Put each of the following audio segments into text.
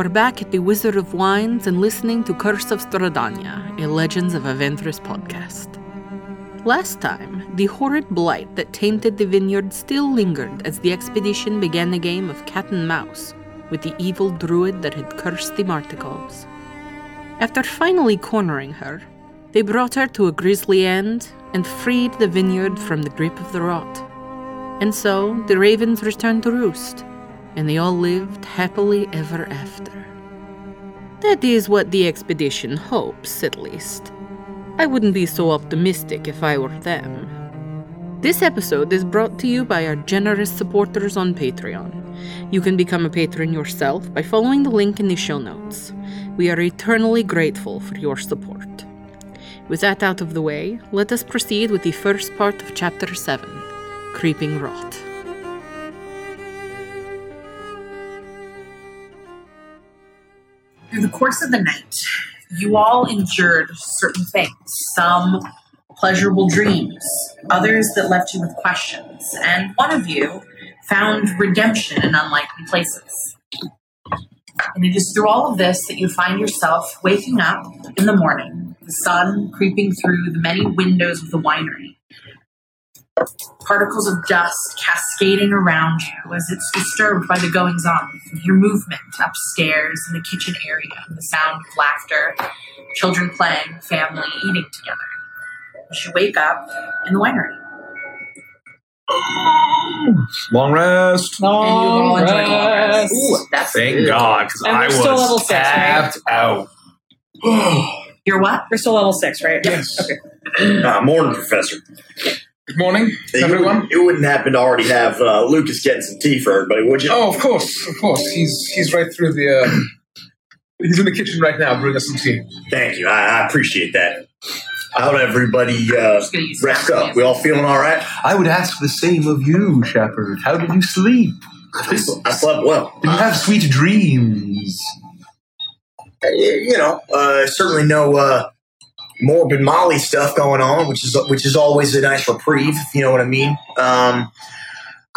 are back at the Wizard of Wines and listening to Curse of Strahdanya, a Legends of Avantris podcast. Last time, the horrid blight that tainted the vineyard still lingered as the expedition began a game of cat and mouse with the evil druid that had cursed the Marticals. After finally cornering her, they brought her to a grisly end and freed the vineyard from the grip of the rot. And so, the ravens returned to roost, and they all lived happily ever after. That is what the expedition hopes, at least. I wouldn't be so optimistic if I were them. This episode is brought to you by our generous supporters on Patreon. You can become a patron yourself by following the link in the show notes. We are eternally grateful for your support. With that out of the way, let us proceed with the first part of Chapter 7, Creeping Rot. Through the course of the night, you all endured certain things, some pleasurable dreams, others that left you with questions, and one of you found redemption in unlikely places. And it is through all of this that you find yourself waking up in the morning, the sun creeping through the many windows of the winery, particles of dust cascading around you as it's disturbed by the goings-on, your movement upstairs in the kitchen area, the sound of laughter, children playing, family eating together. As you wake up in the winery. Long rest. Long rest. Ooh, that's thank good. God, because I was still level six, tapped right? out. You're what? We're still level 6, right? Yes. Okay. Morning, Professor. Good morning, everyone. It wouldn't happen to already have Lucas getting some tea for everybody, would you? Oh, of course, of course. He's right through the. He's in the kitchen right now, brewing us some tea. Thank you. I appreciate that. How'd everybody rest up? We all feeling all right? I would ask the same of you, Shepherd. How did you sleep? I slept well. Did you have sweet dreams? You know, certainly no morbid Molly stuff going on, which is always a nice reprieve, if you know what I mean. I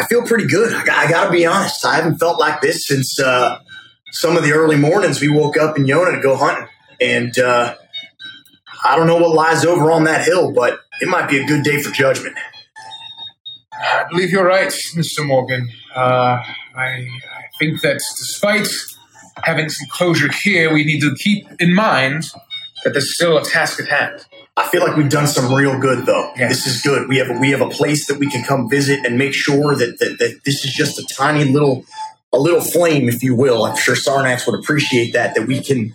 feel pretty good. I got to be honest. I haven't felt like this since some of the early mornings we woke up in Yona to go hunting. And... I don't know what lies over on that hill, but it might be a good day for judgment. I believe you're right, Mr. Morgan. I think that despite having some closure here, we need to keep in mind that there's still a task at hand. I feel like we've done some real good, though. Yes. This is good. We have a place that we can come visit and make sure that this is just a tiny little flame, if you will. I'm sure Sarnax would appreciate that we can...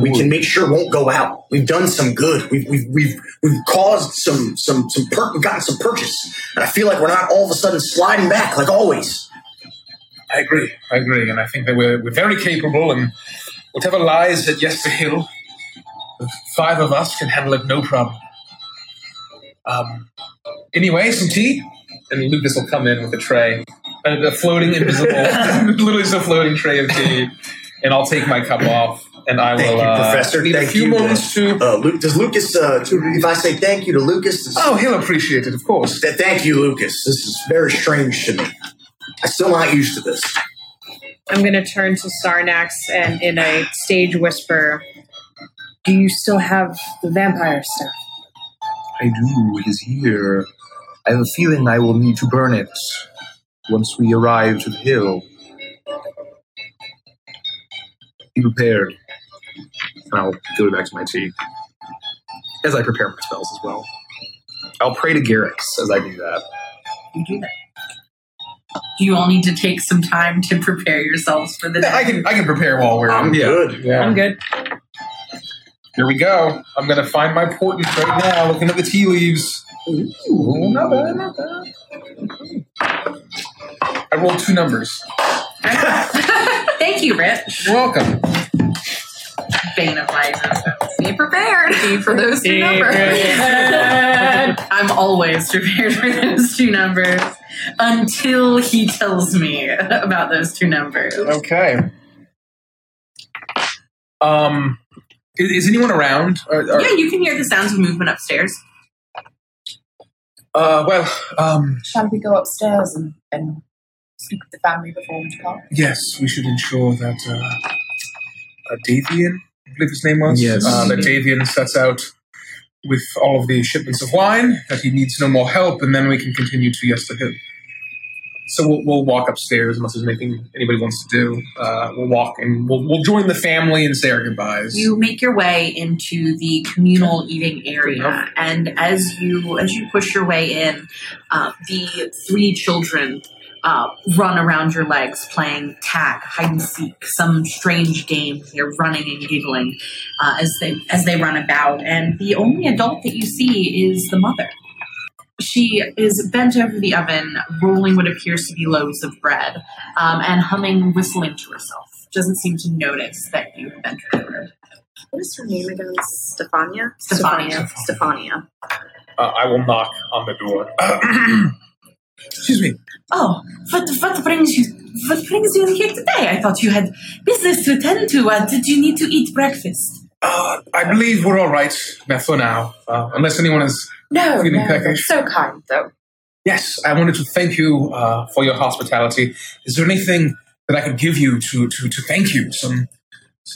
We can make sure it won't go out. We've done some good. We've caused we've gotten some purchase. And I feel like we're not all of a sudden sliding back like always. I agree. And I think that we're very capable, and whatever lies at Yester Hill, the 5 of us can handle it no problem. Anyway, some tea? And Lucas will come in with a tray. A floating, invisible, literally just a floating tray of tea. And I'll take my cup off. And I thank will, you, Professor. Need thank a few you moments to... does Lucas, if I say thank you to Lucas... he'll appreciate it, of course. Thank you, Lucas. This is very strange to me. I'm still not used to this. I'm going to turn to Sarnax and in a stage whisper, do you still have the vampire stuff? I do. It is here. I have a feeling I will need to burn it once we arrive to the hill. Be prepared. And I'll go back to my tea as I prepare my spells as well. I'll pray to Garrix as I do that. You do that. You all need to take some time to prepare yourselves for the day. I can prepare while we're... I'm good. Yeah. I'm good. Here we go. I'm going to find my portent right now, looking at the tea leaves. Ooh, not bad. I rolled 2 numbers. Thank you, Rich. You're welcome. Bane of my existence. Be prepared. Be for those 2 numbers. I'm always prepared for those 2 numbers until he tells me about those 2 numbers. Okay. Is anyone around? Yeah, you can hear the sounds of movement upstairs. Shall we go upstairs and speak with the family before we depart? Yes, we should ensure that Davian, I believe his name was. Yes. That Davian sets out with all of the shipments of wine, that he needs no more help, and then we can continue to Yester Hill. So we'll walk upstairs unless there's anything anybody wants to do. We'll walk and we'll join the family and say our goodbyes. You make your way into the communal eating area, and as you push your way in, the three children run around your legs playing tag, hide and seek, some strange game. They're running and giggling as they run about, and the only adult that you see is the mother. She is bent over the oven, rolling what appears to be loaves of bread, and humming, whistling to herself. Doesn't seem to notice that you bent over. What is her name again? Stefania. I will knock on the door. Excuse me. Oh, what brings you here today? I thought you had business to attend to. Did you need to eat breakfast? I believe we're all right for now, unless anyone is. No, so kind, though. Yes, I wanted to thank you for your hospitality. Is there anything that I could give you to thank you?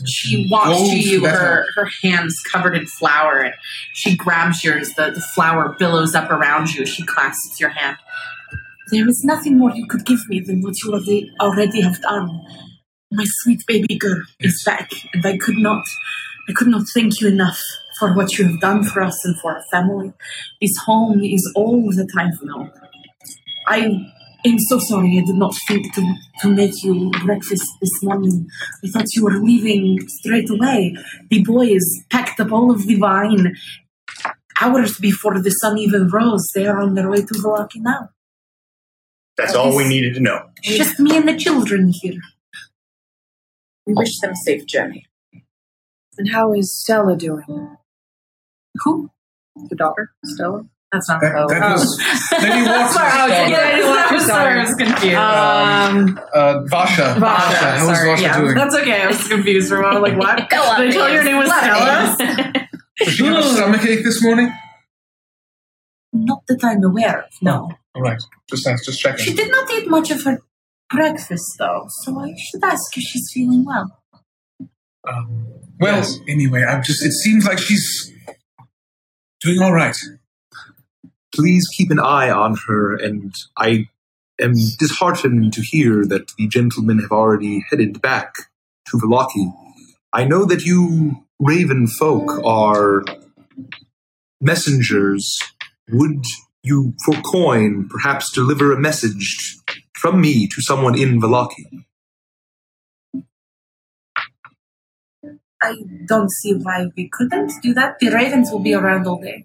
She walks to you, her hands covered in flour, and she grabs yours. The flour billows up around you. She clasps your hand. There is nothing more you could give me than what you already have done. My sweet baby girl is back, and I could not thank you enough for what you have done for us and for our family. This home is all that I've known. I am so sorry I did not think to make you breakfast this morning. I thought you were leaving straight away. The boys packed up all of the wine hours before the sun even rose. They are on their way to Vallaki now. That's all we needed to know. It's just me and the children here. We wish them safe journey. And how is Stella doing? Who? The daughter, Stella? That's not her. Sorry, I was confused. Vasha. How is Vasha doing? That's okay. I was confused for a while. Like, what? Did I tell your name was Stella? Did she have a stomachache this morning? Not that I'm aware of, no. All right. Just checking. She did not eat much of her breakfast, though, so I should ask if she's feeling well. Anyway, it seems like she's doing all right. Please keep an eye on her, and I am disheartened to hear that the gentlemen have already headed back to Vallaki. I know that you raven folk are messengers. Would you, for coin, perhaps deliver a message from me to someone in Vallaki? I don't see why we couldn't do that. The ravens will be around all day.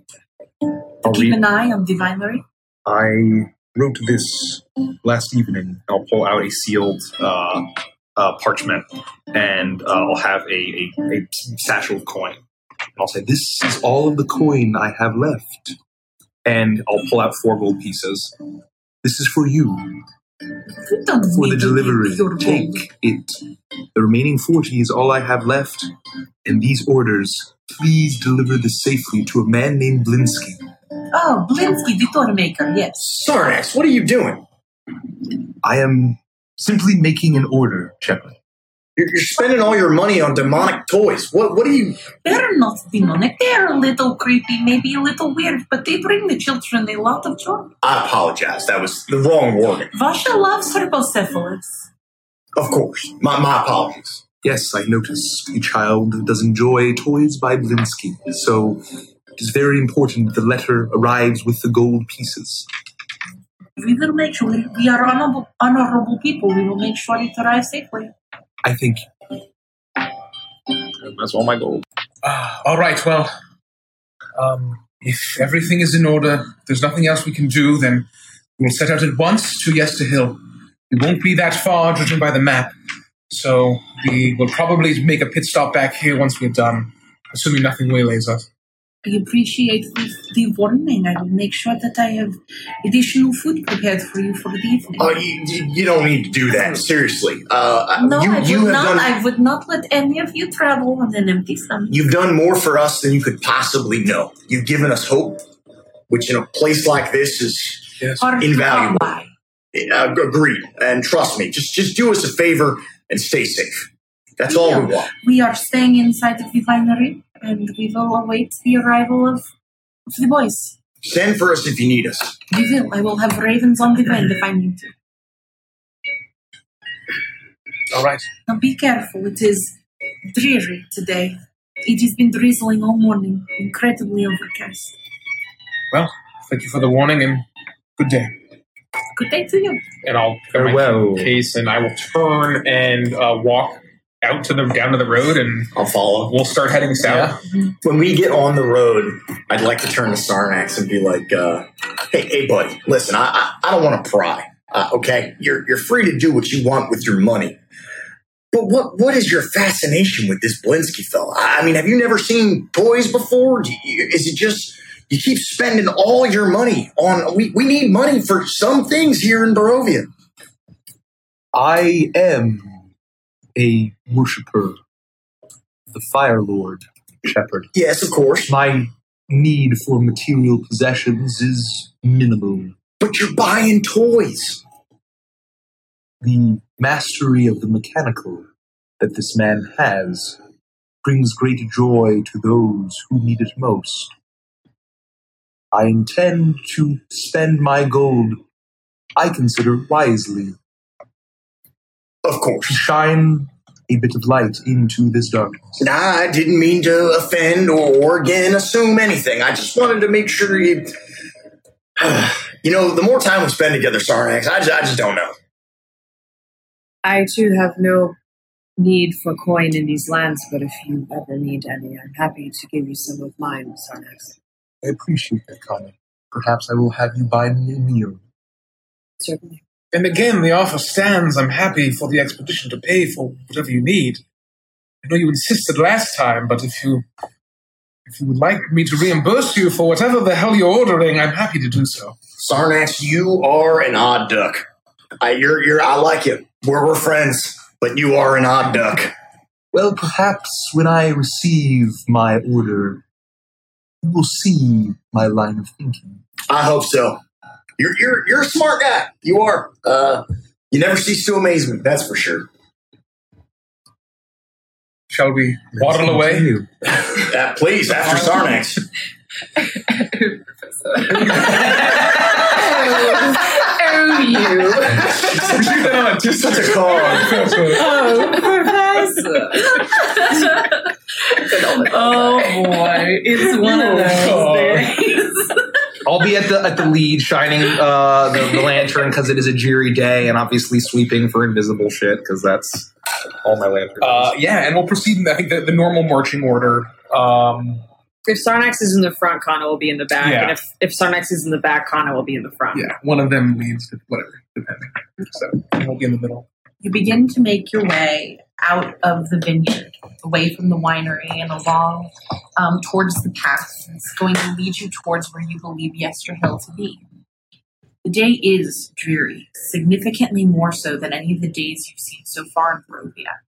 Keep an eye on the winery. I wrote this last evening. I'll pull out a sealed parchment, and I'll have a satchel of coin. I'll say, this is all of the coin I have left. And I'll pull out 4 gold pieces. This is for you. For the delivery, take it. The remaining 40 is all I have left. And these orders, please deliver this safely to a man named Blinsky. Oh, Blinsky, the door maker, yes. Sarnax, what are you doing? I am simply making an order, Chaplain. You're spending all your money on demonic toys. What are you... They're not demonic. They're a little creepy, maybe a little weird, but they bring the children a lot of joy. I apologize. That was the wrong word. Vasha loves her Bucephalus. Of course. My apologies. Yes, I notice the child does enjoy toys by Blinsky, so it is very important that the letter arrives with the gold pieces. We will make sure. We are honorable people. We will make sure it arrives safely. I think. That's all my gold. All right, well, if everything is in order, if there's nothing else we can do, then we'll set out at once to Yester Hill. It won't be that far, judging by the map, so we will probably make a pit stop back here once we're done, assuming nothing waylays us. I appreciate the warning. I will make sure that I have additional food prepared for you for the evening. Oh, you don't need to do that. Seriously. I would not let any of you travel on an empty stomach. You've done more for us than you could possibly know. You've given us hope, which in a place like this is invaluable. Agreed. And trust me, just do us a favor and stay safe. That's all we want. We are staying inside the refinery, and we will await the arrival of the boys. Send for us if you need us. We will. I will have ravens on the wind if I need to. All right. Now be careful. It is dreary today. It has been drizzling all morning. Incredibly overcast. Well, thank you for the warning, and good day. Good day to you. And I'll go my case, and I will turn and walk out to down to the road, and I'll follow. We'll start heading south. Yeah. When we get on the road, I'd like to turn to Sarnax and be like, "Hey, buddy, listen, I don't want to pry. Okay, you're free to do what you want with your money, but what is your fascination with this Blinsky fella? I mean, have you never seen toys before? Is it just you keep spending all your money on? We need money for some things here in Barovia." I am a worshiper, the Fire Lord Shepherd. Yes, of course. My need for material possessions is minimal. But you're buying toys. The mastery of the mechanical that this man has brings great joy to those who need it most. I intend to spend my gold, I consider, wisely. Of course. To shine a bit of light into this darkness. Nah, I didn't mean to offend or again assume anything. I just wanted to make sure you... You know, the more time we spend together, Sarnax, I just don't know. I, too, have no need for coin in these lands, but if you ever need any, I'm happy to give you some of mine, Sarnax. I appreciate that, Connor. Perhaps I will have you buy me a meal. Certainly. And again, the offer stands. I'm happy for the expedition to pay for whatever you need. I know you insisted last time, but if you would like me to reimburse you for whatever the hell you're ordering, I'm happy to do so. Sarnax, you are an odd duck. I like you. We're friends, but you are an odd duck. Well, perhaps when I receive my order, you will see my line of thinking. I hope so. You're a smart guy. You are. You never cease to amaze me. That's for sure. Shall we waddle away? Please, after Sarnax. Oh, you. Just such a call. Oh, Professor. Oh, boy. It's one of those days. I'll be at the lead, shining the lantern because it is a dreary day, and obviously sweeping for invisible shit because that's all my lantern. Yeah, and we'll proceed in, I think, the normal marching order. If Sarnax is in the front, Kana will be in the back, yeah. And if Sarnax is in the back, Kana will be in the front. Yeah, one of them leads to whatever, depending. So we'll be in the middle. You begin to make your way out of the vineyard, away from the winery and along towards the path. It's going to lead you towards where you believe Yester Hill to be. The day is dreary, significantly more so than any of the days you've seen so far in Barovia.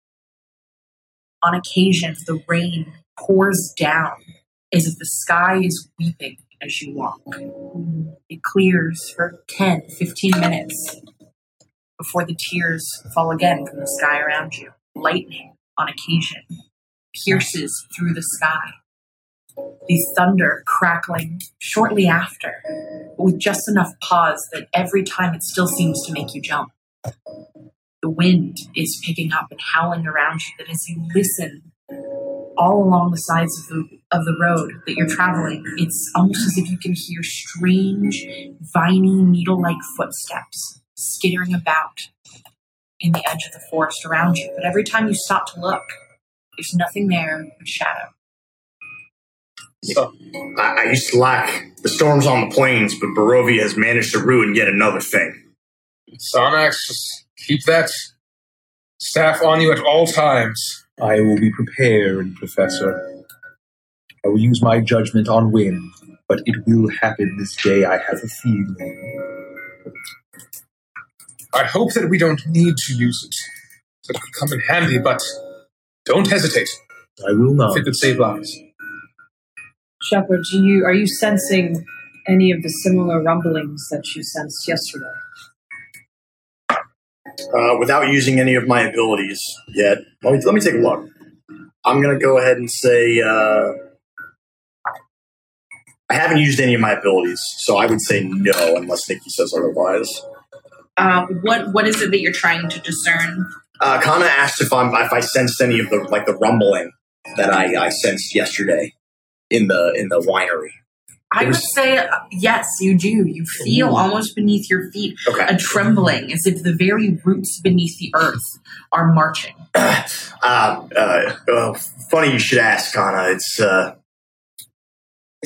On occasion, the rain pours down as if the sky is weeping as you walk. It clears for 10-15 minutes before the tears fall again from the sky around you. Lightning, on occasion, pierces through the sky. The thunder crackling shortly after, but with just enough pause that every time it still seems to make you jump. The wind is picking up and howling around you, that as you listen all along the sides of the road that you're traveling, it's almost as if you can hear strange, viney, needle-like footsteps skittering about in the edge of the forest around you, but every time you stop to look, there's nothing there but shadow. So, I used to like the storms on the plains, but Barovia has managed to ruin yet another thing. Sarnax, just keep that staff on you at all times. I will be prepared, Professor. I will use my judgment on wind, but it will happen this day, I have a feeling. I hope that we don't need to use it. So it could come in handy, but don't hesitate. I will not. If it could save lives. Shepard, are you sensing any of the similar rumblings that you sensed yesterday? without using any of my abilities yet. Let me take a look. I'm going to go ahead and say I haven't used any of my abilities, so I would say no unless Nikki says otherwise. What is it that you're trying to discern? Kana asked if I sensed any of the rumbling that I sensed yesterday in the winery. I would say yes, you do. You feel almost beneath your feet a trembling, as if the very roots beneath the earth are marching. Funny you should ask, Kana. It's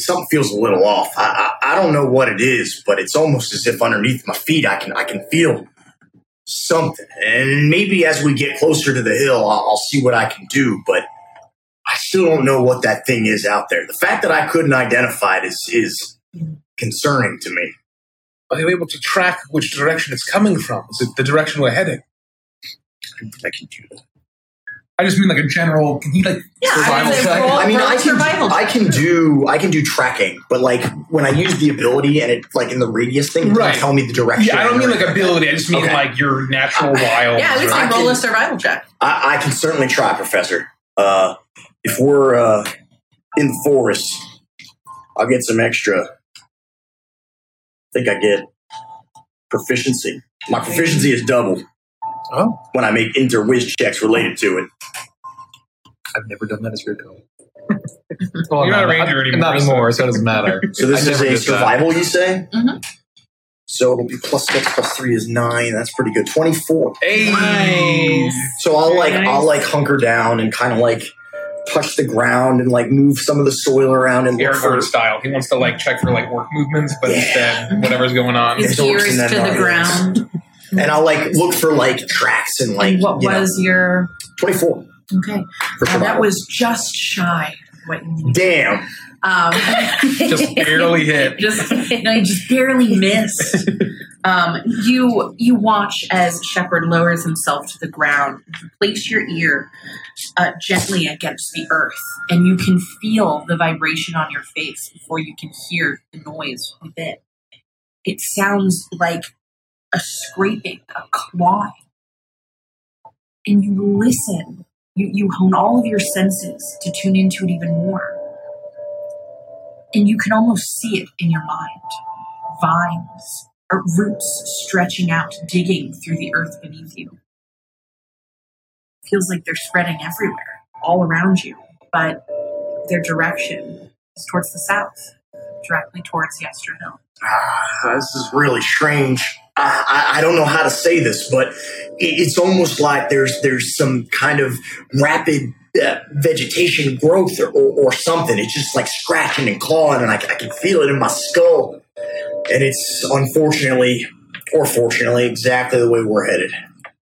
something feels a little off. I don't know what it is, but it's almost as if underneath my feet I can feel something. And maybe as we get closer to the hill, I'll see what I can do. But I still don't know what that thing is out there. The fact that I couldn't identify it is concerning to me. Are you able to track which direction it's coming from? Is it the direction we're heading? I don't think I can do that. I just mean like a general. Can he survival check? I can do tracking, but when I use the ability and it in the radius thing, right. Tell me the direction. Yeah, I don't mean ability. I just mean your natural wild. Yeah, at least I roll a survival check. I can certainly try, Professor. If we're in the forest, I'll get some extra. I think I get proficiency. My proficiency is doubled. Oh. When I make inter-wiz checks related to it. I've never done that as your goal. Well, you're not a ranger anymore. Not anymore, so it doesn't matter. So this is a survival, you say? Mm-hmm. So it'll be plus 6 plus 3 is 9. That's pretty good. 24. Hey! Nice. So I'll hunker down and kind of touch the ground and move some of the soil around and look for style. He wants to check for work movements, but instead whatever's going on. His ear is to the ground. And I'll look for tracks and And what was your 24? Okay, that was just shy of what you needed. Damn, just barely hit. Just barely missed. You watch as Shepherd lowers himself to the ground. You place your ear gently against the earth, and you can feel the vibration on your face before you can hear the noise within. It sounds like a scraping, a clawing. And you listen. You hone all of your senses to tune into it even more. And you can almost see it in your mind. Vines or roots stretching out, digging through the earth beneath you. It feels like they're spreading everywhere, all around you. But their direction is towards the south, directly towards Yester Hill. This is really strange. I don't know how to say this, but it's almost like there's some kind of rapid vegetation growth or something. It's just scratching and clawing, and I can feel it in my skull. And it's unfortunately, or fortunately, exactly the way we're headed.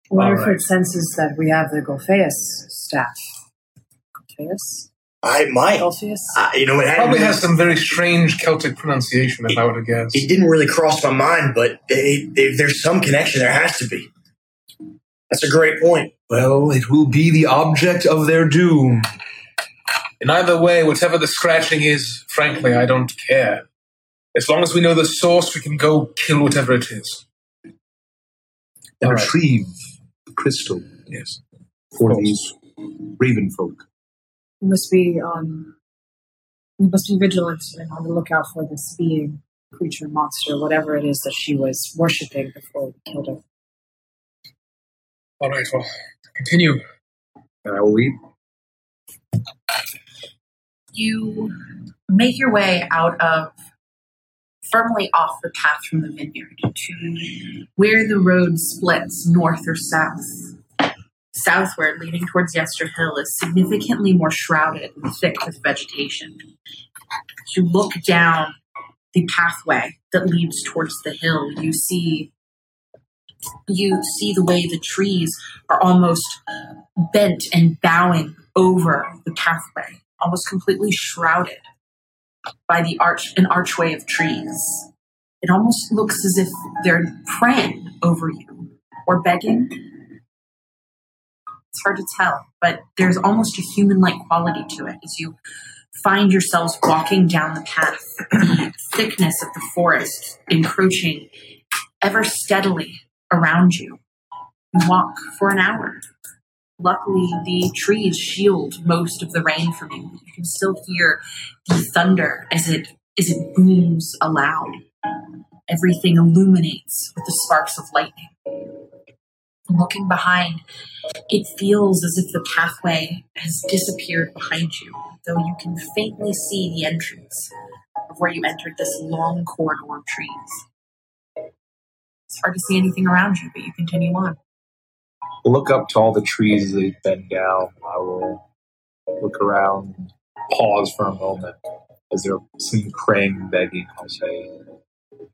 What if it senses that we have the Golfeus staff? Golfeus? I might. It probably has some very strange Celtic pronunciation, if I were to guess. It didn't really cross my mind, but if there's some connection, there has to be. That's a great point. Well, it will be the object of their doom. In either way, whatever the scratching is, frankly, I don't care. As long as we know the source, we can go kill whatever it is. And retrieve the crystal. Yes. For these raven folk. We must be vigilant and on the lookout for this being, creature, monster, whatever it is that she was worshipping before we killed her. All right, well, continue. And I will lead. You make your way firmly off the path from the vineyard to where the road splits north or south. Southward, leading towards Yester Hill, is significantly more shrouded and thick with vegetation. You look down the pathway that leads towards the hill. You see the way the trees are almost bent and bowing over the pathway, almost completely shrouded by an archway of trees. It almost looks as if they're praying over you or begging. It's hard to tell, but there's almost a human-like quality to it as you find yourselves walking down the path, the thickness of the forest encroaching ever steadily around you. and walk for an hour. Luckily, the trees shield most of the rain from you. You can still hear the thunder as it booms aloud. Everything illuminates with the sparks of lightning. Looking behind, it feels as if the pathway has disappeared behind you, though you can faintly see the entrance of where you entered this long corridor of trees. It's hard to see anything around you, but you continue on. Look up to all the trees as they bend down. I will look around, pause for a moment as there are some crying, begging. I'll say,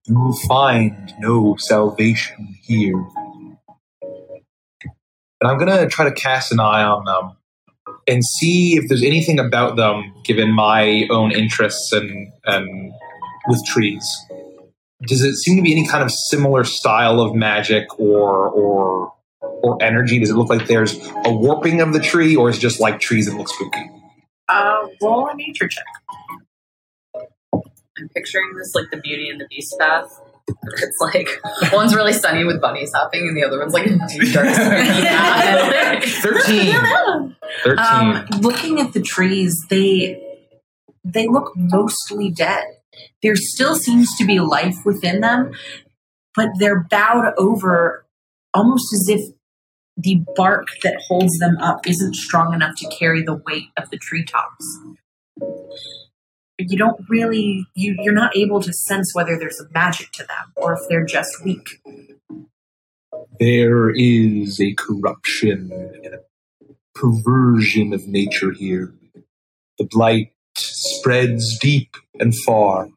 "You will find no salvation here." And I'm going to try to cast an eye on them and see if there's anything about them, given my own interests and with trees. Does it seem to be any kind of similar style of magic or energy? Does it look like there's a warping of the tree, or is it just like trees and look spooky? Roll a nature check. I'm picturing this like the Beauty and the Beast path. It's like one's really sunny with bunnies hopping, and the other one's like dark. 13. 13. Looking at the trees, they look mostly dead. There still seems to be life within them, but they're bowed over, almost as if the bark that holds them up isn't strong enough to carry the weight of the treetops. You don't really, you're not able to sense whether there's a magic to them or if they're just weak. There is a corruption and a perversion of nature here. The blight spreads deep and far.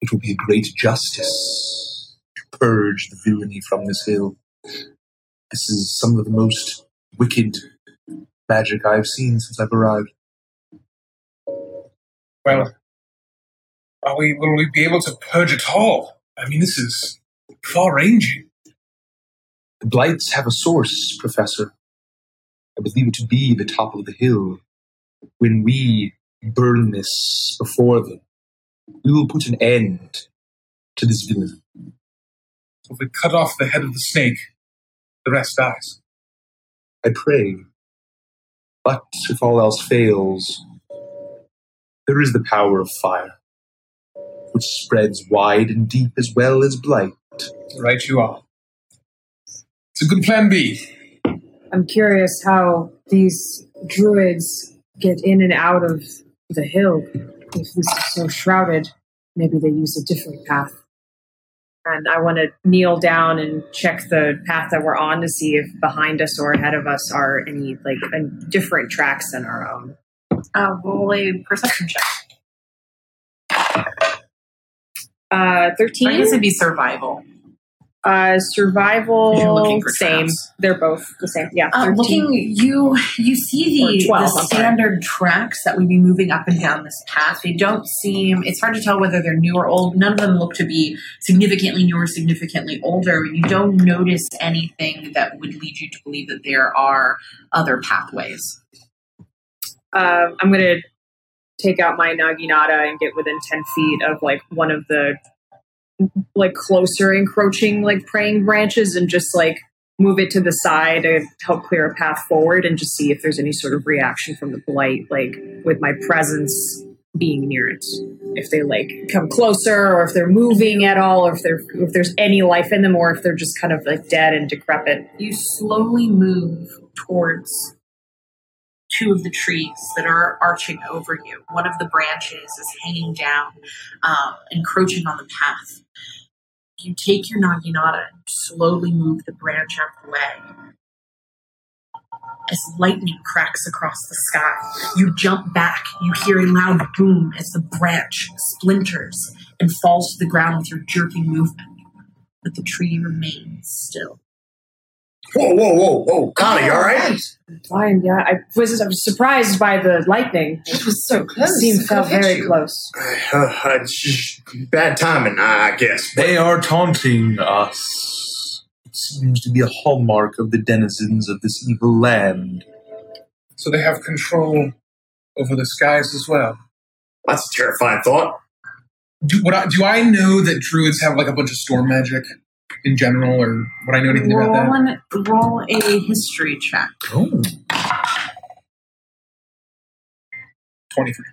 It will be a great justice to purge the villainy from this hill. This is some of the most wicked magic I've seen since I've arrived. Well, will we be able to purge it all? I mean, this is far-ranging. The blights have a source, Professor. I believe it to be the top of the hill. When we burn this before them, we will put an end to this villain. If we cut off the head of the snake, the rest dies. I pray. But if all else fails, there is the power of fire, which spreads wide and deep as well as blight. Right you are. It's a good plan B. I'm curious how these druids get in and out of the hill. If this is so shrouded, maybe they use a different path. And I want to kneel down and check the path that we're on to see if behind us or ahead of us are any like different tracks than our own. Roll a perception check. 13. I guess it'd be survival. Survival, same. Traps. They're both the same. Yeah. You see the standard tracks that would be moving up and down this path. They don't seem. It's hard to tell whether they're new or old. None of them look to be significantly new or significantly older. You don't notice anything that would lead you to believe that there are other pathways. I'm going to take out my naginata and get within 10 feet of, like, one of the, like, closer encroaching, like, praying branches and just, like, move it to the side and help clear a path forward and just see if there's any sort of reaction from the blight, like, with my presence being near it. If they, like, come closer or if they're moving at all or if there's any life in them or if they're just kind of, like, dead and decrepit. You slowly move towards two of the trees that are arching over you. One of the branches is hanging down, encroaching on the path. You take your naginata and slowly move the branch out of the way. As lightning cracks across the sky, you jump back. You hear a loud boom as the branch splinters and falls to the ground with your jerking movement. But the tree remains still. Whoa. Connie, you all right? I'm fine, yeah. I was surprised by the lightning. It was so close. It seemed felt very close. It's just bad timing, I guess. They are taunting us. It seems to be a hallmark of the denizens of this evil land. So they have control over the skies as well. That's a terrifying thought. Do I know that druids have like a bunch of storm magic? in general, or would I know anything about that? Roll a history check. Oh. 23.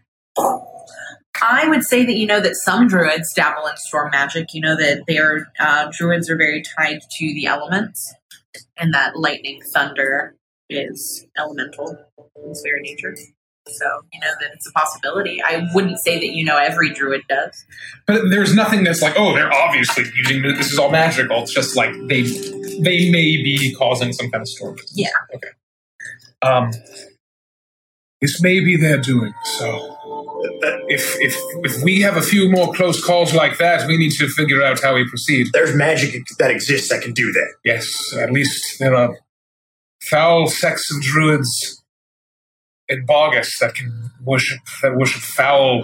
I would say that you know that some druids dabble in storm magic. You know that their druids are very tied to the elements, and that lightning, thunder is elemental in its very nature. So you know that it's a possibility. I wouldn't say that you know every druid does, but there's nothing that's like, oh, they're obviously using this is all magical. It's just like they may be causing some kind of storm. Yeah. Okay. This may be their doing. So if we have a few more close calls like that, we need to figure out how we proceed. There's magic that exists that can do that. Yes, at least there are foul Saxon druids in Bargus that can worship foul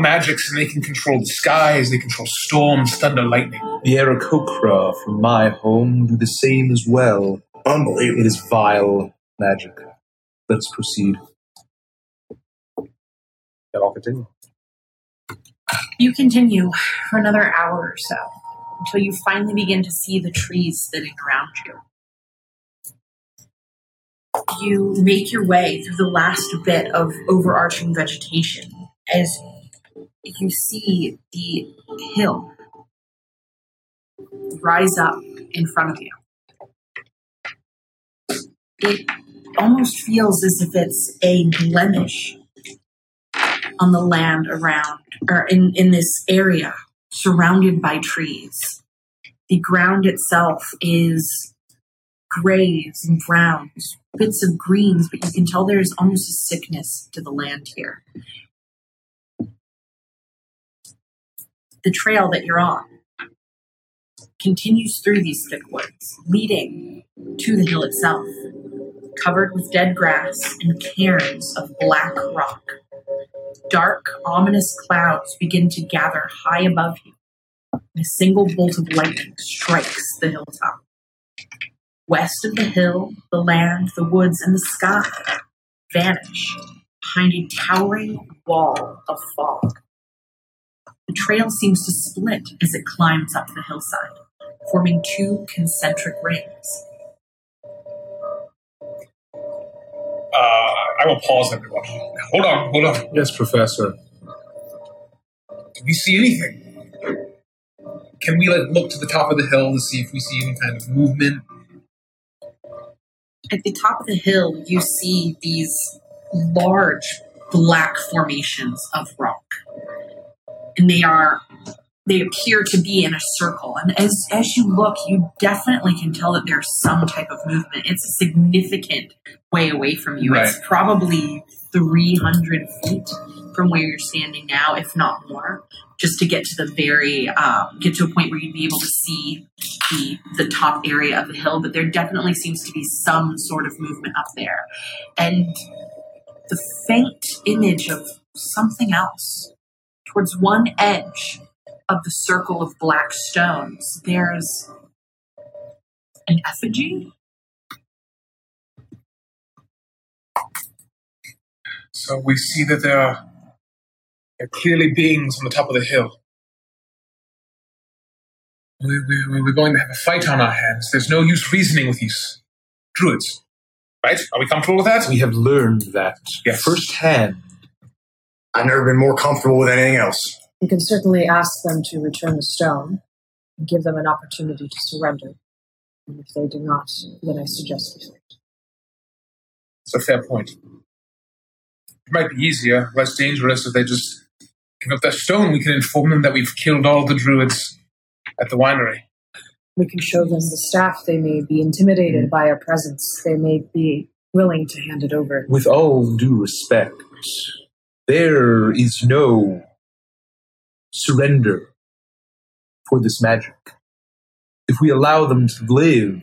magics, and they can control the skies, they control storms, thunder, lightning. The Aarakocra from my home do the same as well. Unbelievable. It is vile magic. Let's proceed. And I'll continue. You continue for another hour or so until you finally begin to see the trees spinning around you. You make your way through the last bit of overarching vegetation as you see the hill rise up in front of you. It almost feels as if it's a blemish on the land around, or in this area, surrounded by trees. The ground itself is grays and browns, bits of greens, but you can tell there's almost a sickness to the land here. The trail that you're on continues through these thick woods, leading to the hill itself, covered with dead grass and cairns of black rock. Dark, ominous clouds begin to gather high above you. A single bolt of lightning strikes the hilltop. West of the hill, the land, the woods, and the sky vanish behind a towering wall of fog. The trail seems to split as it climbs up the hillside, forming two concentric rings. I will pause everyone. Hold on. Yes, Professor. Do we see anything? Can we look to the top of the hill to see if we see any kind of movement? At the top of the hill, you see these large black formations of rock. And they appear to be in a circle. And as you look, you definitely can tell that there's some type of movement. It's a significant way away from you. Right. It's probably 300 feet from where you're standing now, if not more, just to get to the very, get to a point where you'd be able to see the top area of the hill. But there definitely seems to be some sort of movement up there. And the faint image of something else towards one edge of the circle of black stones, there's an effigy. So we see that there are clearly beings on the top of the hill. We're going to have a fight on our hands. There's no use reasoning with these druids. Right? Are we comfortable with that? We have learned that firsthand. I've never been more comfortable with anything else. You can certainly ask them to return the stone and give them an opportunity to surrender. And if they do not, then I suggest we fight. It's a fair point. It might be easier, less dangerous if they just give up their stone. We can inform them that we've killed all the druids at the winery. We can show them the staff. They may be intimidated by our presence. They may be willing to hand it over. With all due respect, there is no surrender for this magic. If we allow them to live,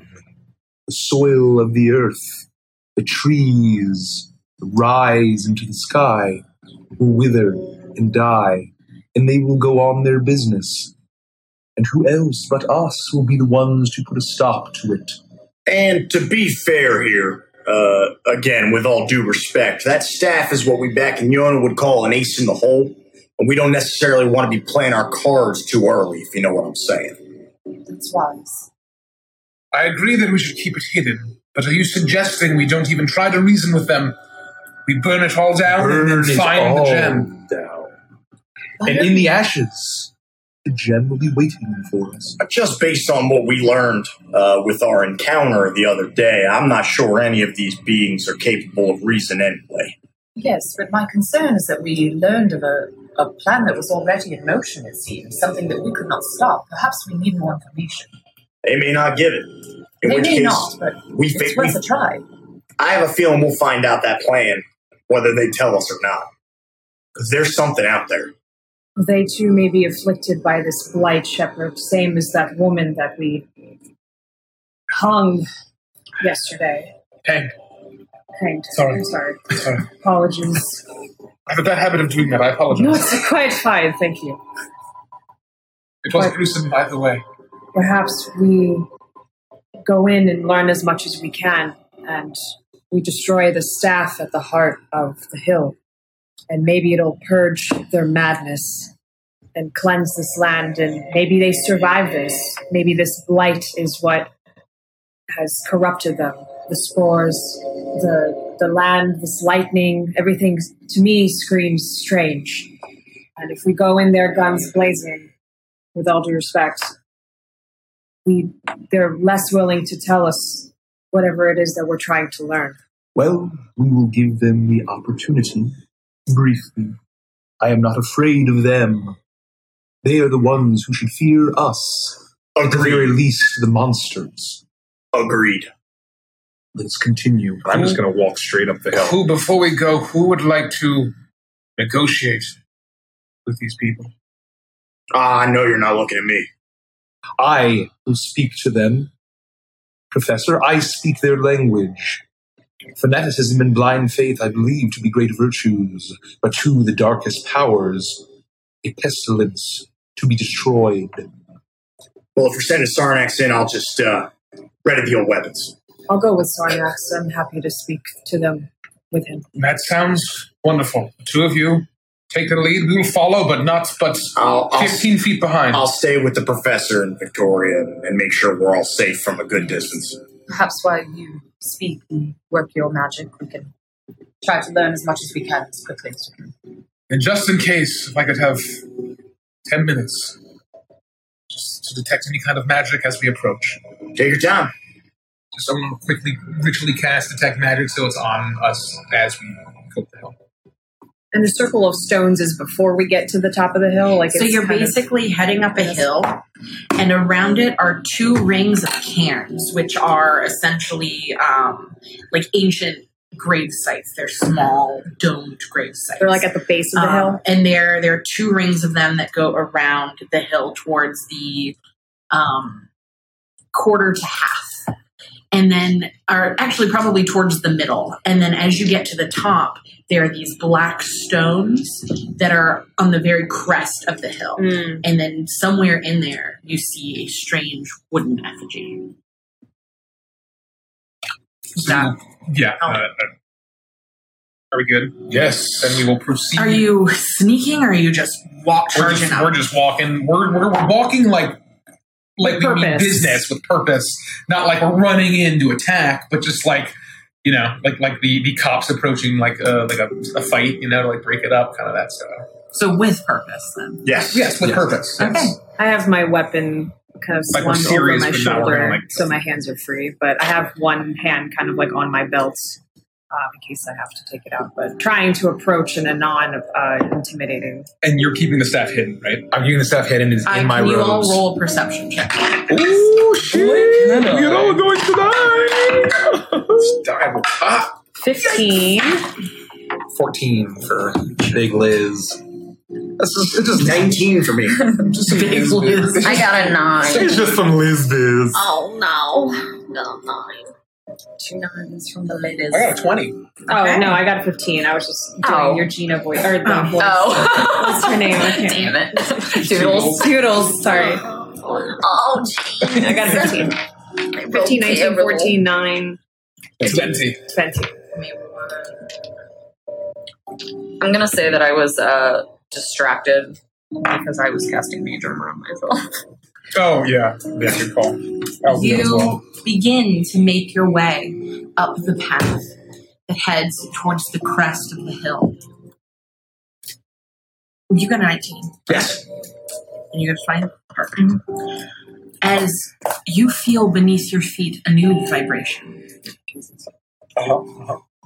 the soil of the earth, the trees, rise into the sky, will wither and die, and they will go on their business. And who else but us will be the ones to put a stop to it? And to be fair here, again, with all due respect, that staff is what we back in Yona would call an ace in the hole, and we don't necessarily want to be playing our cards too early, if you know what I'm saying. its rise. I agree that we should keep it hidden, but are you suggesting we don't even try to reason with them? We burn it all down and find the gem. Down. And in the ashes, the gem will be waiting for us. Just based on what we learned with our encounter the other day, I'm not sure any of these beings are capable of reason anyway. Yes, but my concern is that we learned of a plan that was already in motion, it seems, something that we could not stop. Perhaps we need more information. They may not give it. They may not, but it's worth a try. I have a feeling we'll find out that plan, whether they tell us or not. Because there's something out there. They too may be afflicted by this blight, Shepherd, same as that woman that we hung yesterday. Hanged. Sorry. Apologies. I have a bad habit of doing that. I apologize. No, it's quite fine. Thank you. It was gruesome, by the way. Perhaps we go in and learn as much as we can, and we destroy the staff at the heart of the hill, and maybe it'll purge their madness and cleanse this land, and maybe they survive this. Maybe this blight is what has corrupted them. The spores, the land, this lightning, everything to me screams strange. And if we go in there guns blazing, with all due respect, they're less willing to tell us whatever it is that we're trying to learn. Well, we will give them the opportunity, briefly. I am not afraid of them. They are the ones who should fear us. Agreed. At the very least, the monsters. Agreed. Let's continue. I'm just going to walk straight up the hill. Before we go, who would like to negotiate with these people? I know you're not looking at me. I will speak to them, Professor. I speak their language. Fanaticism and blind faith I believe to be great virtues, but to the darkest powers, a pestilence to be destroyed. Well, if you're sending Sarnax in, I'll just ready the old weapons. I'll go with Sarnax. I'm happy to speak to them with him. That sounds wonderful. The two of you take the lead. We'll follow, but 15 feet behind. I'll stay with the Professor and Victoria and make sure we're all safe from a good distance. Perhaps while you speak and work your magic, we can try to learn as much as we can as quickly as we can. And just in case, if I could have 10 minutes just to detect any kind of magic as we approach. Take your time. Just I'm going to quickly, ritually cast Detect Magic so it's on us as we go up the hill. And the circle of stones is before we get to the top of the hill? So you're basically heading up a hill, and around it are two rings of cairns, which are essentially ancient grave sites. They're small, domed grave sites. They're at the base of the hill? And there are two rings of them that go around the hill towards the quarter to half. And then are actually probably towards the middle. And then as you get to the top, there are these black stones that are on the very crest of the hill. Mm. And then somewhere in there, you see a strange wooden effigy. Are we good? Yes. Then we will proceed. Are you sneaking or are you just charging up? We're just walking. We're walking like we mean business with purpose, not like we're running in to attack, but just the cops approaching a fight, to break it up, kind of that stuff. So with purpose, then. Yes, with purpose. Okay. Yes. I have my weapon kind of slung over my shoulder, so my hands are free. But I have one hand kind of on my belt in case I have to take it out. But trying to approach in a non-intimidating. And you're keeping the staff hidden, right? I'm keeping the staff hidden in my robes. You all roll a perception check. Ooh, shit! We're all going tonight! Let's dive. 15. 14 for Big Liz. It's just 19 for me. Just Big Liz. I got a 9. It's just some Liz biz. Oh, no. Got a 9. 2 9s from the ladies. I got a 20. Okay. Oh, no, I got a 15. I was just doing your Gina voice. Or the voice. Oh. What's her name? Damn it. Doodles. Sorry. Oh, geez. I got a 15. 15, 19, 14, 9. 20. I'm going to say that I was distracted because I was casting Major Armor on myself. Oh, yeah. Yeah, good call. You begin to make your way up the path that heads towards the crest of the hill. You got 19. Yes. And you're going to find it. As you feel beneath your feet a new vibration.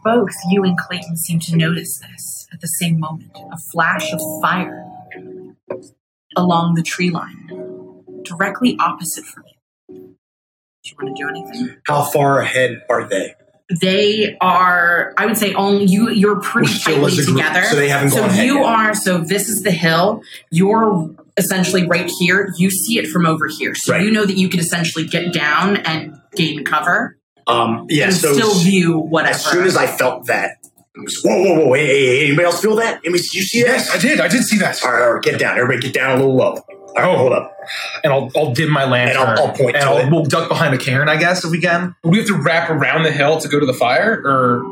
Both you and Clayton seem to notice this at the same moment. A flash of fire along the tree line, directly opposite from you. Do you want to do anything? How far ahead are they? They are, I would say, only you're pretty tightly together. Group, so they haven't gone ahead So this is the hill. You're essentially right here. You see it from over here. So you know that you can essentially get down and gain cover. So still view whatever. As soon as I felt that, I was, whoa, hey, anybody else feel that? Did you see that? Yes, I did see that. All right, get down. Everybody get down a little low. Oh, hold up. And I'll dim my lantern. And I'll point to it. We'll duck behind a cairn, I guess, if we can. Would we have to wrap around the hill to go to the fire, or...?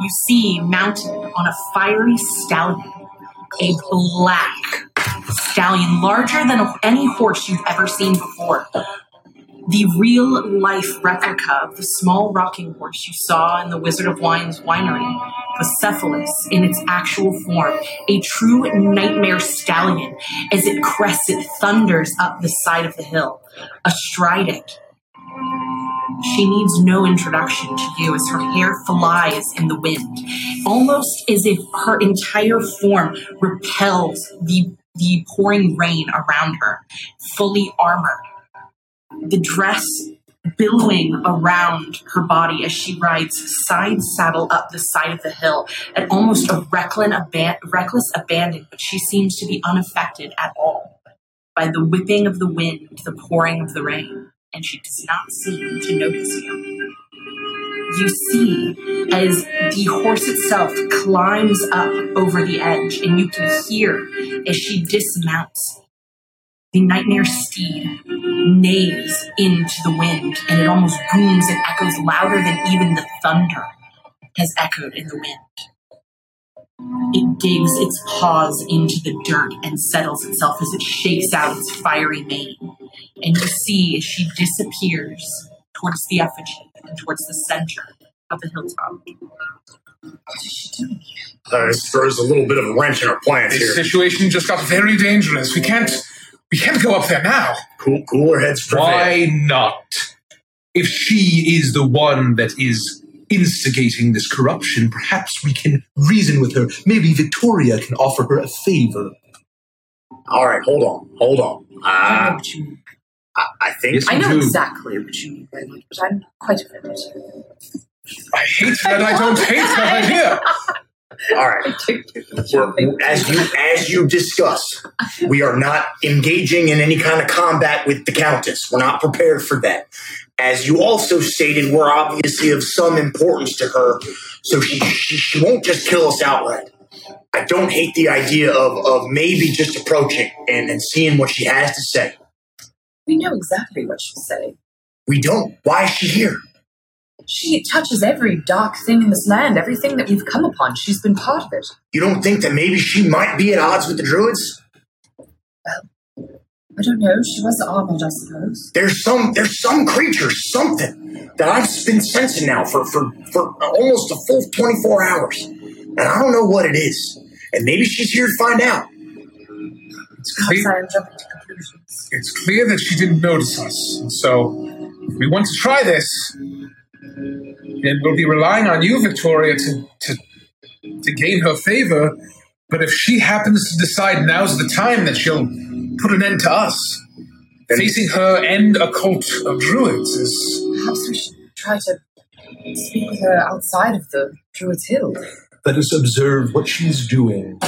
You see, mounted on a fiery stallion, a black stallion, larger than any horse you've ever seen before. The real-life replica of the small rocking horse you saw in the Wizard of Wines winery, Bucephalus, in its actual form, a true nightmare stallion as it crests, it thunders up the side of the hill, astride it. She needs no introduction to you as her hair flies in the wind, almost as if her entire form repels the pouring rain around her, fully armored. The dress billowing around her body as she rides side saddle up the side of the hill at almost a reckless abandon, but she seems to be unaffected at all by the whipping of the wind, the pouring of the rain, and she does not seem to notice you. You see as the horse itself climbs up over the edge, and you can hear as she dismounts. The nightmare steed neighs into the wind, and it almost booms and echoes louder than even the thunder has echoed in the wind. It digs its paws into the dirt and settles itself as it shakes out its fiery mane. And you see as she disappears towards the effigy and towards the center of the hilltop. What is she doing here? This throws a little bit of a wrench in our plans here. This situation just got very dangerous. We can't go up there now. Cooler heads prevail. Why not? If she is the one that is instigating this corruption, perhaps we can reason with her. Maybe Victoria can offer her a favor. All right, hold on. I know what you mean. I think... Yes, I know exactly what you mean, but I'm quite offended. I hate that I don't hate that idea. All right. As you discuss, we are not engaging in any kind of combat with the Countess. We're not prepared for that. As you also stated, we're obviously of some importance to her, so she won't just kill us outright. I don't hate the idea of maybe just approaching and seeing what she has to say. We know exactly what she'll say. We don't. Why is she here? She touches every dark thing in this land, everything that we've come upon. She's been part of it. You don't think that maybe she might be at odds with the druids? Well, I don't know. She was armored, I suppose. There's some creature, something, that I've been sensing now for almost a full 24 hours. And I don't know what it is. And maybe she's here to find out. It's clear that she didn't notice us. And so, if we want to try this... And we'll be relying on you, Victoria, to gain her favor. But if she happens to decide now's the time that she'll put an end to us, then facing her and a cult of druids is... Perhaps we should try to speak with her outside of the Druid's Hill. Let us observe what she's doing.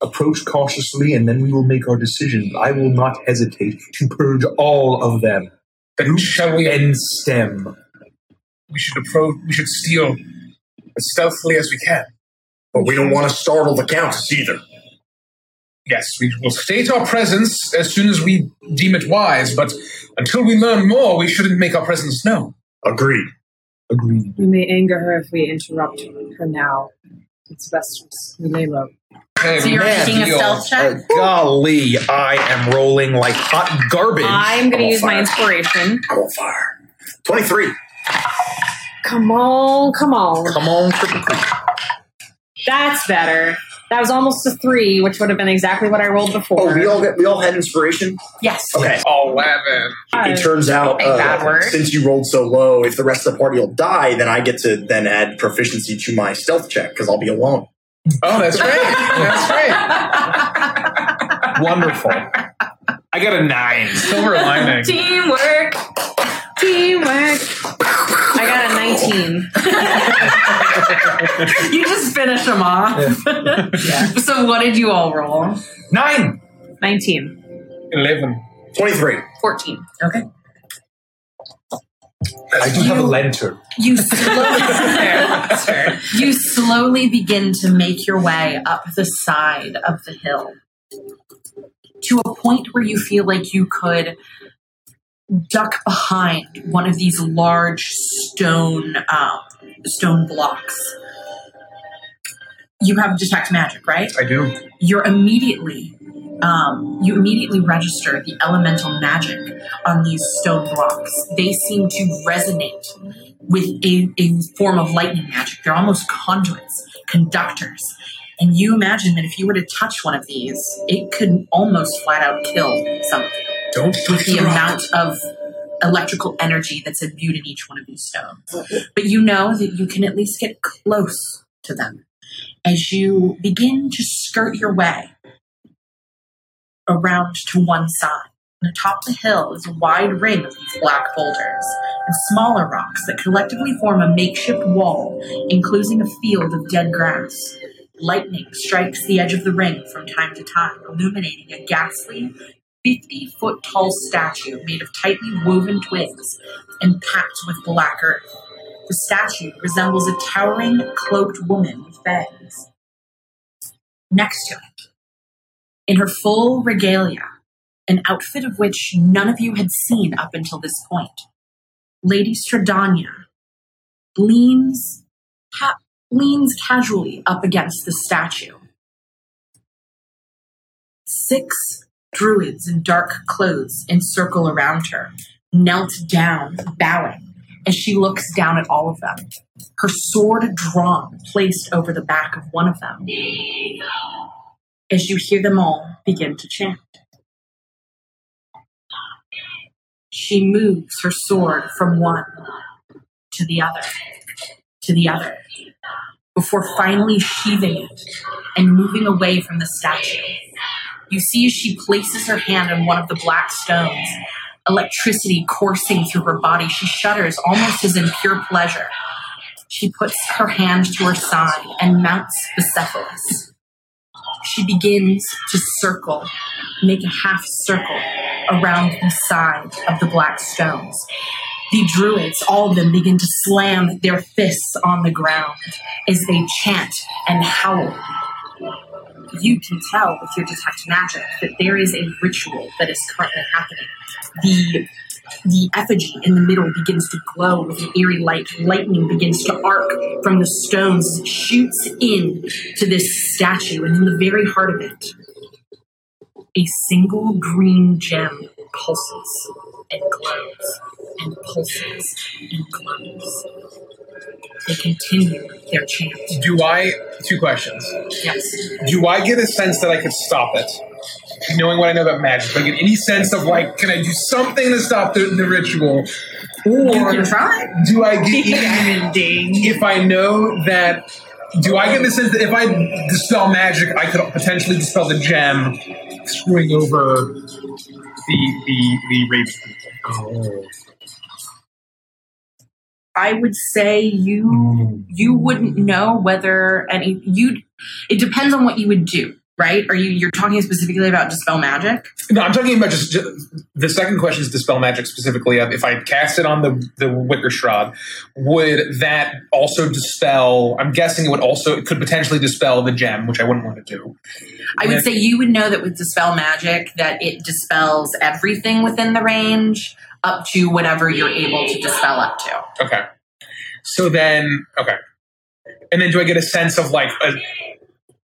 Approach cautiously, and then we will make our decision. I will not hesitate to purge all of them. Then shall we end stem? We should steal as stealthily as we can. But we don't want to startle the Countess either. Yes, we will state our presence as soon as we deem it wise, but until we learn more, we shouldn't make our presence known. Agreed. We may anger her if we interrupt her now. It's best we lay low. So you're making a stealth check? Golly, I am rolling like hot garbage. I'm going to use my inspiration. I will fire. 23. Come on. That's better. That was almost a 3, which would have been exactly what I rolled before. Oh, we all had inspiration? Yes. Okay. 11. It turns out, since you rolled so low, if the rest of the party will die, then I get to then add proficiency to my stealth check, because I'll be alone. Oh, that's right. Wonderful. I got a 9. Silver lining. Teamwork. I got a 19. You just finished them off. Yeah. Yeah. So what did you all roll? 9. 19. 11. 23. 14. Okay. I do have a lantern. You slowly begin to make your way up the side of the hill to a point where you feel like you could duck behind one of these large stone blocks. You have detect magic, right? I do. You're immediately register the elemental magic on these stone blocks. They seem to resonate with a form of lightning magic. They're almost conduits, conductors. And you imagine that if you were to touch one of these, it could almost flat out kill something. Don't with the amount of electrical energy that's imbued in each one of these stones. But you know that you can at least get close to them. As you begin to skirt your way around to one side, and atop the hill is a wide ring of these black boulders and smaller rocks that collectively form a makeshift wall, enclosing a field of dead grass. Lightning strikes the edge of the ring from time to time, illuminating a ghastly 50-foot-tall statue made of tightly woven twigs and packed with black earth. The statue resembles a towering, cloaked woman with fangs. Next to it, in her full regalia, an outfit of which none of you had seen up until this point, Lady Strahdanya leans casually up against the statue. 6 druids in dark clothes encircle around her, knelt down, bowing, as she looks down at all of them, her sword drawn, placed over the back of one of them, as you hear them all begin to chant. She moves her sword from one to the other, before finally sheathing it and moving away from the statue. You see as she places her hand on one of the black stones, electricity coursing through her body. She shudders almost as in pure pleasure. She puts her hand to her side and mounts Bucephalus. She begins to circle, make a half circle around the side of the black stones. The druids, all of them, begin to slam their fists on the ground as they chant and howl. You can tell with your detect magic that there is a ritual that is currently happening. The effigy in the middle begins to glow with an eerie light. Lightning begins to arc from the stones, shoots in to this statue, and in the very heart of it, a single green gem pulses and glows and pulses and glows. They continue their chant. Two questions. Yes. Do I get a sense that I could stop it? Knowing what I know about magic, do I get any sense of, like, can I do something to stop the ritual? Or you can try. Do I get if I know that, do I get the sense that if I dispel magic, I could potentially dispel the gem, screwing over the raven? Oh. I would say you wouldn't know whether it depends on what you would do, right? Are you're talking specifically about dispel magic? No, I'm talking about just the second question is dispel magic specifically. Of if I cast it on the wicker shroud, would that also dispel? I'm guessing it could potentially dispel the gem, which I wouldn't want to do. I would say you would know that with dispel magic that it dispels everything within the range, up to whatever you're able to dispel up to. Okay. So then, okay. And then do I get a sense of, like,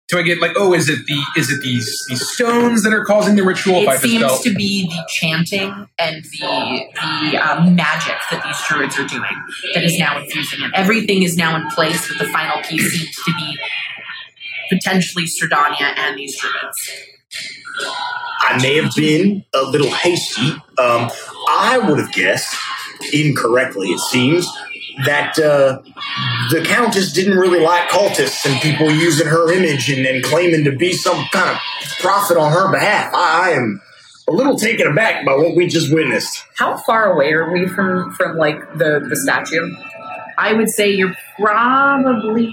Do I get like, oh, is it these stones that are causing the ritual? It seems to be the chanting and the magic that these druids are doing that is now infusing it. Everything is now in place, but the final key seems to be potentially Strahdanya and these druids. I may have been a little hasty. I would have guessed, incorrectly it seems, that the Countess didn't really like cultists and people using her image and claiming to be some kind of prophet on her behalf. I am a little taken aback by what we just witnessed. How far away are we from like, the statue? I would say you're probably...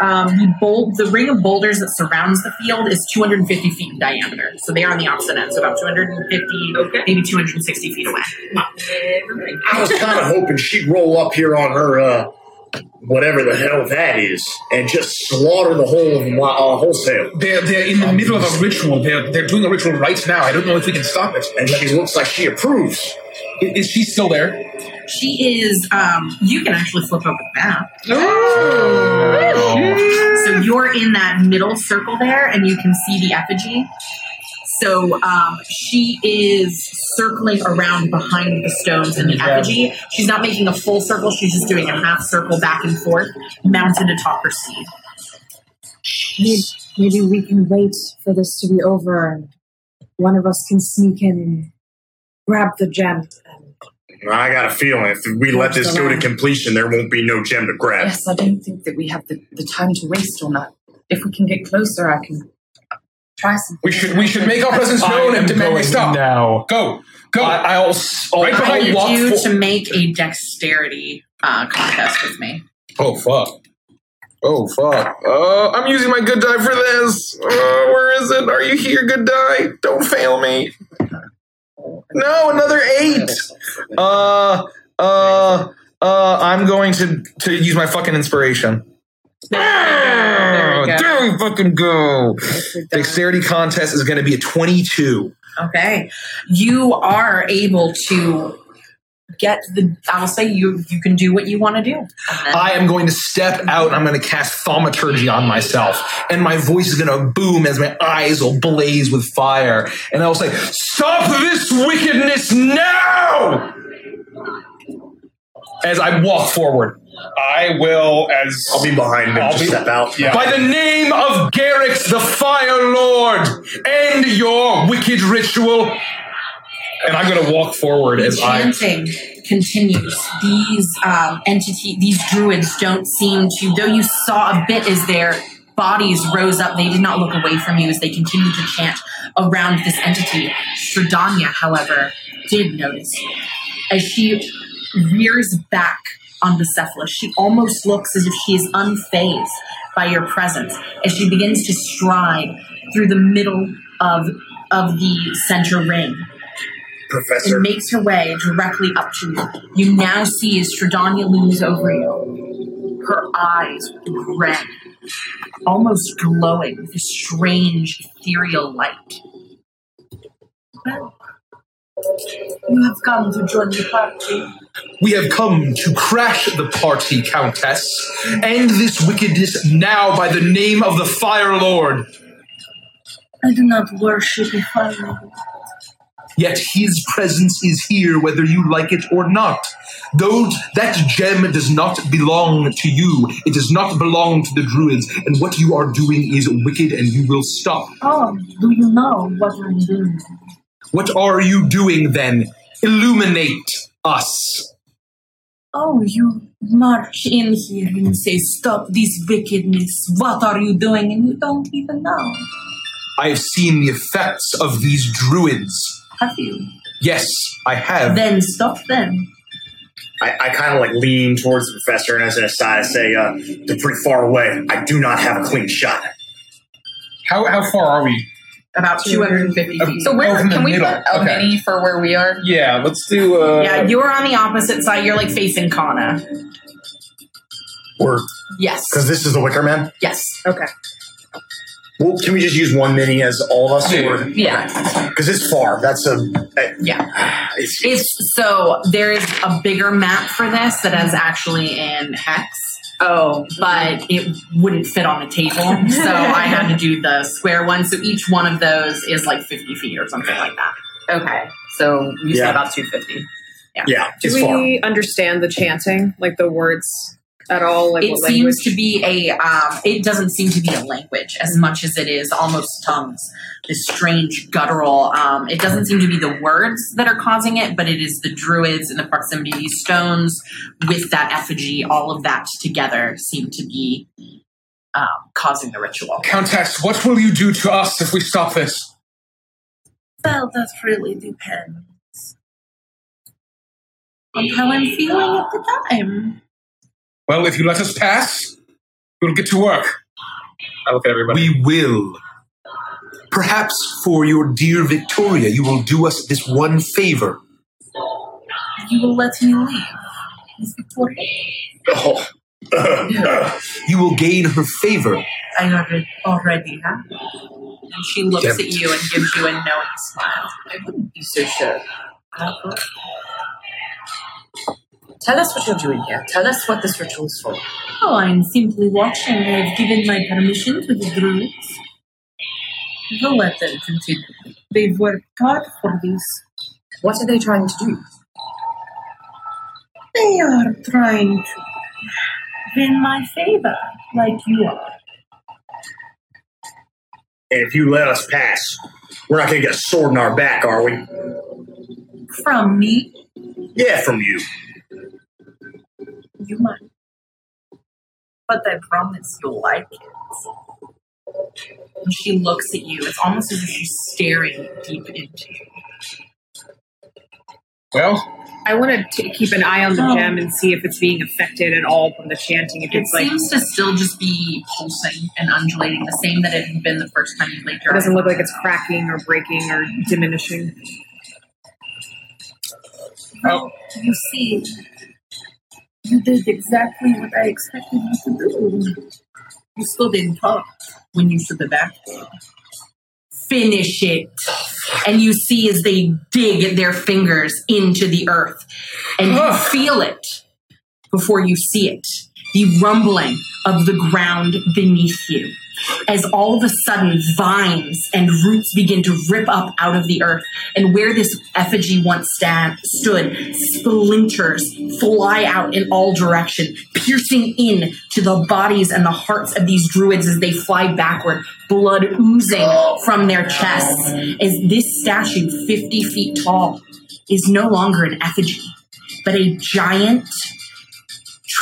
the ring of boulders that surrounds the field is 250 feet in diameter. So they are on the opposite end, so about 250, maybe 260 feet away. I was kind of hoping she'd roll up here on her, whatever the hell that is, and just slaughter the whole of them wholesale. They're in the middle of a ritual. They're doing a ritual right now. I don't know if we can stop it. And she looks like she approves. Is she still there? She is, you can actually flip over the map. Oh. So you're in that middle circle there, and you can see the effigy. So she is circling around behind the stones in the effigy. She's not making a full circle. She's just doing a half circle back and forth, mounted atop her steed. Maybe we can wait for this to be over, and one of us can sneak in and grab the gem. I got a feeling if we let this go to completion, there won't be no gem to grab. Yes, I don't think that we have the time to waste on that. If we can get closer, I can try something. We should make our presence known and demand they stop. Now. Go. I need you to make a dexterity contest with me. Oh, fuck. I'm using my good die for this. Where is it? Are you here, good die? Don't fail me. No, another 8. I'm going to use my fucking inspiration. There we fucking go. Dexterity contest is going to be a 22. Okay, you are able to get the. I'll say you can do what you want to do. I am going to step out. And I'm going to cast thaumaturgy on myself, and my voice is going to boom as my eyes will blaze with fire, and I'll say, "Stop this wickedness now!" As I walk forward, I'll be behind him. I'll step out. Yeah. By the name of Garrix, the Fire Lord, end your wicked ritual. And I'm going to walk forward as chanting continues. These druids don't seem to, though you saw a bit as their bodies rose up, they did not look away from you as they continued to chant around this entity. Strahdanya, however, did notice you. As she rears back on Bucephalus, she almost looks as if she is unfazed by your presence as she begins to stride through the middle of the center ring. Professor. And makes her way directly up to you. You now see as Strahdanya looms over you, her eyes red, almost glowing with a strange ethereal light. Well, you have come to join the party. We have come to crash the party, Countess. End this wickedness now by the name of the Fire Lord. I do not worship the Fire Lord. Yet his presence is here, whether you like it or not. Though that gem does not belong to you, it does not belong to the druids, and what you are doing is wicked, and you will stop. Oh, do you know what I'm doing? What are you doing, then? Illuminate us. Oh, you march in here and say, stop this wickedness. What are you doing? And you don't even know. I have seen the effects of these druids. Have you? Yes, I have. Then stop them. I kind of like lean towards the professor and as an aside I say, they're pretty far away. I do not have a clean shot. How far are we? About 250 feet. So where can we put a mini for where we are? Yeah, let's do... Yeah, you're on the opposite side. You're like facing Kana. Or... Yes. Because this is the Wicker Man? Yes. Okay. Well, can we just use one mini as all of us? Or? Yeah. Because it's far. That's a... yeah. So there is a bigger map for this that is actually in Hex. Oh, but it wouldn't fit on the table, so I had to do the square one. So each one of those is like 50 feet or something like that. Okay, so you said about 250. Yeah. Do we understand the chanting, like the words at all? Like it seems to be a. It doesn't seem to be a language as much as it is almost tongues. This strange guttural. It doesn't seem to be the words that are causing it, but it is the druids and the proximity of these stones with that effigy. All of that together seem to be causing the ritual. Countess, what will you do to us if we stop this? Well, that really depends on how I'm feeling at the time. Well, if you let us pass, we'll get to work. I look at everybody. We will. Perhaps for your dear Victoria, you will do us this one favor. You will let me leave, Miss Victoria. Oh. You will gain her favor. I already have. And she looks at you and gives you a knowing smile. I wouldn't be so sure. Tell us what you're doing here. Tell us what this ritual is for. Oh, I'm simply watching. I've given my permission to the druids. We'll let them continue. They've worked hard for this. What are they trying to do? They are trying to win my favor, like you are. And if you let us pass, we're not going to get a sword in our back, are we? From me? Yeah, from you. You might. But I promise you'll like it. When she looks at you, it's almost as if she's staring deep into you. Well, I want to keep an eye on the gem and see if it's being affected at all from the chanting. If it seems to still just be pulsing and undulating, the same that it had been the first time you laid your eyes. It doesn't look like it's cracking or breaking or diminishing. Well, you see, you did exactly what I expected you to do. You still didn't talk when you stood the back door. Finish it. And you see as they dig their fingers into the earth. And you feel it before you see it. The rumbling of the ground beneath you. As all of a sudden vines and roots begin to rip up out of the earth, and where this effigy once stood, splinters fly out in all direction, piercing in to the bodies and the hearts of these druids as they fly backward, blood oozing from their chests, as this statue 50 feet tall is no longer an effigy, but a giant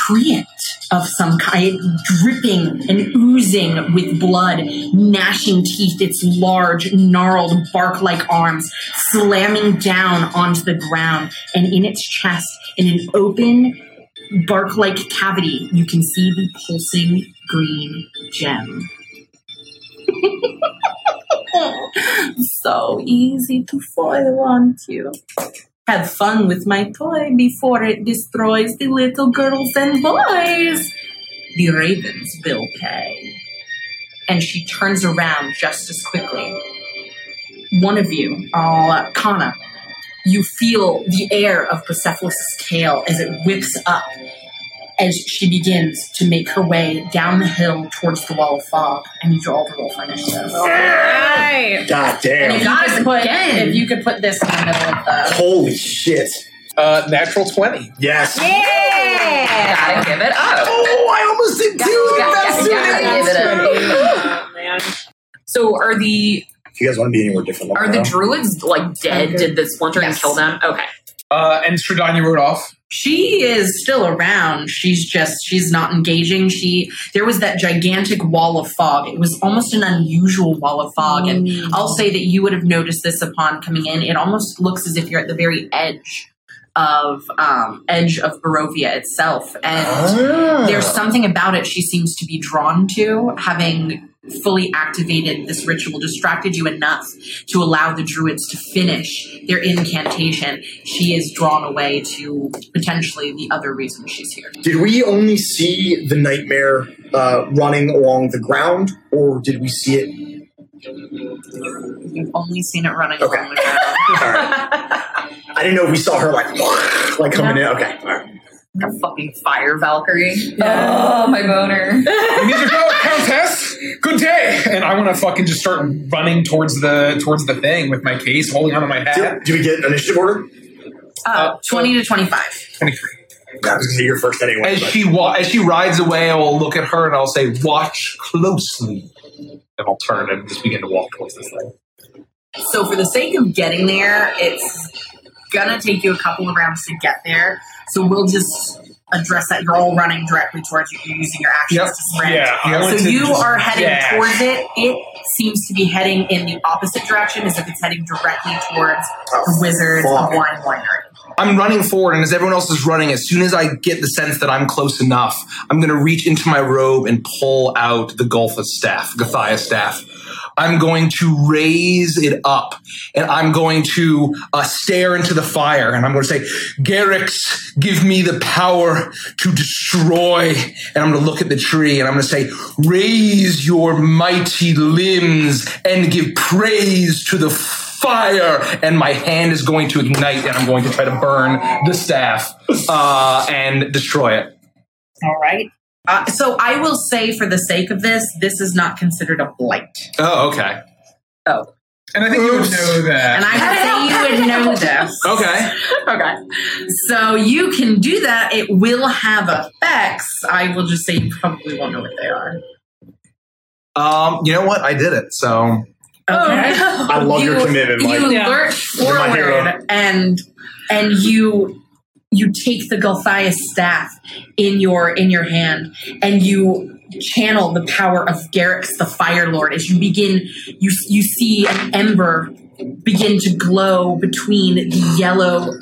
treant of some kind, dripping and oozing with blood, gnashing teeth, its large, gnarled, bark-like arms slamming down onto the ground, and in its chest, in an open, bark-like cavity, you can see the pulsing green gem. So easy to foil, aren't you? Have fun with my toy before it destroys the little girls and boys. The ravens will pay. And she turns around just as quickly. One of you, Kana, you feel the air of Bucephalus' tail as it whips up as she begins to make her way down the hill towards the wall of fog. I need you all to roll for initiative. Right. God damn. And if you could put this in the middle of the... Holy shit. Natural 20. Yes. Yeah. Gotta give it up. Oh, I almost didn't do it. So are the... If you guys want to be anywhere different. Are the druids, like, dead? Okay. Did the splintering kill them? Okay. And Strahdanya rode off. She is still around. She's not engaging. There was that gigantic wall of fog. It was almost an unusual wall of fog. And I'll say that you would have noticed this upon coming in. It almost looks as if you're at the very edge of Barovia itself. And there's something about it she seems to be drawn to, having fully activated this ritual, distracted you enough to allow the druids to finish their incantation. She is drawn away to potentially the other reason she's here. Did we only see the nightmare running along the ground, or did we see it? You've only seen it running along the ground. All right. I didn't know if we saw her coming in. Okay. All right. Like a fucking fire Valkyrie. Yeah. Oh, my boner. Countess, good day. And I want to fucking just start running towards the thing with my case, holding onto my hat. Do we get an initiative order? 20 to 25. 23. That was your first anyway. As she rides away, I will look at her and I'll say, watch closely. And I'll turn and just begin to walk towards this thing. So for the sake of getting there, it's gonna take you a couple of rounds to get there. So we'll just address that you're all running directly towards you. You're using your actions to sprint. Yeah, so you are heading towards it. It seems to be heading in the opposite direction as if it's heading directly towards the Wizards of Wine Winery. I'm running forward, and as everyone else is running, as soon as I get the sense that I'm close enough, I'm going to reach into my robe and pull out the Gathia staff. I'm going to raise it up, and I'm going to stare into the fire, and I'm going to say, Garrix, give me the power to destroy. And I'm going to look at the tree, and I'm going to say, raise your mighty limbs and give praise to the fire. And my hand is going to ignite, and I'm going to try to burn the staff and destroy it. All right. So I will say, for the sake of this is not considered a blight. Oh, okay. Oh. And I think you would know that. And I would say you would know this. Okay. So you can do that. It will have effects. I will just say you probably won't know what they are. You know what? I did it, so... Okay. Oh, no. I love your commitment. You lurch forward and you take the Golfeus staff in your hand, and you channel the power of Garrix, the Fire Lord. As you begin, you see an ember begin to glow between the yellow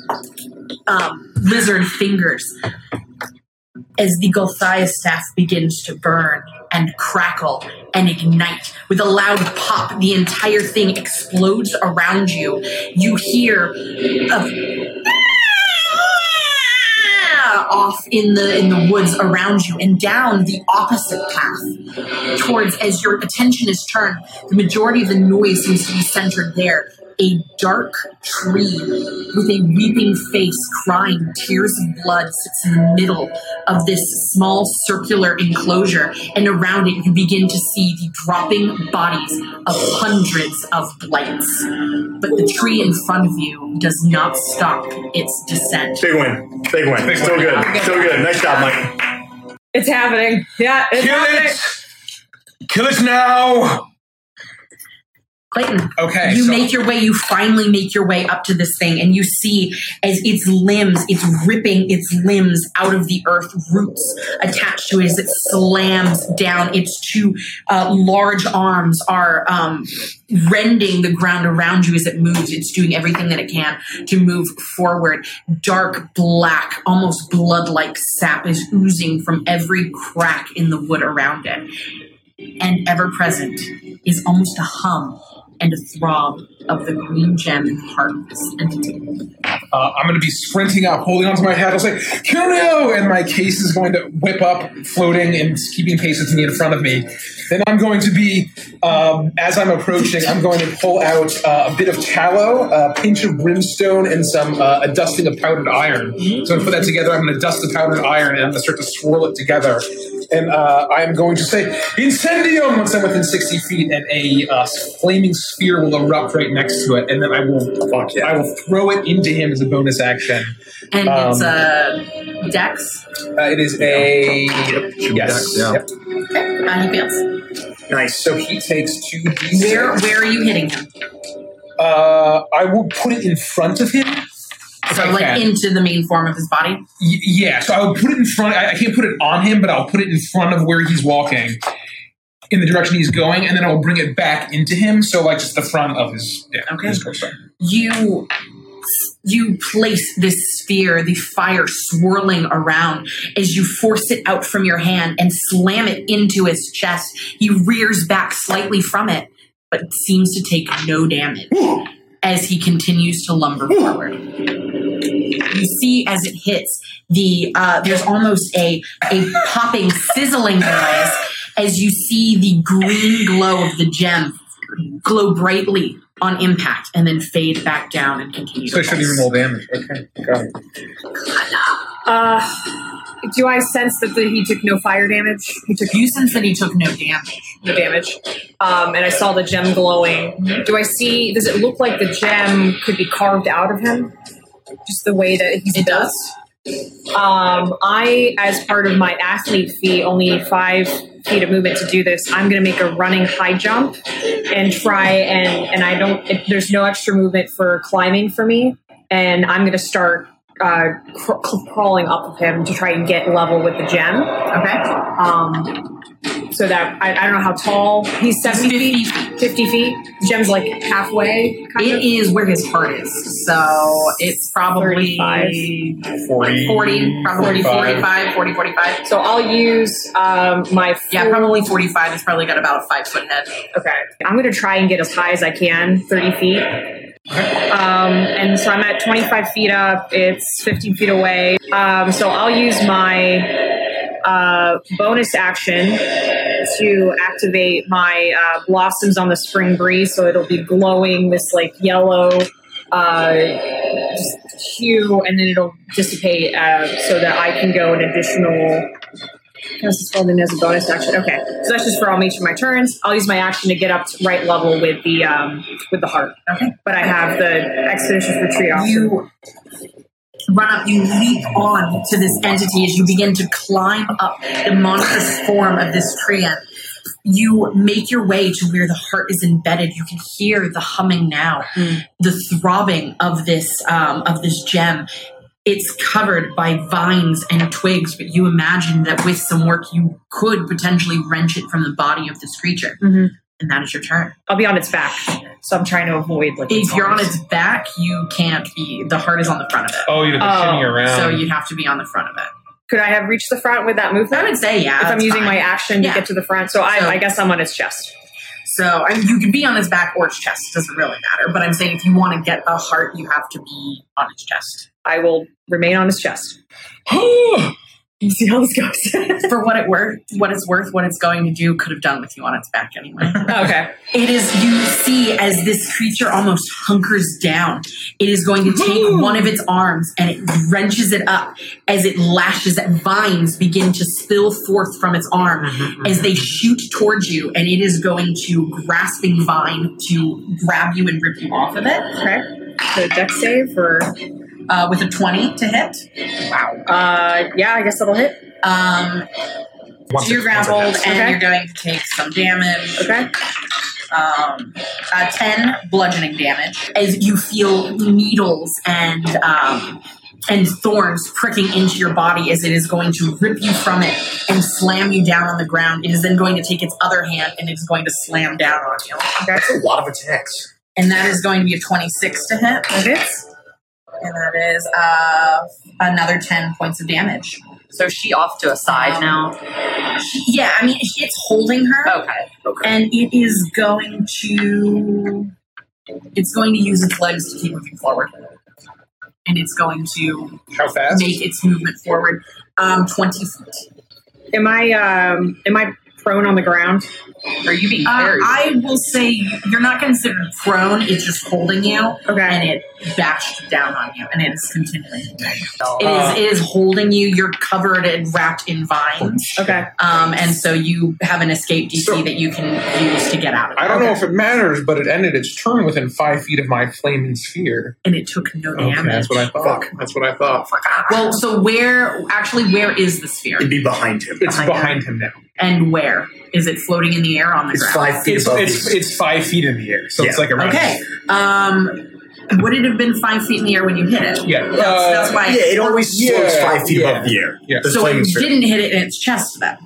lizard fingers as the Golfeus staff begins to burn and crackle and ignite. With a loud pop, the entire thing explodes around you. You hear off in the woods around you, and down the opposite path towards, as your attention is turned, the majority of the noise seems to be centered there. A dark tree with a weeping face, crying tears of blood, sits in the middle of this small circular enclosure, and around it you begin to see the dropping bodies of hundreds of blights. But the tree in front of you does not stop its descent. Big win. Still good. Nice job, Mike. It's happening. Yeah, it's happening. Kill it now! Clayton, okay, you finally make your way up to this thing, and you see as it's ripping its limbs out of the earth, roots attached to it as it slams down. Its two large arms are rending the ground around you as it moves. It's doing everything that it can to move forward. Dark black, almost blood-like sap is oozing from every crack in the wood around it. And ever-present is almost a hum and a throb of the green gem and heart of this entity. I'm going to be sprinting up, holding onto my hat. I'll say, Curio! And my case is going to whip up, floating and keeping pace with me in front of me. Then I'm going to be, as I'm approaching, I'm going to pull out a bit of tallow, a pinch of brimstone, and some a dusting of powdered iron. So to put that together, I'm going to dust the powdered iron, and I'm going to start to swirl it together. And I'm going to say, Incendium! Once I'm within 60 feet, and a flaming sphere will erupt right next to it, and then I will throw it into him as a bonus action. And it's a Dex? It is a... Yep. Yes. Dex, yeah. Yep. Okay. He fails. Nice. So he takes 2d6. Where are you hitting him? I will put it in front of him. So, into the main form of his body? Yeah, so I would put it in front. I can't put it on him, but I'll put it in front of where he's walking, in the direction he's going, and then I'll bring it back into him, so, just the front of his... Yeah, okay. His person. You place this sphere, the fire swirling around, as you force it out from your hand and slam it into his chest. He rears back slightly from it, but seems to take no damage as he continues to lumber forward. You see as it hits, there's almost a popping, sizzling noise as you see the green glow of the gem glow brightly on impact and then fade back down and continue. So it shouldn't even roll damage. Okay, got it. Do I sense that he took no fire damage? You sense that he took no damage. No damage. And I saw the gem glowing. Mm-hmm. Does it look like the gem could be carved out of him? Just the way that he's built? It does. I, as part of my athlete fee, only need 5 feet of movement to do this. I'm going to make a running high jump and try and I don't... There's no extra movement for climbing for me. And I'm going to start... crawling up of him to try and get level with the gem. Okay. So that I don't know how tall he's. 70 feet. 50 feet. Gem's like halfway. It is where his heart is. So it's probably 40, 45. So I'll use my. Yeah, probably 45. It's probably got about a 5 foot head. Okay. I'm gonna try and get as high as I can. 30 feet. And so I'm at 25 feet up. It's 15 feet away. So I'll use my bonus action to activate my blossoms on the spring breeze. So it'll be glowing this like yellow hue, and then it'll dissipate so that I can go an additional. This is called in as a bonus action. Okay, so that's just for all each of my turns. I'll use my action to get up to right level with the heart. Okay, but I have the expedition's retreat officer. You run up, you leap on to this entity as you begin to climb up the monstrous form of this tree. You make your way to where the heart is embedded. You can hear the humming now, the throbbing of this gem. It's covered by vines and twigs, but you imagine that with some work, you could potentially wrench it from the body of this creature. Mm-hmm. And that is your turn. I'll be on its back. So I'm trying to avoid... like if you're on its back, you can't be... The heart is on the front of it. Oh, you'd be sitting around. So you'd have to be on the front of it. Could I have reached the front with that movement? I would say, yeah. If I'm using my action to get to the front. So I guess I'm on its chest. So you could be on its back or its chest. It doesn't really matter. But I'm saying if you want to get the heart, you have to be on its chest. I will remain on his chest. You see how this goes. For what it's worth, what it's going to do could have done with you on its back anyway. Okay. It is, you see, as this creature almost hunkers down, it is going to take one of its arms and it wrenches it up as it lashes at vines begin to spill forth from its arm as they shoot towards you, and it is going to grasping vine to grab you and rip you off of it. Okay. So dex save or... with a 20 to hit. Wow. Yeah, I guess that'll hit. So you're grappled, and you're going to take some damage. Okay. 10 bludgeoning damage as you feel needles and thorns pricking into your body as it is going to rip you from it and slam you down on the ground. It is then going to take its other hand and it's going to slam down on you. That's a lot of attacks. And that is going to be a 26 to hit. That is. And that is another 10 points of damage. So is she off to a side now? Yeah, I mean, it's holding her. Okay. And it is going to... It's going to use its legs to keep moving forward. And it's going to... How fast? Make its movement forward. 20 feet. Am I prone on the ground? Or are you being carried? I will say you're not considered prone. It's just holding you. Okay. And it bashed down on you. And it's continuing. It is holding you. You're covered and wrapped in vines. Okay. And so you have an escape DC that you can use to get out of it. I don't know if it matters, but it ended its turn within 5 feet of my flaming sphere. And it took no damage. That's what I thought. Well, so where is the sphere? It'd be behind him. It's behind him now. And where? Is it floating in the air on the ground? 5 feet above it's 5 feet in the air, so it's like a round. Okay. Would it have been 5 feet in the air when you hit it? Yeah. That's why. Yeah, it always floats 5 feet above the air. Yeah. So it didn't hit it in its chest then?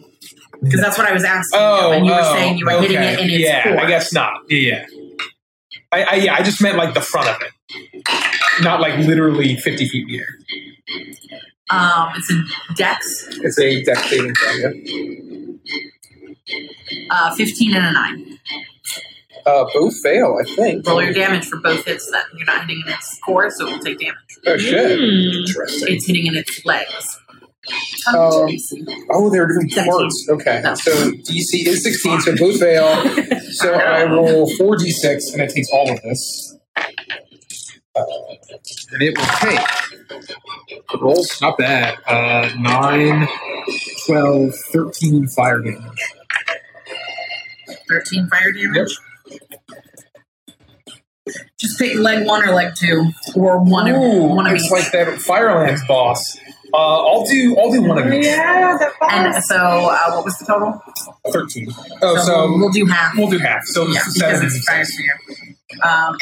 Because that's what I was asking you, and you were saying you were hitting it in its core. Yeah, I guess not. Yeah. I just meant like the front of it. Not like literally 50 feet in the air. It's a dex? It's a dex saving throw, yeah. 15 and a 9. Both fail, I think. Roll your damage for both hits then. You're not hitting in its core, so it will take damage. Oh, shit. Interesting. It's hitting in its legs. They're different parts. Okay. No. So DC is 16, so both fail. So I roll 4d6, and it takes all of this. And it will take Rolls not bad. 9, 12, 13 fire damage. 13 fire damage? Yep. Just pick leg 1 or leg 2. Or one of each. It's like that Firelands boss. I'll do one of each. Yeah, that boss. And so, what was the total? 13. Oh, so we'll do half. We'll do half. So yeah, because it's fire damage.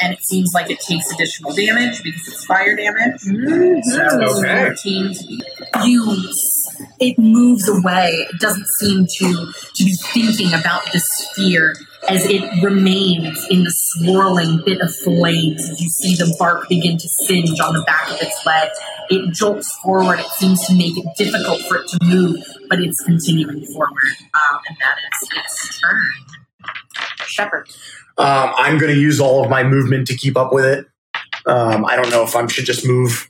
And it seems like it takes additional damage because it's fire damage. Mm-hmm. So okay. 14 to be used. It moves away. It doesn't seem to be thinking about the sphere as it remains in the swirling bit of flames. You see the bark begin to singe on the back of its leg. It jolts forward. It seems to make it difficult for it to move, but it's continuing forward. And that is its turn. Shepherd. I'm going to use all of my movement to keep up with it. I don't know if I should just move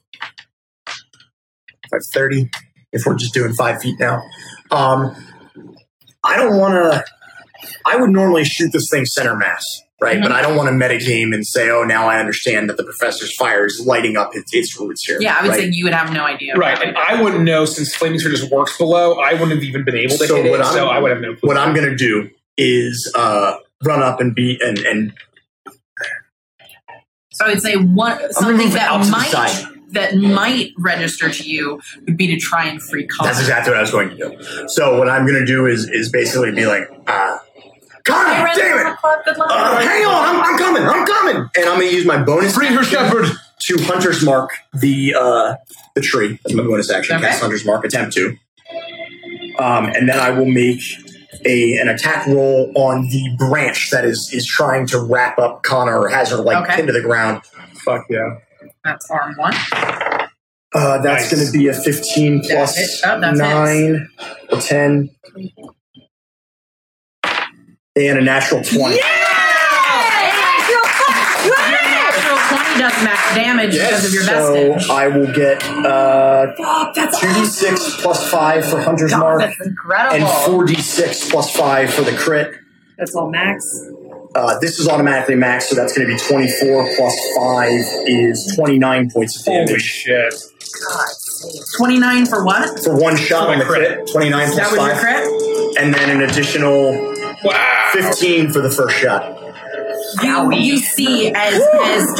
530, if we're just doing 5 feet now. I don't want to... I would normally shoot this thing center mass, right? Mm-hmm. But I don't want to metagame and say, oh, now I understand that the professor's fire is lighting up its roots here. Yeah, I would say you would have no idea. Right, and I wouldn't know, since Flaming Sphere just works below, I wouldn't have even been able to hit it, so I would have no clue. What I'm going to do is... run up and beat and so I'd say one something that might register to you would be to try and free Connor. That's exactly what I was going to do. So what I'm going to do is basically be like, Connor, damn it! Hang on, I'm coming, and I'm going to use my bonus. Free her, Shepherd. To Hunter's Mark the tree. That's my bonus action. Okay. Cast Hunter's Mark, attempt to, and then I will make an attack roll on the branch that is trying to wrap up Connor or has her pinned to the ground. Fuck yeah. That's arm 1. That's going to be a 15 plus 9 or 10 and a natural 20. Yeah! Natural 20 does max damage because of your vestige. So I will get 2d6 plus 5 for Hunter's Mark. That's incredible. And 4d6 plus 5 for the crit. That's all max. This is automatically max, so that's going to be 24 plus 5 is 29 points of damage. Holy shit. God. 29 for what? For one shot on the crit. 29 plus 5. That was your crit? And then an additional 15 for the first shot. You see as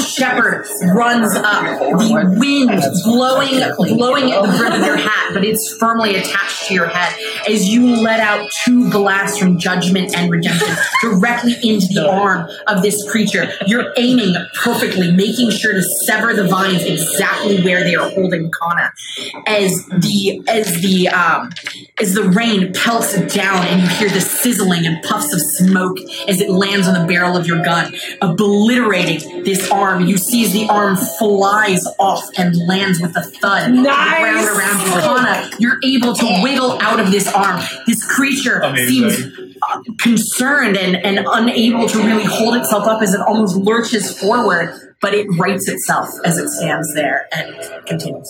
Shepherd runs up, the wind blowing at the brim of your hat, but it's firmly attached to your head as you let out 2 blasts from Judgment and Redemption directly into the arm of this creature. You're aiming perfectly, making sure to sever the vines exactly where they are holding Kana. As the rain pelts it down, and you hear the sizzling and puffs of smoke as it lands on the barrel of your gun, obliterating this arm. You see as the arm flies off and lands with a thud. Nice. Round around Kana, you're able to wiggle out of this arm. This creature seems concerned and unable to really hold itself up as it almost lurches forward, but it rights itself as it stands there and continues.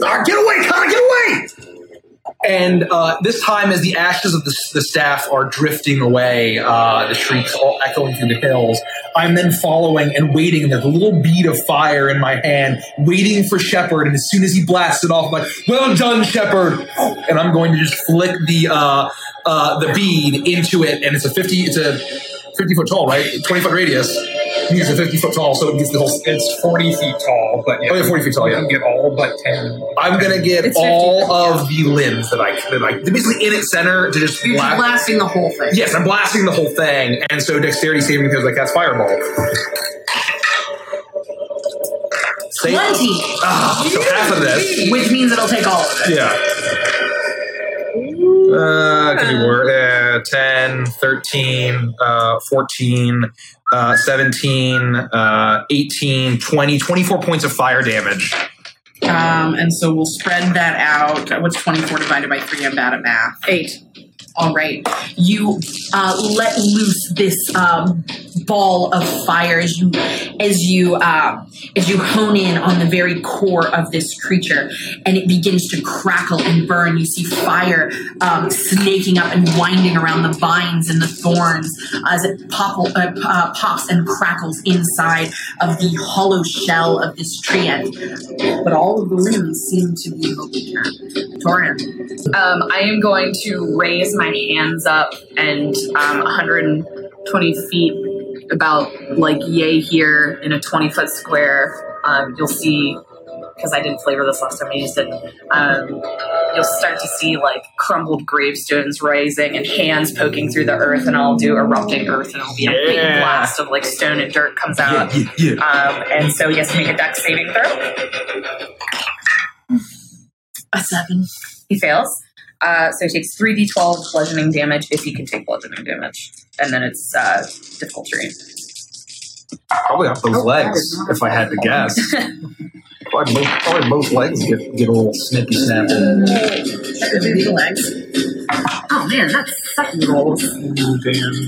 Get away, Kana! Get away! And this time, as the ashes of the staff are drifting away, the shrieks all echoing through the hills, I'm then following and waiting with a little bead of fire in my hand, waiting for Shepherd. And as soon as he blasts it off, I'm like, well done, Shepherd! And I'm going to just flick the bead into it, and it's a 50-foot tall, right? 20-foot radius. It's a 50-foot tall, so it gets the whole... It's 40 feet tall, but... Yeah. Oh, yeah, 40 feet tall, yeah. You can get all but 10. I'm going to get all of the limbs that I... Basically, in its center to just... You're blasting the whole thing. Yes, I'm blasting the whole thing. And so dexterity saving throws like that's Fireball. 20! So half of this. Which means it'll take all of it. Yeah. Could be more. 10, 13, 14, 17, 18, 20, 24 points of fire damage. And so we'll spread that out. What's 24 divided by 3? I'm bad at math. 8. All right. You let loose this ball of fire as you hone in on the very core of this creature, and it begins to crackle and burn. You see fire snaking up and winding around the vines and the thorns as it pops and crackles inside of the hollow shell of this tree end. But all of the limbs seem to be open. Torian. I am going to raise my hands up and 120 feet about like yay here in a 20-foot square. You'll see, because I didn't flavor this last time, I used it. You'll start to see like crumbled gravestones rising and hands poking through the earth, and I'll do erupting earth, and I'll be a big blast of like stone and dirt comes out. And so he has to make a dex saving throw. A 7. He fails. So he takes 3d12 bludgeoning damage if he can take bludgeoning damage. And then it's difficult terrain. Probably off those legs, if I had to guess. Probably both legs get a little snippy snappy. The legs. Oh man, that's sucking rolls.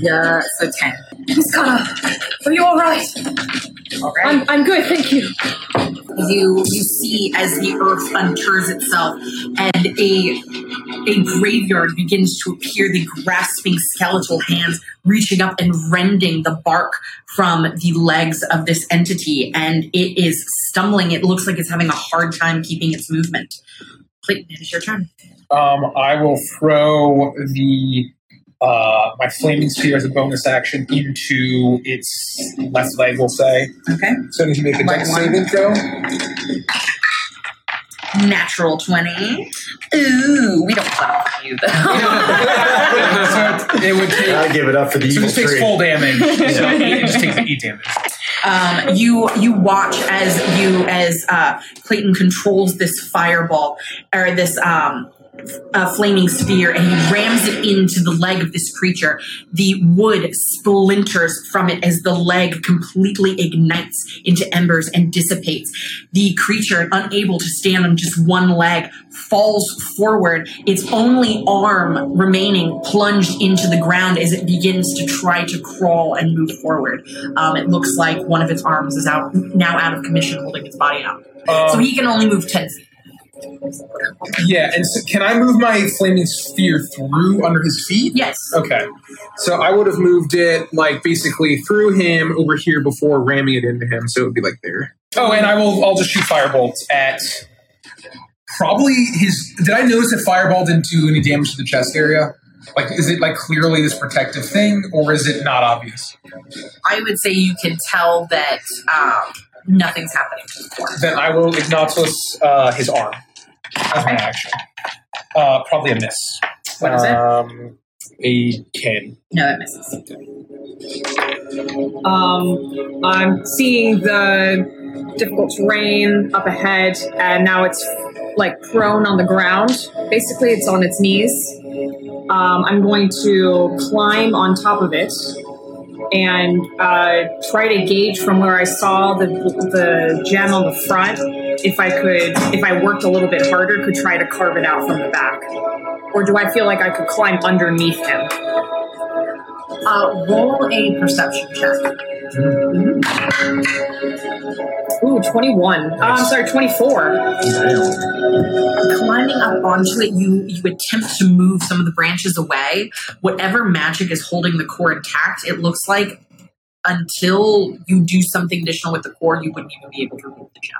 Yeah, so 10. Miss Carter, are you alright? Right. I'm good, thank you. You see as the earth unturs itself and a graveyard begins to appear, the grasping skeletal hands reaching up and rending the bark from the legs of this entity, and it is stumbling. It looks like it's having a hard time keeping its movement. Clayton, it is your turn. I will throw my flaming sphere as a bonus action into its left leg, we'll say. Okay. So did you make a dex saving throw? Natural 20. Ooh, we don't clap for you though. So it would take. I give it up for the evil tree. So it takes full damage. So it just takes 8 damage. You watch as Clayton controls this fireball or this a flaming sphere, and he rams it into the leg of this creature. The wood splinters from it as the leg completely ignites into embers and dissipates. The creature, unable to stand on just one leg, falls forward, its only arm remaining plunged into the ground as it begins to try to crawl and move forward. It looks like one of its arms is now out of commission, holding its body up. So he can only move 10 feet. Yeah, and so can I move my flaming sphere through under his feet? Yes. Okay. So I would have moved it, like, basically through him over here before ramming it into him, so it would be, like, there. Oh, and I'll just shoot firebolts at probably his... Did I notice that fireball didn't do any damage to the chest area? Like, is it, like, clearly this protective thing, or is it not obvious? I would say you can tell that nothing's happening to the core. Then I will Ignatus his arm. That's my action. Probably a miss. What is it? A 10. No, that misses. I'm seeing the difficult terrain up ahead, and now it's like prone on the ground. Basically, it's on its knees. I'm going to climb on top of it and try to gauge from where I saw the gem on the front if I worked a little bit harder, could try to carve it out from the back. Or do I feel like I could climb underneath him? Roll a perception check. Mm-hmm. Ooh, 21. Nice. I'm sorry, 24. Climbing up onto it, you attempt to move some of the branches away. Whatever magic is holding the core intact, it looks like until you do something additional with the core, you wouldn't even be able to remove the gem.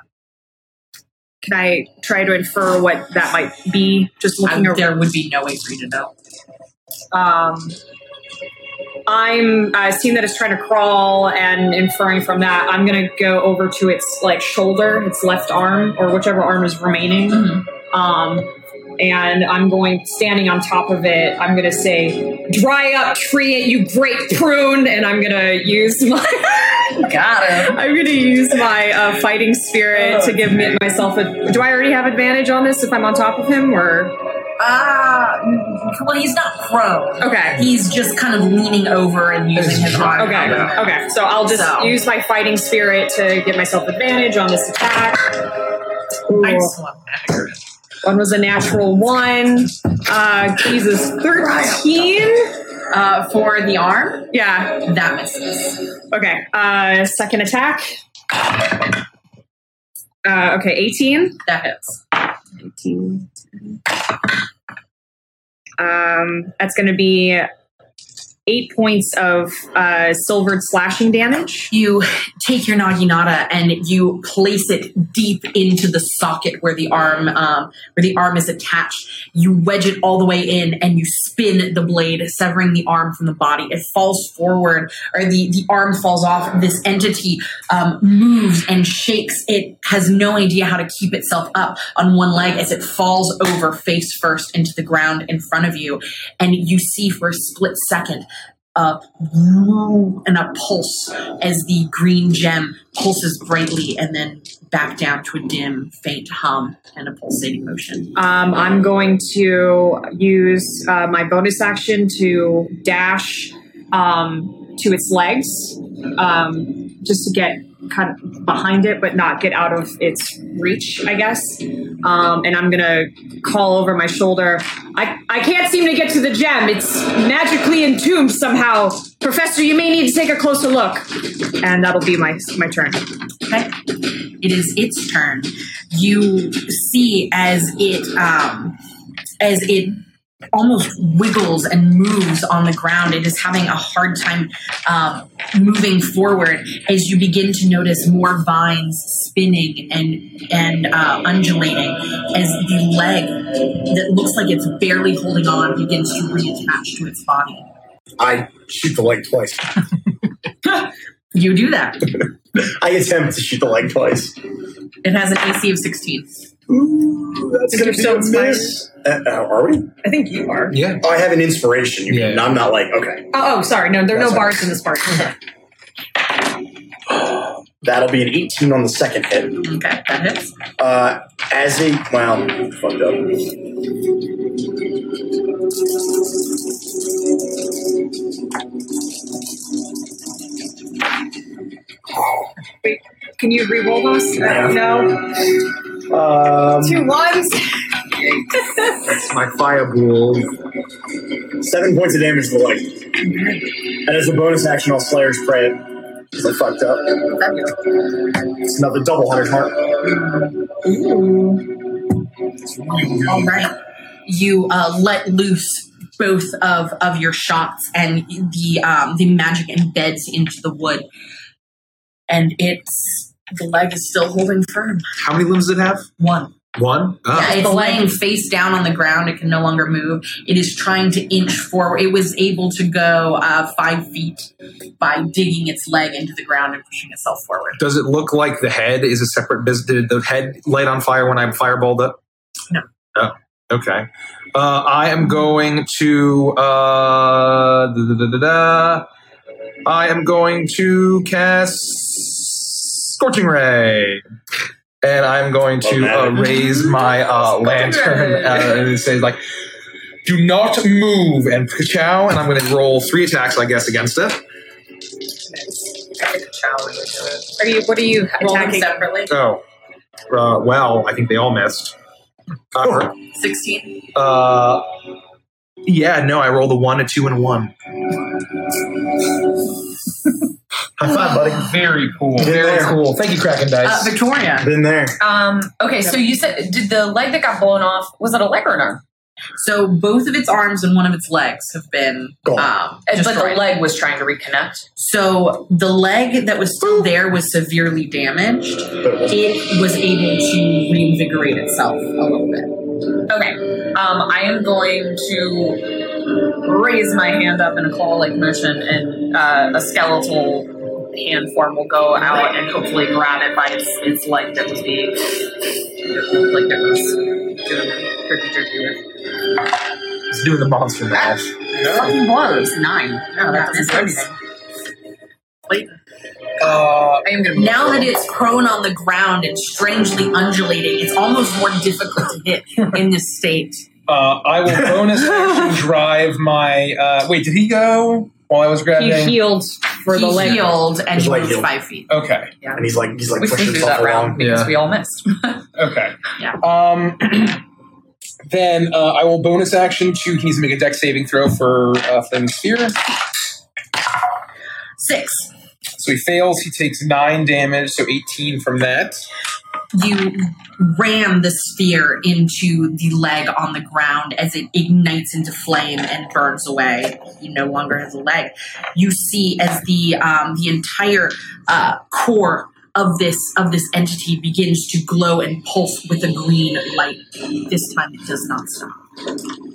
Can I try to infer what that might be? Just looking around. There would be no way for you to know. I'm seeing that it's trying to crawl, and inferring from that, I'm going to go over to its like shoulder, its left arm, or whichever arm is remaining. Mm-hmm. And I'm going, standing on top of it, I'm going to say, "Dry up, tree, you great prune!" And I'm going to use my... Got him. I'm going to use my fighting spirit to give myself a... Do I already have advantage on this if I'm on top of him, or... Well, he's not prone. Okay. He's just kind of leaning over and using his arm. Okay. So I'll just use my fighting spirit to give myself advantage on this attack. Excellent. One was a natural one. Jesus, 13 for the arm. Yeah, that misses. Okay. Second attack. Okay, 18. That hits. 18. That's going to be 8 points of silvered slashing damage. You take your naginata and you place it deep into the socket where the arm is attached. You wedge it all the way in and you spin the blade, severing the arm from the body. It falls forward, or the arm falls off. This entity moves and shakes. It has no idea how to keep itself up on one leg as it falls over face first into the ground in front of you. And you see for a split second a pulse as the green gem pulses brightly and then back down to a dim, faint hum and a pulsating motion. I'm going to use my bonus action to dash to its legs just to get kind of behind it but not get out of its reach, I guess. And I'm going to call over my shoulder. I can't seem to get to the gem. It's magically entombed somehow. Professor, you may need to take a closer look. And that'll be my turn. Okay. It is its turn. You see as it almost wiggles and moves on the ground. It is having a hard time moving forward as you begin to notice more vines spinning and undulating as the leg that looks like it's barely holding on begins to reattach to its body. I shoot the leg twice. You do that. I attempt to shoot the leg twice. It has an AC of 16. Ooh, that's going to be a miss. Are we? I think you are. Yeah. Oh, I have an inspiration. You mean I'm not like, okay. Oh, sorry. No, there are no bars in this part. Okay. That'll be an 18 on the second hit. Okay, that hits. Fucked up. Wait, can you re-roll those? No. 2 ones. That's my fireball. 7 points of damage to the leg. And as a bonus action, I'll Slayer's Prey it. Because I fucked up. It's another double 100 heart. Ooh. All right. You let loose both of your shots, and the magic embeds into the wood. And it's... The leg is still holding firm. How many limbs does it have? One? Oh. Yeah, it's laying face down on the ground. It can no longer move. It is trying to inch forward. It was able to go 5 feet by digging its leg into the ground and pushing itself forward. Does it look like the head is a separate business? Did the head light on fire when I fireballed it? No. Oh, okay. I am going to... I am going to cast... Scorching Ray. And I'm going to raise my lantern and it says, like, do not move, and ka-chow, and I'm going to roll 3 attacks, I guess, against it. Nice. What are you attacking separately? Oh. I think they all missed. 16. Yeah, no, I rolled a 1, a 2, and a 1. High five, buddy. Very cool. Very cool. Thank you, Kraken Dice. Victoria. Been there. Okay, so you said, did the leg that got blown off, was it a leg or an arm? So both of its arms and one of its legs have been destroyed. But the leg was trying to reconnect. So the leg that was still there was severely damaged. It was able to reinvigorate itself a little bit. Okay. I am going to... raise my hand up in a claw-like motion, and a skeletal hand form will go out and hopefully grab it by its leg that was being doing the jerky with. It's doing the monster mash. Fucking blows. 9. No, that doesn't do anything. Wait. Now that it's prone on the ground and strangely undulating, it's almost more difficult to hit in this state. I will bonus action drive my... wait, did he go while I was grabbing? He healed for the leg. He healed and he moved 5 feet. Okay. Yeah. And he's like... We couldn't do that round because we all missed. Okay. Yeah. Then I will bonus action to. He needs to make a dex saving throw for the sphere. 6. So he fails. He takes 9 damage, so 18 from that. You ram the sphere into the leg on the ground as it ignites into flame and burns away. He no longer has a leg. You see as the entire core of this entity begins to glow and pulse with a green light. This time it does not stop.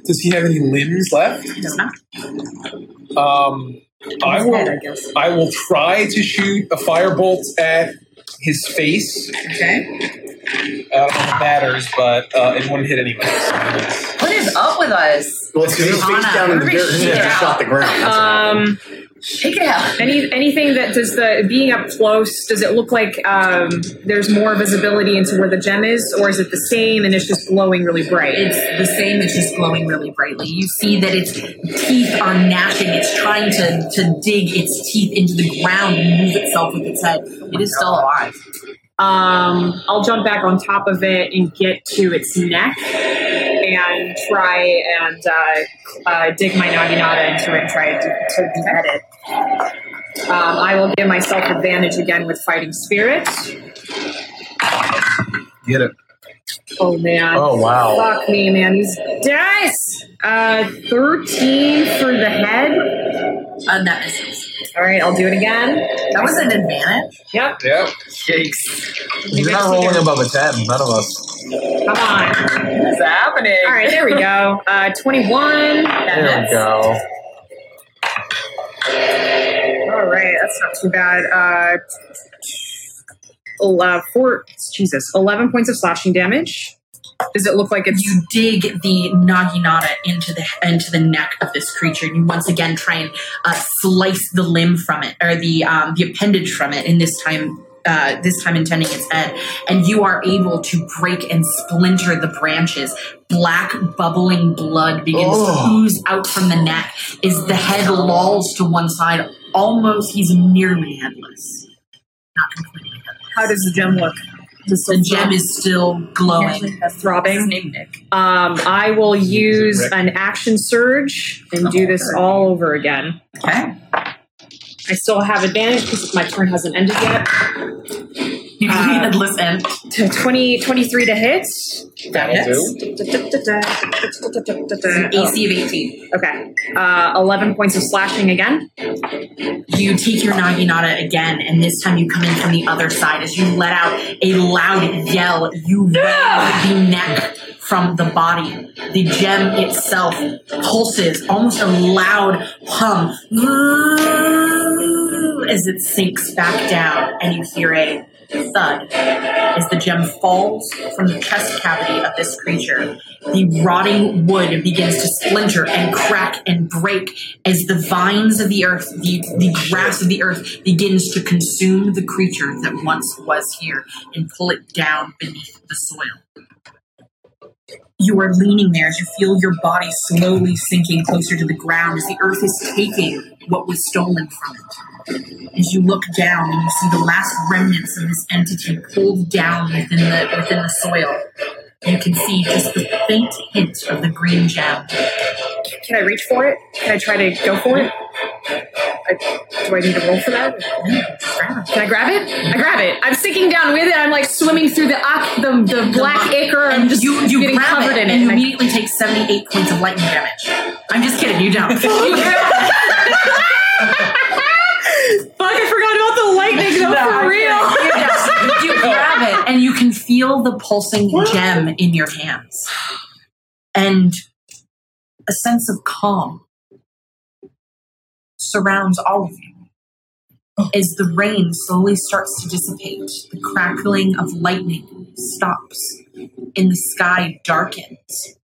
Does he have any limbs left? He does not. I will try to shoot a firebolt at his face. Okay. I don't know if it matters, but it wouldn't hit anybody. What is up with us? Well, it's because he's face down in the dirt and just shot the ground. Shake it out. Anything that does the being up close, does it look like there's more visibility into where the gem is, or is it the same and it's just glowing really bright? It's the same, it's just glowing really brightly. You see that its teeth are gnashing, it's trying to dig its teeth into the ground and move itself with its head. It is still alive. I'll jump back on top of it and get to its neck and try and dig my naginata into it and try to behead it. I will give myself advantage again with fighting spirit. Get it. Oh, man. Oh, wow. Fuck me, man. He's dice! 13 for the head. That misses. All right, I'll do it again. That was an advantage. Yep. Yikes. You're not rolling above a 10, none of us. Come on. What's happening? All right, there we go. 21. There we go. All right, that's not too bad. 11 points of slashing damage. Does it look like it's... You dig the naginata into the neck of this creature, and you once again try and slice the limb from it, or the appendage from it, and this time intending its head, and you are able to break and splinter the branches. Black, bubbling blood begins to ooze out from the neck as the head lolls to one side. Almost, he's nearly headless. Not completely headless. How does the gem look? The gem is still glowing, throbbing. I will use an action surge and do this all over again. Okay. I still have advantage because my turn hasn't ended yet. You need to listen. 23 to hit. That'll do. AC of 18. Okay. 11 points of slashing again. You take your naginata again, and this time you come in from the other side. As you let out a loud yell, you ram the neck from the body. The gem itself pulses, almost a loud hum, as it sinks back down, and you hear a thud as the gem falls from the chest cavity of this creature. The rotting wood begins to splinter and crack and break as the vines of the earth, the grass of the earth begins to consume the creature that once was here and pull it down beneath the soil. You are leaning there as you feel your body slowly sinking closer to the ground as the earth is taking what was stolen from it. As you look down and you see the last remnants of this entity pulled down within the soil, you can see just the faint hint of the green gem. Can I reach for it? Can I try to go for it? Do I need to roll for that? Can I grab it? I grab it. I'm sticking down with it. I'm like swimming through the black ichor. I'm just getting covered in it. And you immediately take 78 points of lightning damage. I'm just kidding. You don't. Fuck, I forgot about the lightning though, for real. You grab it and you can feel the pulsing gem in your hands. And a sense of calm surrounds all of you. As the rain slowly starts to dissipate, the crackling of lightning stops and the sky darkens.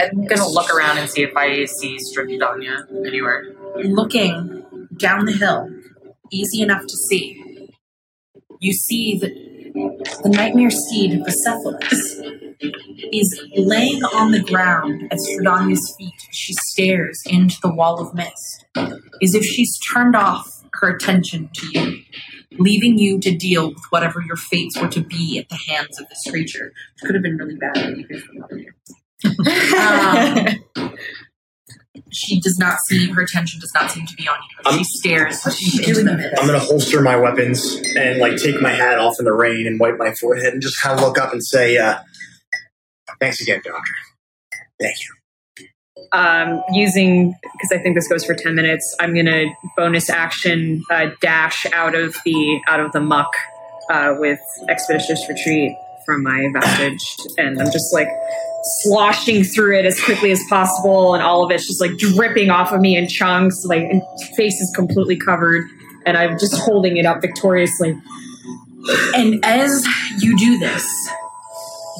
I'm going to look around and see if I see Strahdanya anywhere. Looking down the hill, easy enough to see, you see that the nightmare seed Bucephalus is laying on the ground at Stradanya's feet. She stares into the wall of mist, as if she's turned off her attention to you. leaving you to deal with whatever your fates were to be at the hands of this creature. It could have been really bad when you did it. She does not seem, her attention does not seem to be on you. She stares deep into them. I'm going to holster my weapons and like take my hat off in the rain and wipe my forehead and just kind of look up and say, thanks again, Doctor. Thank you. Using, because I think this goes for 10 minutes, I'm going to bonus action dash out of the muck with Expeditious Retreat from my vestige, and I'm just like sloshing through it as quickly as possible, and all of it's just like dripping off of me in chunks, like, and face is completely covered, and I'm just holding it up victoriously. And as you do this,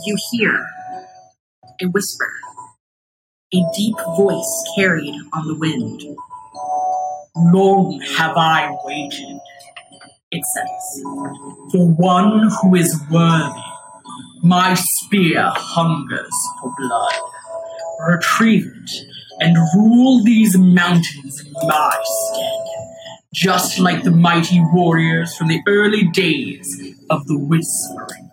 you hear a whisper. A deep voice carried on the wind. Long have I waited, it says, for one who is worthy. My spear hungers for blood. Retrieve it and rule these mountains in my stead, just like the mighty warriors from the early days of the Whispering.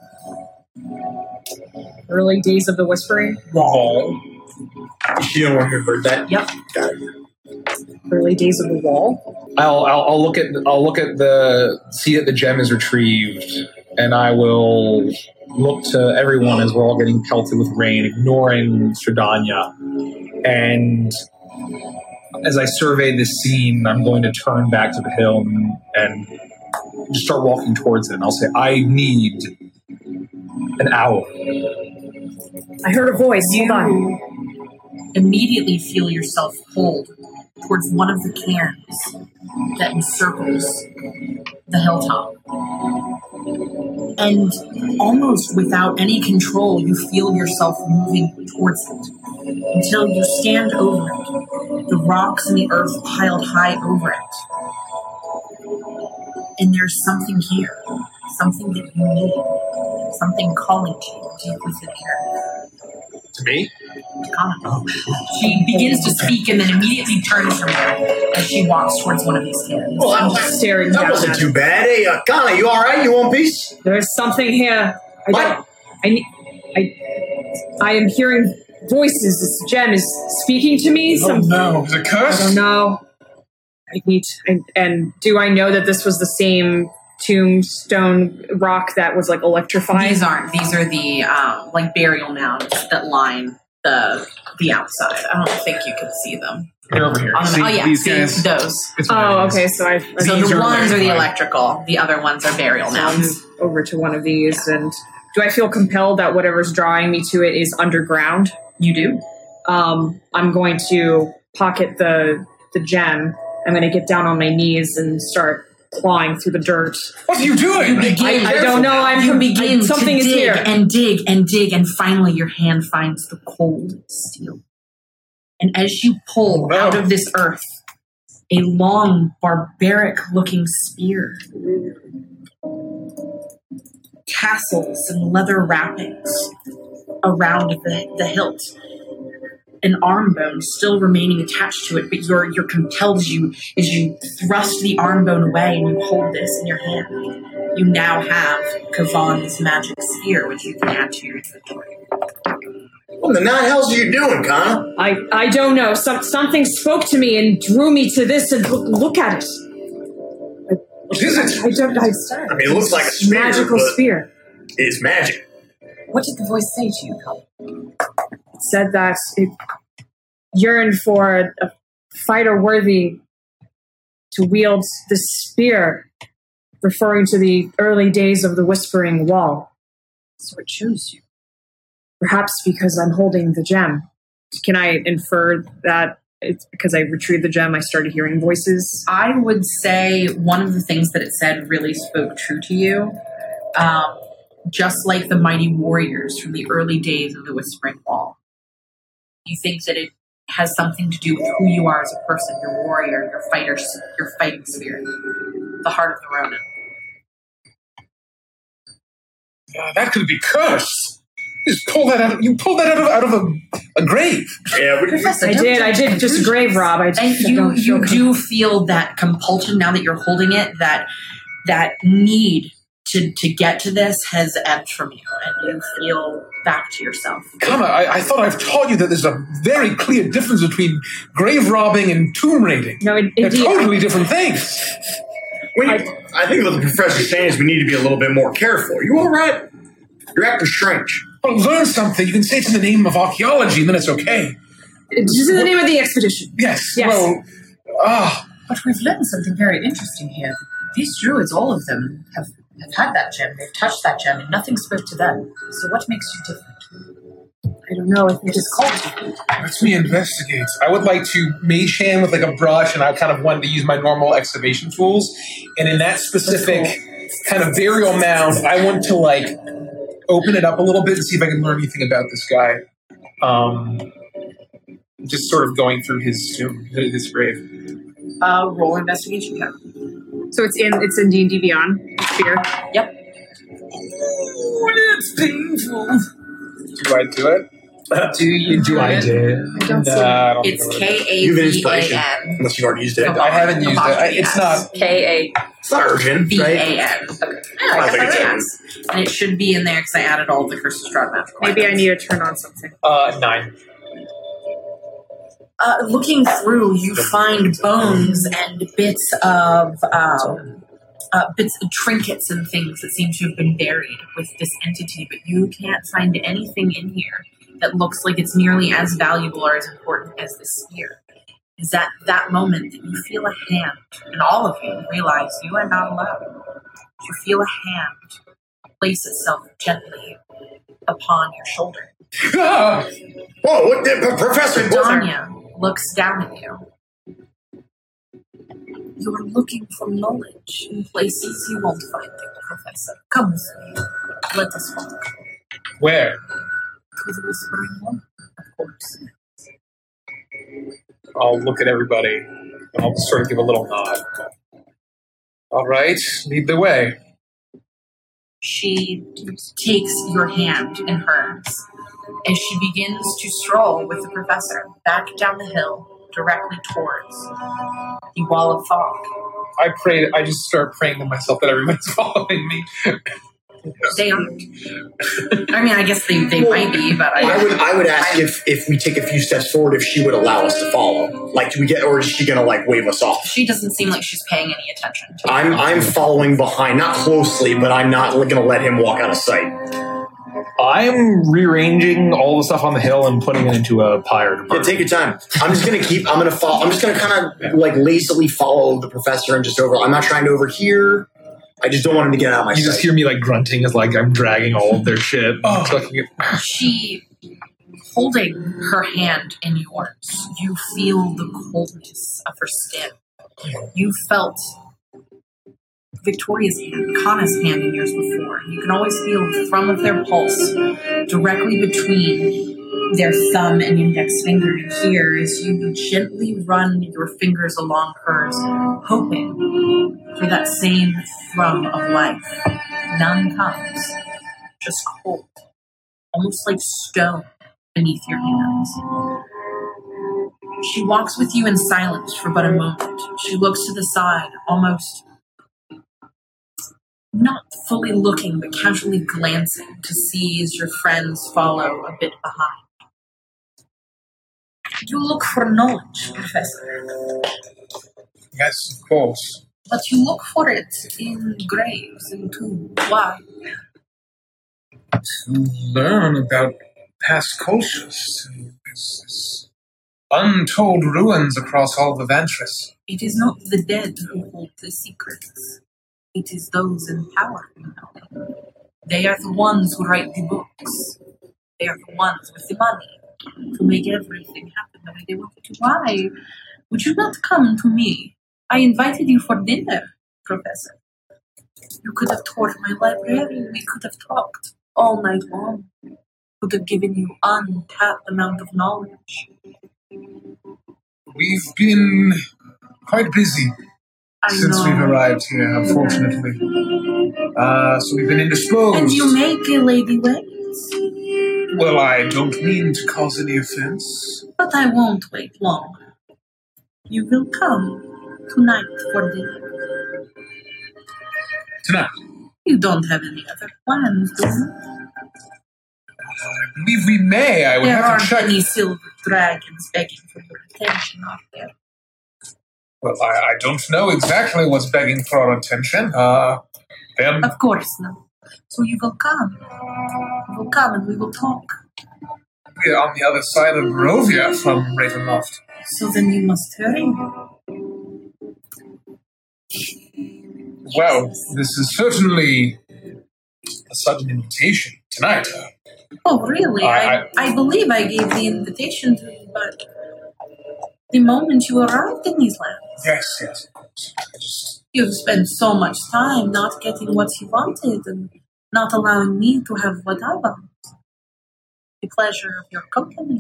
Early days of the Whispering? Wall. You don't want to heard that. Yep. Got it. Early days of the wall. I'll look at the see that the gem is retrieved, and I will look to everyone as we're all getting pelted with rain, ignoring Strahdanya. And as I survey this scene, I'm going to turn back to the hill and just start walking towards it. And I'll say, I need an hour. I heard a voice. Hold on. Immediately feel yourself pulled towards one of the cairns that encircles the hilltop. And almost without any control, you feel yourself moving towards it until you stand over it, the rocks and the earth piled high over it. And there's something here, something that you need, something calling to you deep within the earth. To me? She begins to speak and then immediately turns from her as she walks towards one of these cannons. Well, I'm just staring down at her. That wasn't too bad. Hey, Connor, you all right? You want peace? There's something here. I am hearing voices. This gem is speaking to me. Oh no. The curse? I don't know. And do I know that this was the same tombstone rock that was like electrified? These aren't. These are the like burial mounds that line the outside. I don't think you can see them. They're over here. These guys, those. Oh, okay. So the ones are the electrical. The other ones are burial mounds. So over to one of these, and do I feel compelled that whatever's drawing me to it is underground? You do. I'm going to pocket the gem. I'm going to get down on my knees and start clawing through the dirt. What are you doing? I don't know. Something is here. And dig and dig, and finally your hand finds the cold steel. And as you pull out of this earth, a long, barbaric-looking spear, tassels and leather wrappings around the hilt, an arm bone still remaining attached to it, but you're compelled as you thrust the arm bone away and you hold this in your hand. You now have Kavan's magic sphere, which you can add to your inventory. What the nine hells are you doing, Connor? I don't know. Something spoke to me and drew me to this, and look at it. What is it? I mean, it looks like a spear. Magical spear. It's magic. What did the voice say to you, Colin? It said that it yearned for a fighter worthy to wield the spear, referring to the early days of the Whispering Wall. So it chose you. Perhaps because I'm holding the gem. Can I infer that it's because I retrieved the gem, I started hearing voices? I would say one of the things that it said really spoke true to you. Just like the mighty warriors from the early days of the Whispering Wall. You think that it has something to do with who you are as a person, your warrior, your fighter, your fighting spirit, the heart of the Ronin. That could be cursed. You pulled that out of a grave. Yeah, Professor, I did just a grave, Rob. I you do feel that compulsion now that you're holding it, that that need to get to this has ebbed from you, and you feel back to yourself. Kama, I thought I've taught you that there's a very clear difference between grave robbing and tomb raiding. No, they're totally different things. I think what the professor's saying is we need to be a little bit more careful. Are you all right? You're acting strange. Well, learn something. You can say it's in the name of archaeology, and then it's okay. It's just in the name of the expedition. Yes. Well, but we've learned something very interesting here. These druids, all of them, have had that gem. They've touched that gem, and nothing spoke to them. So what makes you different? I don't know. I think it is called. Let me investigate. I would like to mage hand with a brush, and I kind of wanted to use my normal excavation tools. And in that specific kind of burial mound, I want to open it up a little bit and see if I can learn anything about this guy. Just sort of going through his grave. Roll investigation. Yeah. So it's in D&D Beyond. Fear. Yep. Oh, that's painful. Do I do it? Do you do I do? I don't see it. It's K-A-V-A-N. Unless you've already used it. I haven't used it. It's not K-A-V-A-N. It's not urgent, right? Okay. I think it's and it should be in there because I added all the Curse of Strahdanya. Maybe I need to turn on something. 9. Looking through, you find bones and bits of trinkets and things that seem to have been buried with this entity, but you can't find anything in here that looks like it's nearly as valuable or as important as the spear. Is at that moment that you feel a hand, and all of you realize you are not alone. You feel a hand place itself gently upon your shoulder. Oh, what the professor? Tanya looks down at you. You are looking for knowledge in places you won't find it, Professor. Come with me. Let us walk. Where? To the Whispering One, of course. I'll look at everybody, and I'll sort of give a little nod. All right, lead the way. She takes your hand in hers, and she begins to stroll with the professor back down the hill, directly towards the wall of fog. I just start praying to myself that everyone's following me. They aren't. I mean, I guess they might be, but I would ask if we take a few steps forward, if she would allow us to follow. Do we get, or is she going to wave us off? She doesn't seem like she's paying any attention to I'm following behind, not closely, but I'm not going to let him walk out of sight. I'm rearranging all the stuff on the hill and putting it into a pyre. Yeah, take your time. I'm just going to kind of lazily follow the professor and just over. I'm not trying to overhear. I just don't want him to get out of my sight. You just hear me grunting as I'm dragging all of their shit. She, holding her hand in yours, you feel the coldness of her skin. You felt Victoria's hand, Kana's hand in yours before. You can always feel the thrum of their pulse directly between their thumb and index finger. And here, as you gently run your fingers along hers, hoping for that same thrum of life. None comes. Just cold. Almost like stone beneath your hands. She walks with you in silence for but a moment. She looks to the side, almost not fully looking, but casually glancing to see as your friends follow a bit behind. You look for knowledge, Professor. Yes, of course. But you look for it in graves and tombs. Why? To learn about past cultures. There's untold ruins across all of Avantris. It is not the dead who hold the secrets. It is those in power who know them. They are the ones who write the books. They are the ones with the money to make everything happen the way they want to. Why would you not come to me? I invited you for dinner, Professor. You could have toured my library. We could have talked all night long. Could have given you untapped amount of knowledge. We've been quite busy. Since we've arrived here, unfortunately. So we've been indisposed. And you make a lady wait. Well, I don't mean to cause any offense. But I won't wait long. You will come tonight for dinner. tonight. You don't have any other plans, do you? I believe we may. I would have to check. There aren't any silver dragons begging for your attention out there. Well, I don't know exactly what's begging for our attention. Them. Of course not. So you will come. You will come and we will talk. We are on the other side of Barovia from Ravenloft. So then you must hurry. Well, this is certainly a sudden invitation tonight. Oh, really? I believe I gave the invitation to you, but the moment you arrived in these lands. Yes, of course. You've spent so much time not getting what you wanted and not allowing me to have what I want. The pleasure of your company.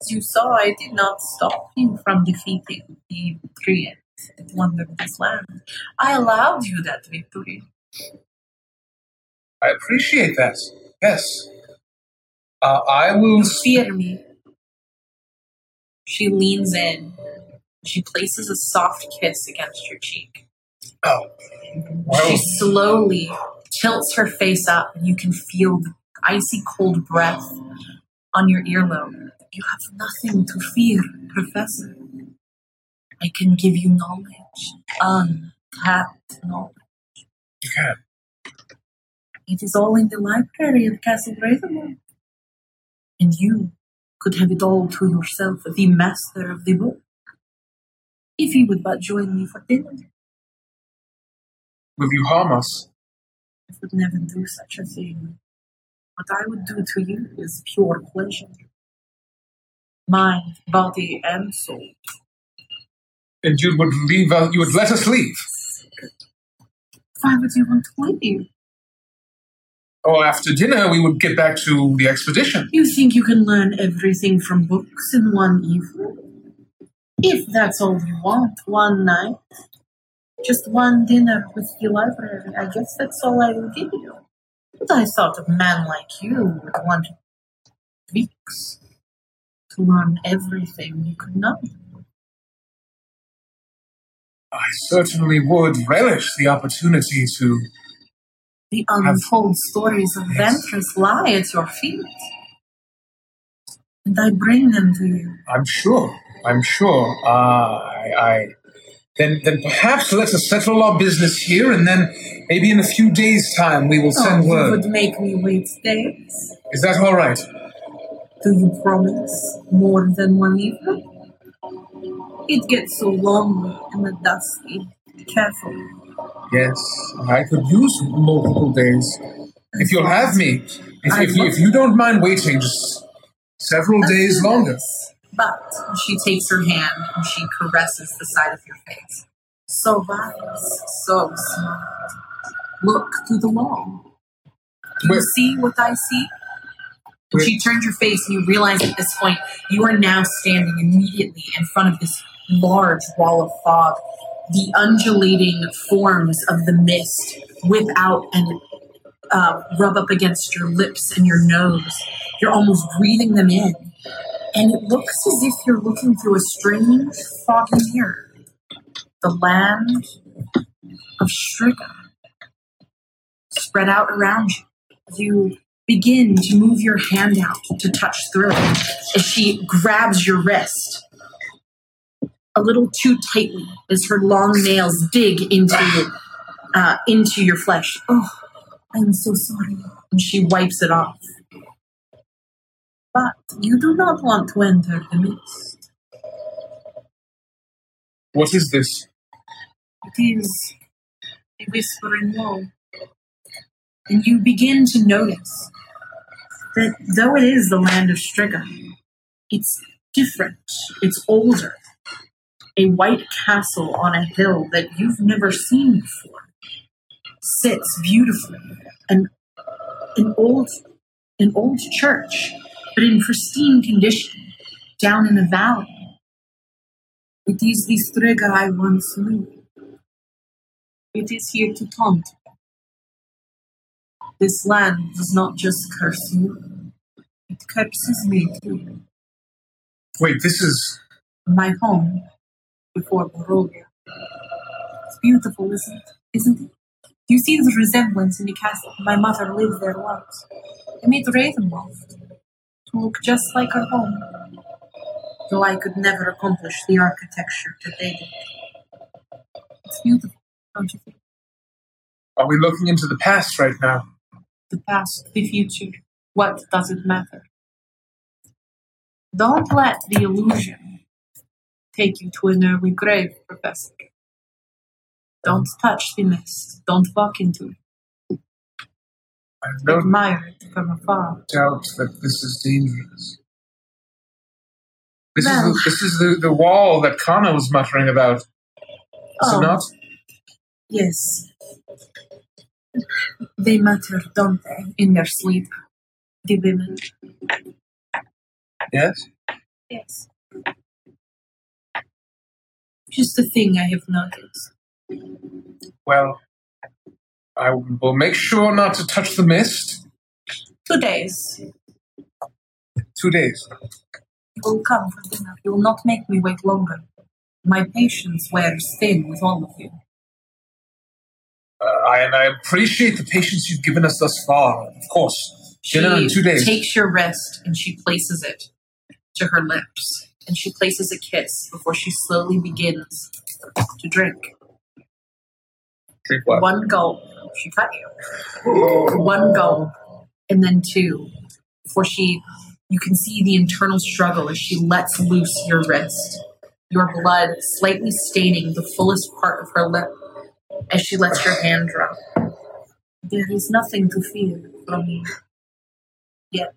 As you saw, I did not stop you from defeating the three that wandered this land. I allowed you that victory. I appreciate that. Yes. I will... You fear me. She leans in. She places a soft kiss against your cheek. Oh. Well. She slowly tilts her face up and you can feel the icy cold breath on your earlobe. You have nothing to fear, Professor. I can give you knowledge. Untapped knowledge. You can. It is all in the library of Castle Ravenloft. And you could have it all to yourself, the master of the book. If you would but join me for dinner. Will you harm us? I would never do such a thing. What I would do to you is pure pleasure. Mind, body, and soul. And you would leave us, you would let us leave? Why would you want to leave? Oh, after dinner, we would get back to the expedition. You think you can learn everything from books in one evening? If that's all you want, one night, just one dinner with the library, I guess that's all I will give you. But I thought a man like you would want weeks to learn everything you could know. I certainly would relish the opportunity to... The untold stories of Avantris lie at your feet. And I bring them to you. I'm sure. Then perhaps let us settle our business here, and then maybe in a few days' time we will send word. You would make me wait days. Is that all right? Do you promise more than one evening? It gets so lonely and the dusty. Careful. Yes, I could use multiple days. If you'll have me, if you don't mind waiting, just several days longer. But she takes her hand and she caresses the side of your face. So wise, so smart. Look to the wall. Do you see what I see? And she turns your face and you realize at this point you are now standing immediately in front of this large wall of fog. The undulating forms of the mist whip out and rub up against your lips and your nose. You're almost breathing them in. And it looks as if you're looking through a strange, foggy mirror. The land of Shriga spread out around you. You begin to move your hand out to touch through it as she grabs your wrist. A little too tightly as her long nails dig into your flesh. Oh, I'm so sorry. And she wipes it off. But you do not want to enter the mist. What is this? It is a whispering wall. And you begin to notice that though it is the land of Shriga, it's different. It's older. A white castle on a hill that you've never seen before sits beautifully, and an old church, but in pristine condition, down in a valley. It is the Strega I once knew. It is here to taunt. This land does not just curse you; it curses me too. Wait, this is my home. Before Barovia. beautiful, isn't it? You see the resemblance in the castle. My mother lived there once. I made Ravenloft to look just like her home. Though I could never accomplish the architecture that they did. It's beautiful, don't you think? Are we looking into the past right now? The past, the future. What does it matter? Don't let the illusion take you to an early grave, Professor. Don't touch the mist. Don't walk into it. I don't admire it from afar. Doubt that this is dangerous. This is the wall that Kana was muttering about. Is it not? Yes. They mutter, don't they, in their sleep? The women. Yes? Yes. Just a thing I have noticed. Well, I will make sure not to touch the mist. 2 days. 2 days. You will come for dinner. You will not make me wait longer. My patience wears thin with all of you. I appreciate the patience you've given us thus far, of course. Dinner in 2 days. She takes your wrist and she places it to her lips. And she places a kiss before she slowly begins to drink. Drink what? One gulp. She cut you. Whoa. One gulp. And then two. Before she... You can see the internal struggle as she lets loose your wrist. Your blood slightly staining the fullest part of her lip. As she lets your hand drop. There is nothing to fear from me. Yet.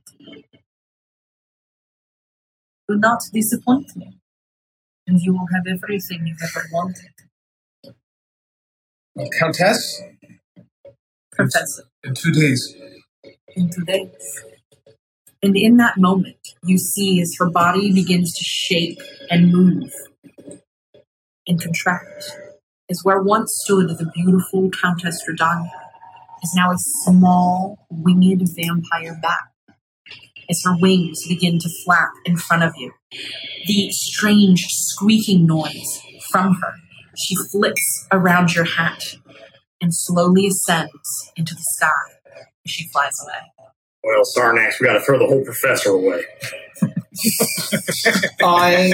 Do not disappoint me. And you will have everything you ever wanted. Countess? Professor. In 2 days. In 2 days. And in that moment, you see as her body begins to shake and move and contract. Is where once stood the beautiful Countess Strahdanya is now a small, winged vampire bat. As her wings begin to flap in front of you, the strange squeaking noise from her, she flips around your hat and slowly ascends into the sky as she flies away. Well, Sarnax, we got to throw the whole professor away. I'm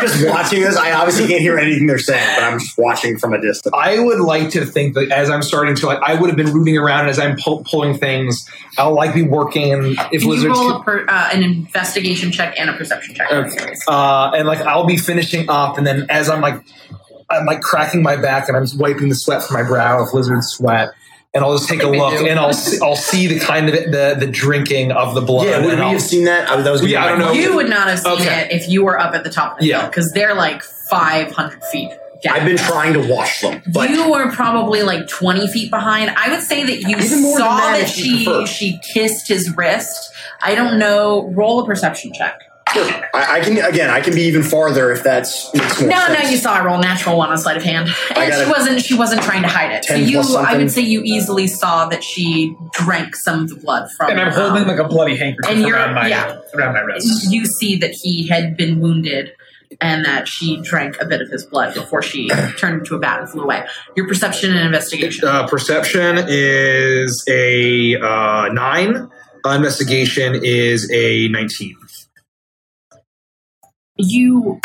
just watching this. I obviously can't hear anything they're saying, but I'm just watching from a distance. I would like to think that as I'm starting to, I would have been rooting around as I'm pulling things. I'll be working. If Lizards roll an investigation check and a perception check. Okay. And I'll be finishing up, and then as I'm cracking my back and I'm wiping the sweat from my brow of lizard sweat. And I'll just take a look, and I'll see the kind of the drinking of the blood. Yeah, would we have seen that? That was I don't know. You would not have seen it if you were up at the top of the hill, because they're 500 feet down. I've been trying to watch them, but you were probably 20 feet behind. I would say that you saw that she kissed his wrist. I don't know. Roll a perception check. Sure. I can be even farther if that's makes more sense. No, you saw I roll natural one on sleight of hand. And she wasn't trying to hide it. So I would say you easily saw that she drank some of the blood from her. And I'm holding a bloody handkerchief around my wrist. You see that he had been wounded and that she drank a bit of his blood before she turned into a bat and flew away. Your perception and investigation. Perception is a 9. Investigation is a 19. You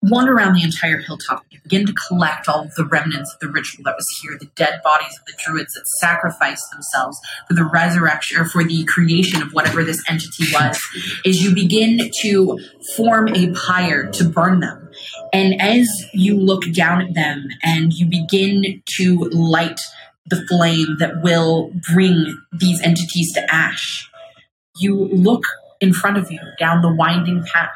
wander around the entire hilltop. You begin to collect all of the remnants of the ritual that was here, the dead bodies of the druids that sacrificed themselves for the resurrection or for the creation of whatever this entity was. As you begin to form a pyre to burn them, and as you look down at them and you begin to light the flame that will bring these entities to ash, you look in front of you down the winding path.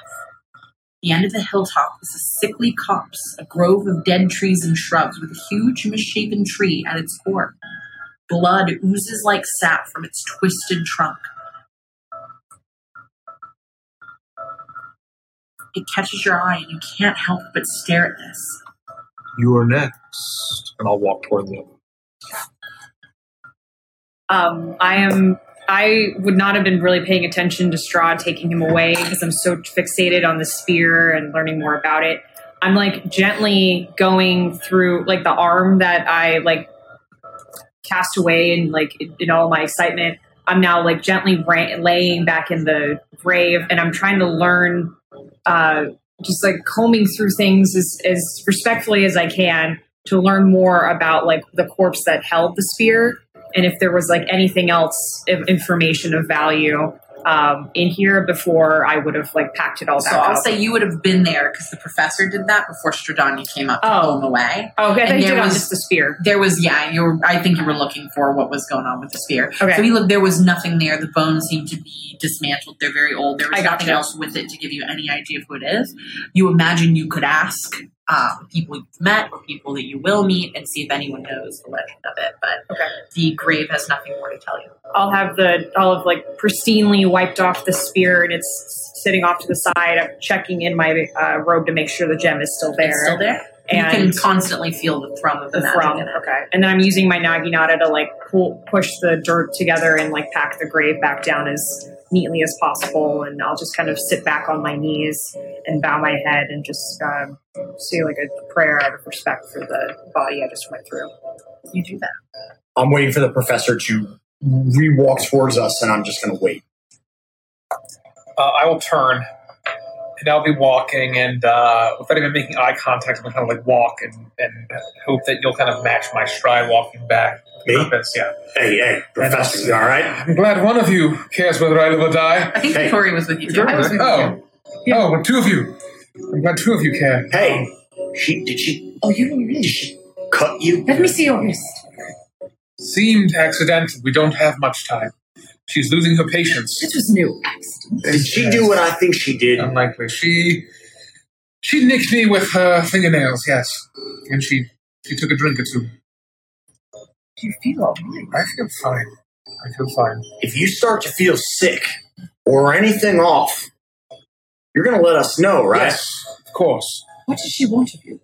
The end of the hilltop is a sickly copse, a grove of dead trees and shrubs with a huge misshapen tree at its core. Blood oozes like sap from its twisted trunk. It catches your eye and you can't help but stare at this. You are next. And I'll walk toward you. I would not have been really paying attention to Strahd taking him away because I'm so fixated on the spear and learning more about it. I'm like gently going through like the arm that I like cast away, and like in all my excitement, I'm now like gently laying back in the grave, and I'm trying to learn, just like combing through things as respectfully as I can to learn more about like the corpse that held the spear, and if there was like anything else, information of value in here before I would have like packed it all back up. So I'll say you would have been there because the professor did that before Strahdanya came up to blow him away. Oh, okay. And there was just the spear. There was, yeah, I think you were looking for what was going on with the spear. Okay. So there was nothing there. The bones seemed to be dismantled. They're very old. There was nothing else with it to give you any idea of who it is. You imagine you could ask people you've met or people that you will meet and see if anyone knows the legend of it. But the grave has nothing more to tell you. I'll have like pristinely wiped off the spear and it's sitting off to the side. I'm checking in my robe to make sure the gem is still there. It's still there? And you can constantly feel the thrum of the magic in it. Okay. And then I'm using my naginata to like push the dirt together and like pack the grave back down as neatly as possible, and I'll just kind of sit back on my knees and bow my head and just say like a prayer out of respect for the body I just went through. You do that. I'm waiting for the professor to re-walk towards us, and I'm just going to wait. I will turn, and I'll be walking, and without even making eye contact, I'm kind of like walk and hope that you'll kind of match my stride walking back. Me? Yeah. Hey, professor, you all right? I'm glad one of you cares whether I live or die. I think Corey was with you too. But two of you. I'm glad two of you care. Hey, did she? Oh, you don't really. Did she cut you? Let me see your wrist. Seemed accidental. We don't have much time. She's losing her patience. It was new accident. Did she do what I think she did? Unlikely. She nicked me with her fingernails, yes. And she took a drink or two. Do you feel all right? I feel fine. If you start to feel sick or anything off, you're going to let us know, right? Yes, of course. What did she want of you?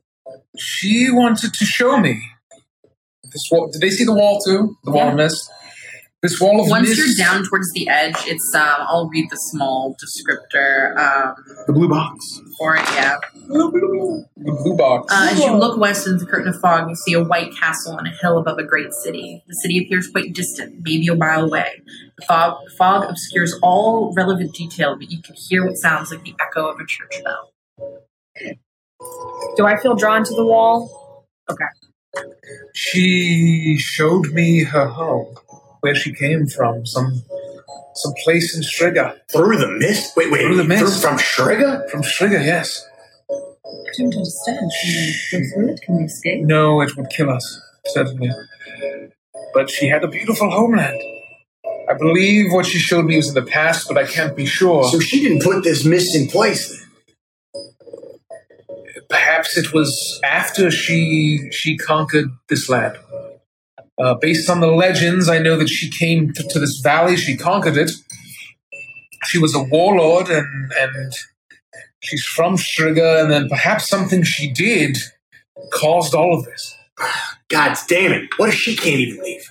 She wanted to show me. This wall, did they see the wall too? The wall of mist? This wall of mist. Once you're down towards the edge, it's, I'll read the small descriptor. The blue box. Or, yeah. The blue box. As you look west into the curtain of fog, you see a white castle on a hill above a great city. The city appears quite distant, maybe a mile away. The fog obscures all relevant detail, but you can hear what sounds like the echo of a church bell. Do I feel drawn to the wall? Okay. She showed me her home, where she came from, some place in Shriga. Through the mist? Wait. Through the mist. From Shriga? From Shriga, yes. I don't understand. Can we go through it? Can we escape? No, it would kill us, certainly. But she had a beautiful homeland. I believe what she showed me was in the past, but I can't be sure. So she didn't put this mist in place, then? Perhaps it was after she conquered this land. Based on the legends, I know that she came to this valley. She conquered it. She was a warlord, and she's from Shriga, and then perhaps something she did caused all of this. God damn it. What if she can't even leave?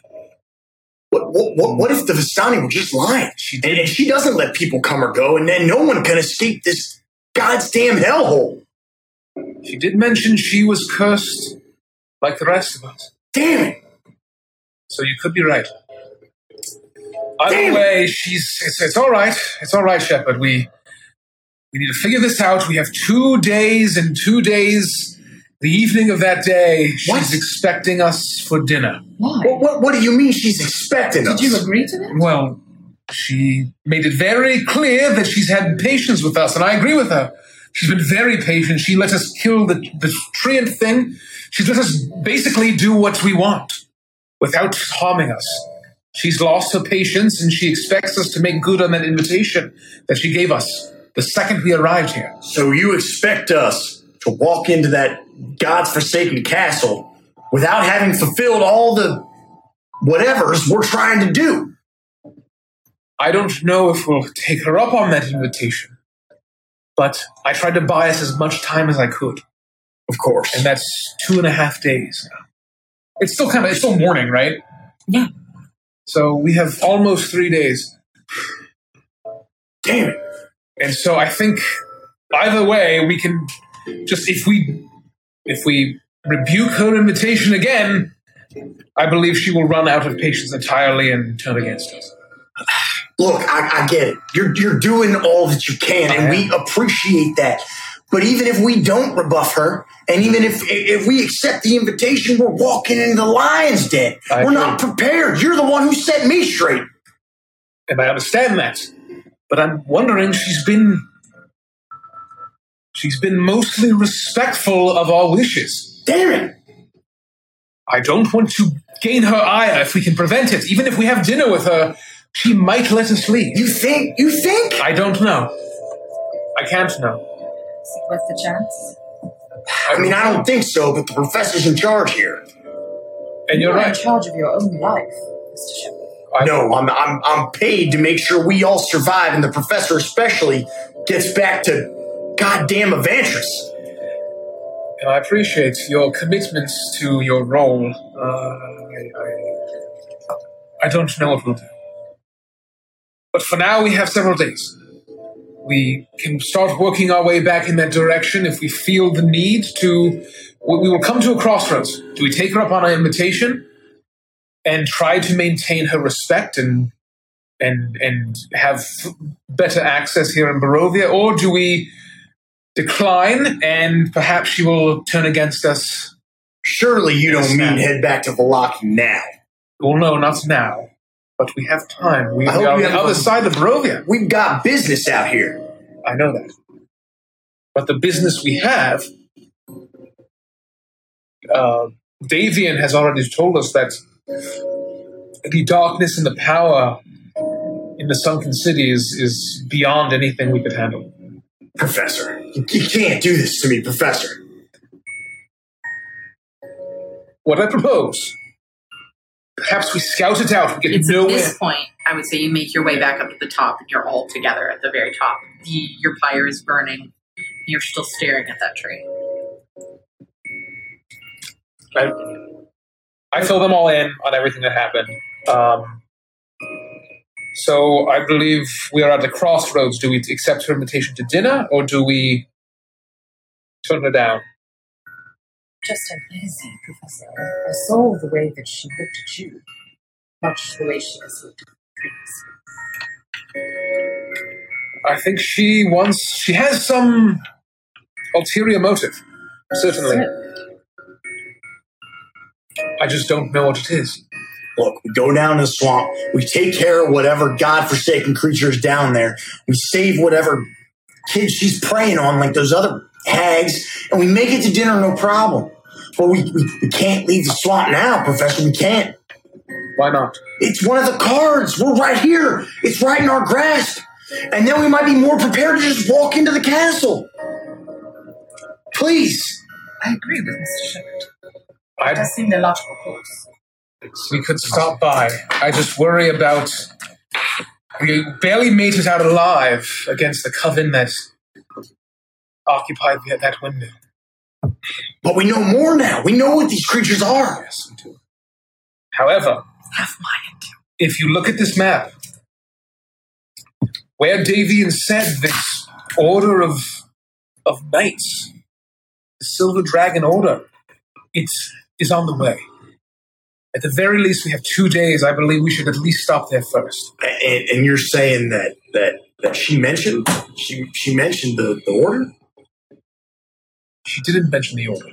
What if the Vistani were just lying? And she doesn't let people come or go, and then no one can escape this goddamn hellhole. She did mention she was cursed like the rest of us. Damn it. So you could be right. Either way, it's all right. It's all right, Shepard. We need to figure this out. We have 2 days, and 2 days, the evening of that day, she's expecting us for dinner. Why? What do you mean she's expecting us? Did you agree to that? Well, she made it very clear that she's had patience with us, and I agree with her. She's been very patient. She let us kill the treant thing. She's let us basically do what we want, without harming us. She's lost her patience, and she expects us to make good on that invitation that she gave us the second we arrived here. So you expect us to walk into that godforsaken castle without having fulfilled all the whatevers we're trying to do? I don't know if we'll take her up on that invitation, but I tried to buy us as much time as I could. Of course. And that's 2.5 days now. It's still morning, right? Yeah. So we have almost 3 days. Damn it. And so I think either way, we can just if we rebuke her invitation again, I believe she will run out of patience entirely and turn against us. Look, I get it. You're doing all that you can, and we appreciate that. But even if we don't rebuff her, and even if we accept the invitation, we're walking into the lion's den. We're not prepared. You're the one who set me straight. And I understand that. But I'm wondering, she's been mostly respectful of our wishes. Damn it! I don't want to gain her ire if we can prevent it. Even if we have dinner with her, she might let us leave. You think? I don't know. I can't know. What's the chance? I mean, I don't think so, but the professor's in charge here. And you're right. In charge of your own life, Mr. Shepard. No, I'm paid to make sure we all survive, and the professor especially gets back to goddamn Avantris. And I appreciate your commitments to your role. I don't know what we'll do. But for now, we have several days. We can start working our way back in that direction if we feel the need to. We will come to a crossroads. Do we take her up on our invitation and try to maintain her respect and have better access here in Barovia? Or do we decline and perhaps she will turn against us? Surely you don't mean head back to Vallaki now. Well, no, not now. But we have time. We are on the other side of Barovia. We've got business out here. I know that. But the business we have, Davian has already told us that the darkness and the power in the sunken city is beyond anything we could handle. Professor, you can't do this to me, Professor. What I propose... Perhaps we scout it out. It's at this point, I would say you make your way back up to the top and you're all together at the very top. Your pyre is burning. You're still staring at that tree. I fill them all in on everything that happened. So I believe we are at the crossroads. Do we accept her invitation to dinner or do we turn her down? Just uneasy, Professor. I saw the way that she looked at you, much the way she has looked at you previously. I think she has some ulterior motive, certainly. I just don't know what it is. Look, we go down to the swamp, we take care of whatever godforsaken creature is down there, we save whatever kid she's preying on like those other hags, and we make it to dinner, no problem. But we can't leave the swamp now, Professor. We can't. Why not? It's one of the cards. We're right here. It's right in our grasp. And then we might be more prepared to just walk into the castle. Please. I agree with Mr. Shepard. It does seem the logical course. We could stop by. I just worry about... We barely made it out alive against the coven that... occupied that window. But we know more now. We know what these creatures are. Yes, we do. However, if you look at this map, where Davian said this order of knights, the Silver Dragon Order, it is on the way. At the very least, we have 2 days. I believe we should at least stop there first. And you're saying that she mentioned the order? She didn't mention the order.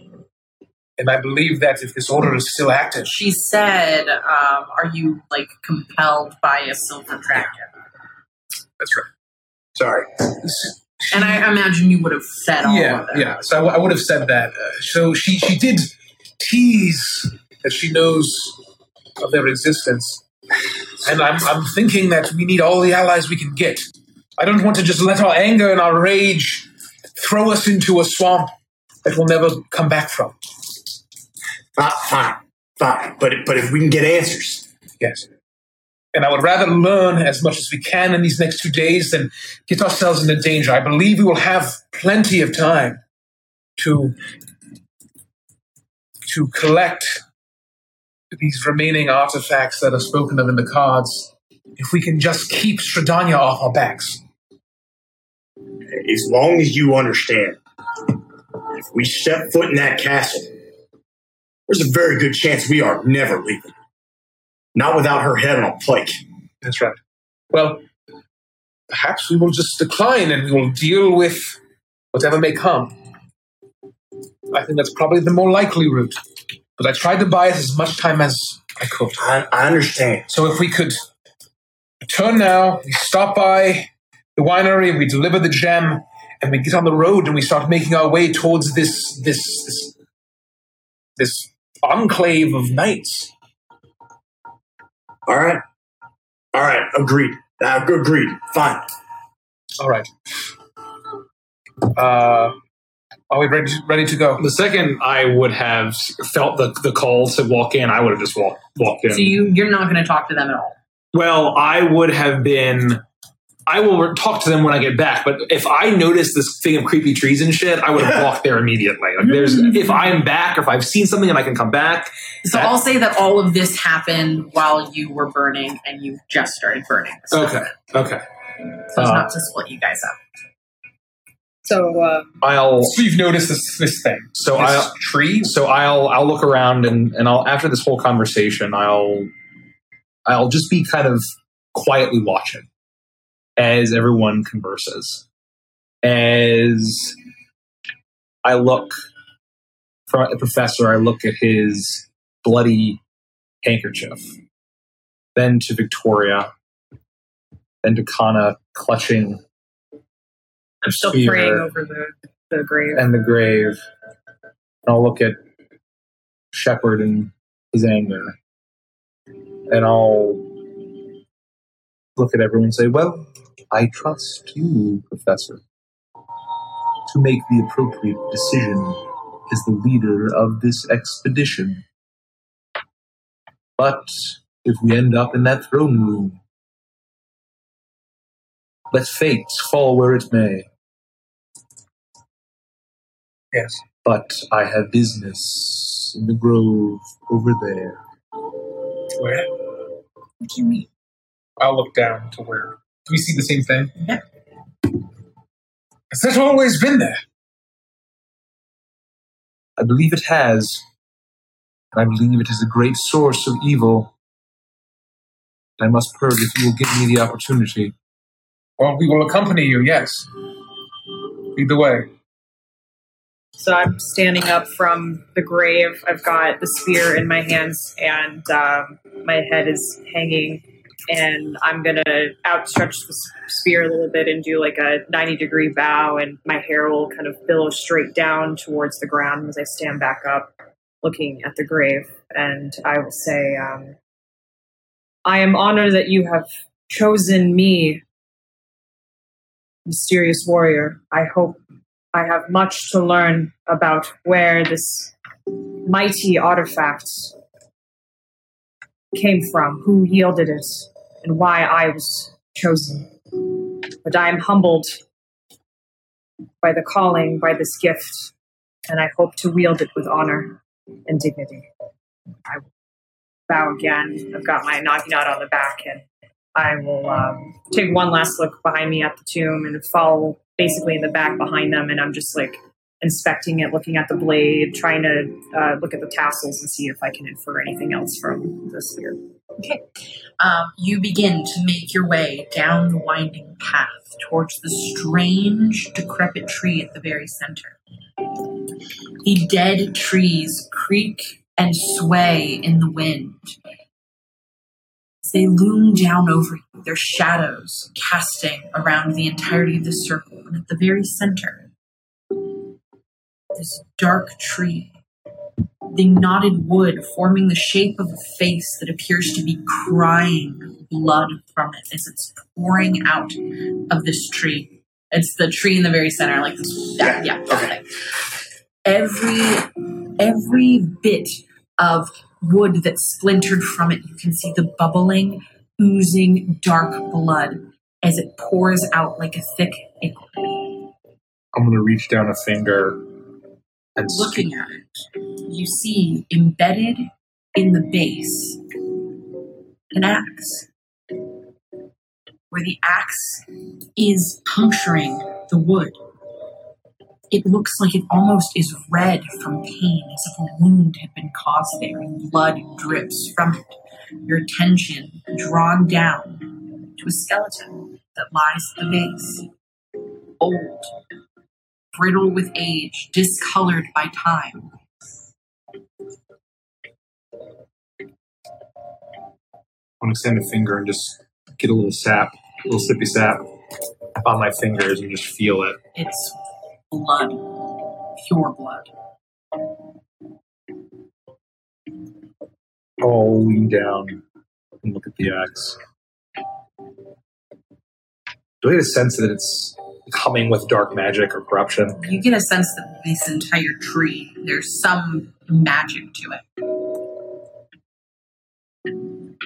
And I believe that if this order is still active... She said, are you, compelled by a silver dragon? That's right. Sorry. And I imagine you would have said all of that. Yeah, so I would have said that. So she did tease that she knows of their existence. And I'm thinking that we need all the allies we can get. I don't want to just let our anger and our rage throw us into a swamp that we'll never come back from. Fine. But if we can get answers. Yes. And I would rather learn as much as we can in these next 2 days than get ourselves into danger. I believe we will have plenty of time to collect these remaining artifacts that are spoken of in the cards if we can just keep Strahdanya off our backs. As long as you understand... If we step foot in that castle, there's a very good chance we are never leaving. Not without her head on a pike. That's right. Well, perhaps we will just decline and we'll deal with whatever may come. I think that's probably the more likely route. But I tried to buy it as much time as I could. I understand. So if we could return now, we stop by the winery, we deliver the gem, and we get on the road and we start making our way towards this enclave of knights. All right. Agreed. Fine. All right. Are we ready to go? The second I would have felt the call to walk in, I would have just walked in. So you're not going to talk to them at all? Well, I would have been... I will talk to them when I get back, but if I noticed this thing of creepy trees and shit, I would have walked there immediately. Like, if I'm back or if I've seen something and I can come back. So I'll say that all of this happened while you were burning and you just started burning. Okay. So it's not to split you guys up. So so you've noticed this thing. So this tree. So I'll look around and I'll, after this whole conversation, I'll just be kind of quietly watching as everyone converses. As I look from the professor, I look at his bloody handkerchief, then to Victoria, then to Kana clutching. I'm still praying over the grave. And the grave. And I'll look at Shepard and his anger. And I'll look at everyone and say, well, I trust you, Professor, to make the appropriate decision as the leader of this expedition. But if we end up in that throne room, let fate fall where it may. Yes. But I have business in the grove over there. Where? What do you mean? I'll look down to where... Do we see the same thing? Yeah. Has that always been there? I believe it has. And I believe it is a great source of evil. I must purge if you will give me the opportunity. Well, we will accompany you, yes. Either way. So I'm standing up from the grave. I've got the spear in my hands, and my head is hanging. And I'm going to outstretch the spear a little bit and do like a 90-degree bow, and my hair will kind of billow straight down towards the ground as I stand back up looking at the grave. And I will say, I am honored that you have chosen me, mysterious warrior. I hope I have much to learn about where this mighty artifact came from, who yielded it, and why I was chosen. But I am humbled by the calling, by this gift, and I hope to wield it with honor and dignity. I will bow again. I've got my Nagi knot on the back, and I will take one last look behind me at the tomb and follow basically in the back behind them, and I'm just like inspecting it, looking at the blade, trying to look at the tassels and see if I can infer anything else from the spear. Okay. You begin to make your way down the winding path towards the strange, decrepit tree at the very center. The dead trees creak and sway in the wind. They loom down over you, their shadows casting around the entirety of the circle. And at the very center, this dark tree, the knotted wood forming the shape of a face that appears to be crying blood from it as it's pouring out of this tree. It's the tree in the very center, like this. Okay. Every bit of wood that splintered from it, you can see the bubbling, oozing dark blood as it pours out like a thick liquid. I'm going to reach down a finger and looking at it, you see embedded in the base an axe, where the axe is puncturing the wood. It looks like it almost is red from pain, as if a wound had been caused there, and blood drips from it, your attention drawn down to a skeleton that lies at the base. Old, brittle with age, discolored by time. I'm going to extend a finger and just get a little sap, a little sippy sap on my fingers and just feel it. It's blood. Pure blood. I'll lean down and look at the axe. Do I get a sense that it's coming with dark magic or corruption? You get a sense that this entire tree, there's some magic to it.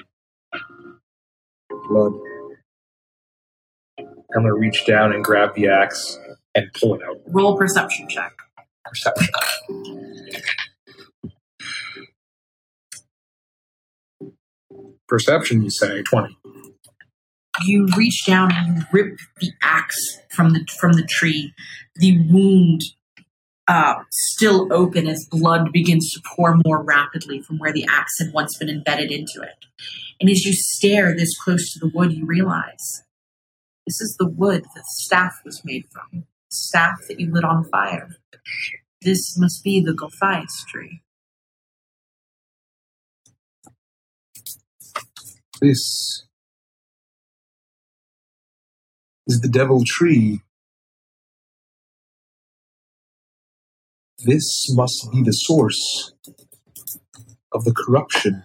Blood. I'm going to reach down and grab the axe and pull it out. Roll perception check. Perception. Perception, you say, 20. You reach down and you rip the axe from the tree. The wound still open as blood begins to pour more rapidly from where the axe had once been embedded into it. And as you stare this close to the wood, you realize this is the wood that the staff was made from. The staff that you lit on fire. This must be the Golfeus tree. This is the devil tree. This must be the source of the corruption.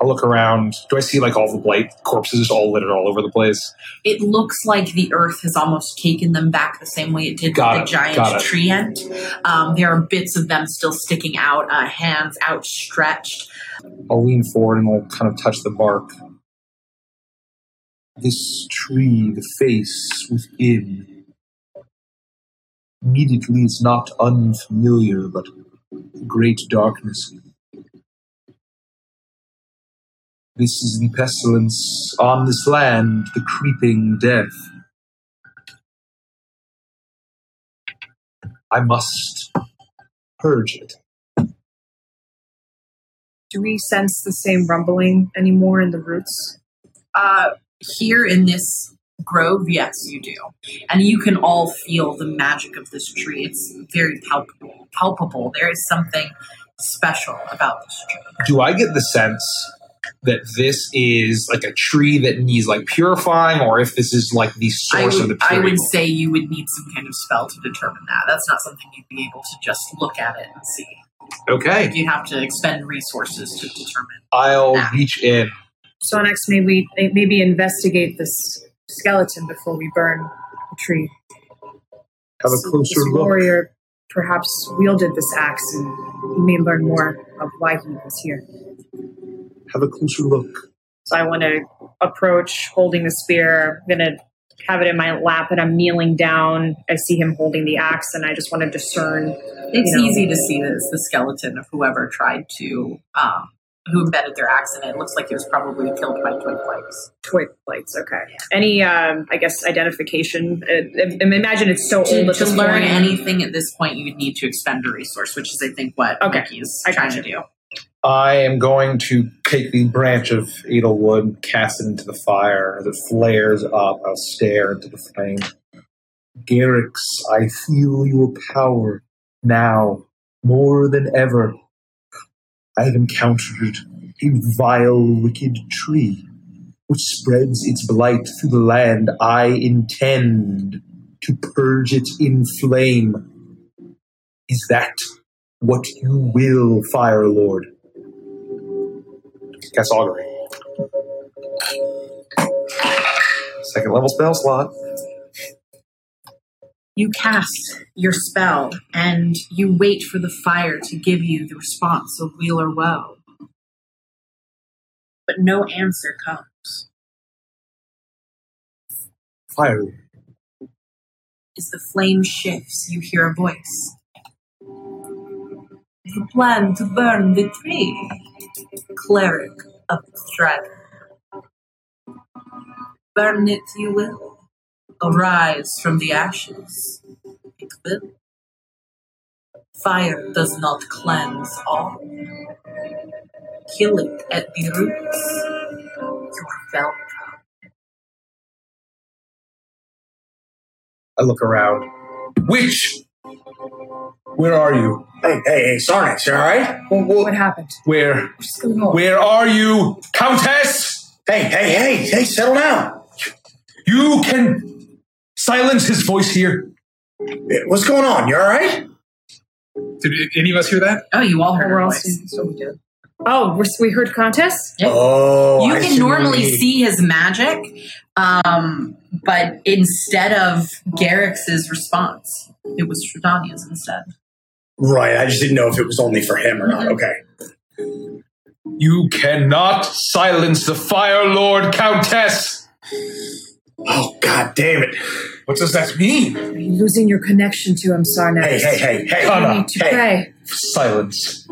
I'll look around. Do I see like all the blight corpses just all littered all over the place? It looks like the earth has almost taken them back the same way it did with the giant tree ant. There are bits of them still sticking out, hands outstretched. I'll lean forward and I'll kind of touch the bark. This tree, the face within, immediately is not unfamiliar, but great darkness. This is the pestilence on this land, the creeping death. I must purge it. Do we sense the same rumbling anymore in the roots? Here in this grove, yes, you do. And you can all feel the magic of this tree. It's very palpable. There is something special about this tree. Do I get the sense that this is like a tree that needs like purifying, or if this is like the source of the purity? I would say you would need some kind of spell to determine that. That's not something you'd be able to just look at it and see. Okay. Like, you have to expend resources to determine. I'll reach in. So next, maybe investigate this skeleton before we burn the tree. Have a closer look. This warrior perhaps wielded this axe, and you may learn more of why he was here. Have a closer look. So I want to approach holding the spear. I'm going to have it in my lap and I'm kneeling down. I see him holding the axe and I just want to discern. It's easy to see that it's the skeleton of whoever tried to, who embedded their axe in it. It looks like it was probably killed by twig blights. Twig blights, okay. Any, I guess, identification? I imagine it's so old that to learn anything at this point, you would need to expend a resource, which is, I think, what Mickey's trying to do. I am going to take the branch of Edelwood and cast it into the fire. As it flares up, I'll stare into the flame. Garrix, I feel your power now more than ever. I have encountered a vile, wicked tree which spreads its blight through the land. I intend to purge it in flame. Is that what you will, Fire Lord? Guess augury. Second level spell slot. You cast your spell and you wait for the fire to give you the response of weal or woe. But no answer comes. Fire Lord. As the flame shifts, you hear a voice. The plan to burn the tree. Cleric of Strahdanya. Burn it, you will. arise from the ashes. It will. Fire does not cleanse all. Kill it at the roots. You are welcome. I look around. Witch! Where are you? Hey, Sarnix, you alright? What happened? Where? What's going on? Where are you, Countess? Hey, settle down. You can silence his voice here. What's going on? You alright? Did any of us hear that? Oh, you all heard it. So we did. Oh, we heard contests? Yep. Oh, you can normally see his magic, but instead of Garrix's response, it was Strahdania's instead. Right, I just didn't know if it was only for him or not. Okay. You cannot silence the Fire Lord, Countess! Oh, God damn it. What does that mean? You're losing your connection to him, Sarnax. Hey. Anna, hey. Silence.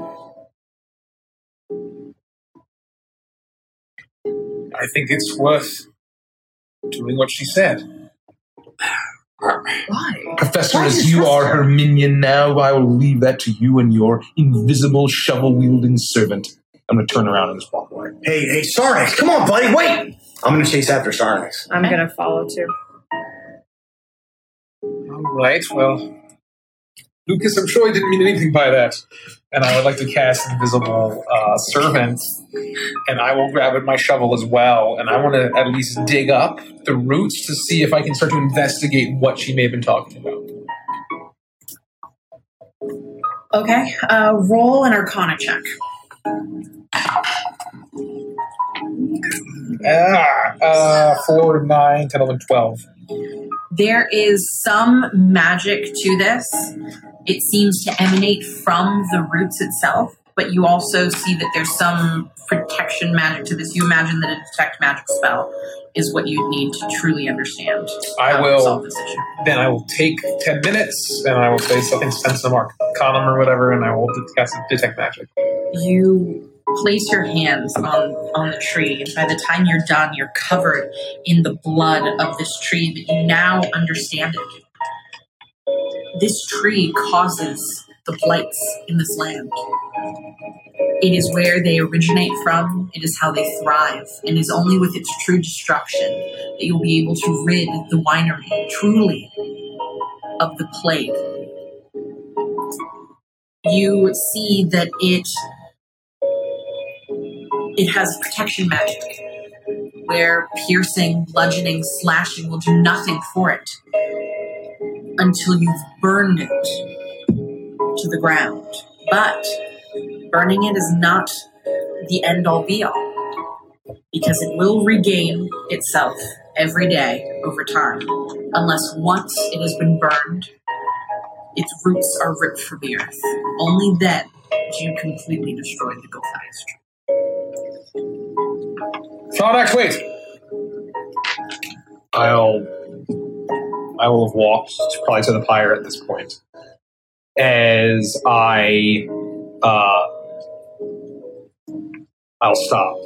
I think it's worth doing what she said. Why? Professor, as you are her minion now, I will leave that to you and your invisible shovel-wielding servant. I'm going to turn around and just walk away. Hey, Sarnax, come on, buddy, wait! I'm going to chase after Sarnax. I'm going to follow, too. All right, well, Lucas, I'm sure I didn't mean anything by that. And I would like to cast Invisible Servant, and I will grab my shovel as well. And I want to at least dig up the roots to see if I can start to investigate what she may have been talking about. Okay, roll an Arcana check. Four, 9, 10, 11, 12. There is some magic to this. It seems to emanate from the roots itself, but you also see that there's some protection magic to this. You imagine that a detect magic spell is what you'd need to truly understand how to solve this issue. Then I will take 10 minutes, and I will say something, spend some Arcanum or whatever, and I will cast detect magic. You place your hands on the tree, and by the time you're done, you're covered in the blood of this tree, but you now understand it. This tree causes the blights in this land. It is where they originate from, it is how they thrive, and is only with its true destruction that you'll be able to rid the winery truly of the plague. You see that it has protection magic, where piercing, bludgeoning, slashing will do nothing for it until you've burned it to the ground. But burning it is not the end-all be-all, because it will regain itself every day over time, unless once it has been burned, its roots are ripped from the earth. Only then do you completely destroy the Golfeus tree. Sarnax, wait! I will have walked probably to the pyre at this point. As I'll stop.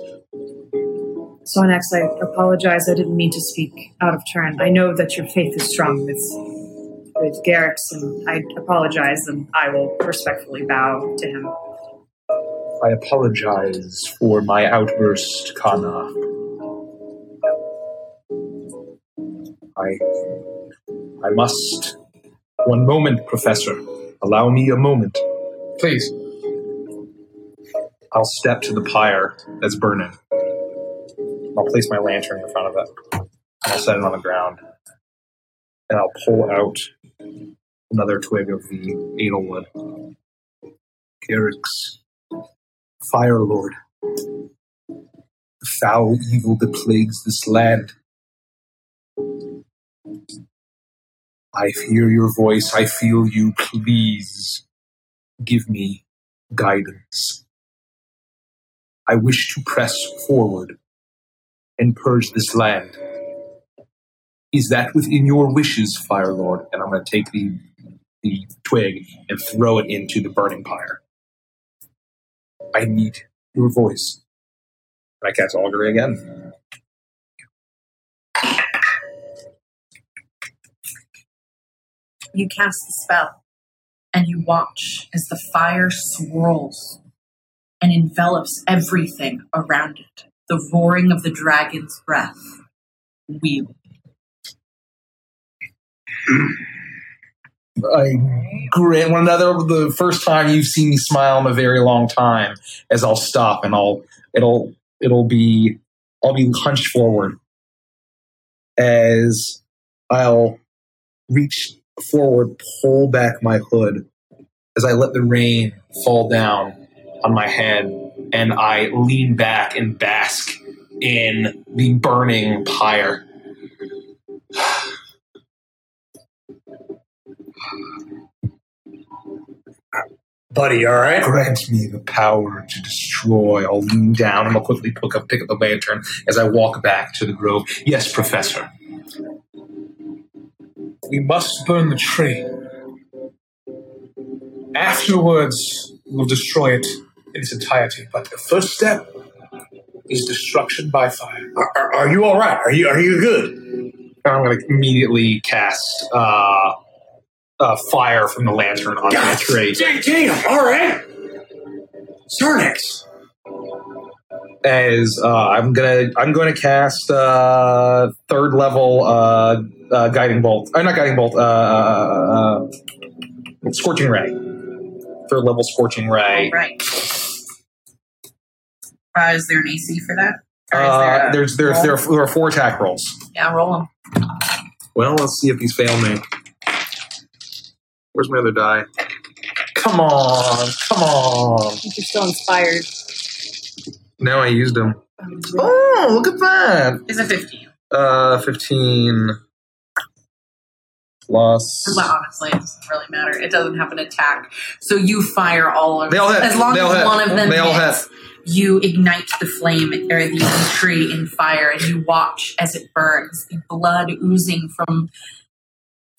Sarnax, I apologize. I didn't mean to speak out of turn. I know that your faith is strong with Garrix, and I apologize, and I will respectfully bow to him. I apologize for my outburst, Kana. I must. One moment, Professor. Allow me a moment. Please. I'll step to the pyre that's burning. I'll place my lantern in front of it. I'll set it on the ground. And I'll pull out another twig of the Edelwood. Garrix. Fire Lord, the foul evil that plagues this land. I hear your voice, I feel you, please give me guidance. I wish to press forward and purge this land. Is that within your wishes, Fire Lord? And I'm going to take the twig and throw it into the burning pyre. I need your voice. I cast Augury again. You cast the spell, and you watch as the fire swirls and envelops everything around it. The roaring of the dragon's breath. Wheel. I grin. The first time you've seen me smile in a very long time, as I'll stop and I'll be hunched forward as I'll reach forward, pull back my hood as I let the rain fall down on my head, and I lean back and bask in the burning pyre. Buddy, all right? Grant me the power to destroy. I'll lean down and I'll quickly pick up the lantern as I walk back to the grove. Yes, Professor. We must burn the tree. Afterwards, we'll destroy it in its entirety. But the first step is destruction by fire. Are you all right? Are you good? I'm going to immediately cast fire from the lantern on the tree. Damn, all right. Sarnix. As I'm going to cast third level guiding bolt. Or not guiding bolt. Scorching ray. Third level scorching ray. All right. Is there an AC for that? There are four attack rolls. Yeah, roll them. Well, let's see if these fail me. Where's my other die? Come on. You're so inspired. No, I used them. Oh, look at that. It's a 15. 15 plus. Well, honestly, it doesn't really matter. It doesn't have an attack. So you fire all of them. They all hit. As long as one of them hits. You ignite the flame or the tree in fire, and you watch as it burns, the blood oozing from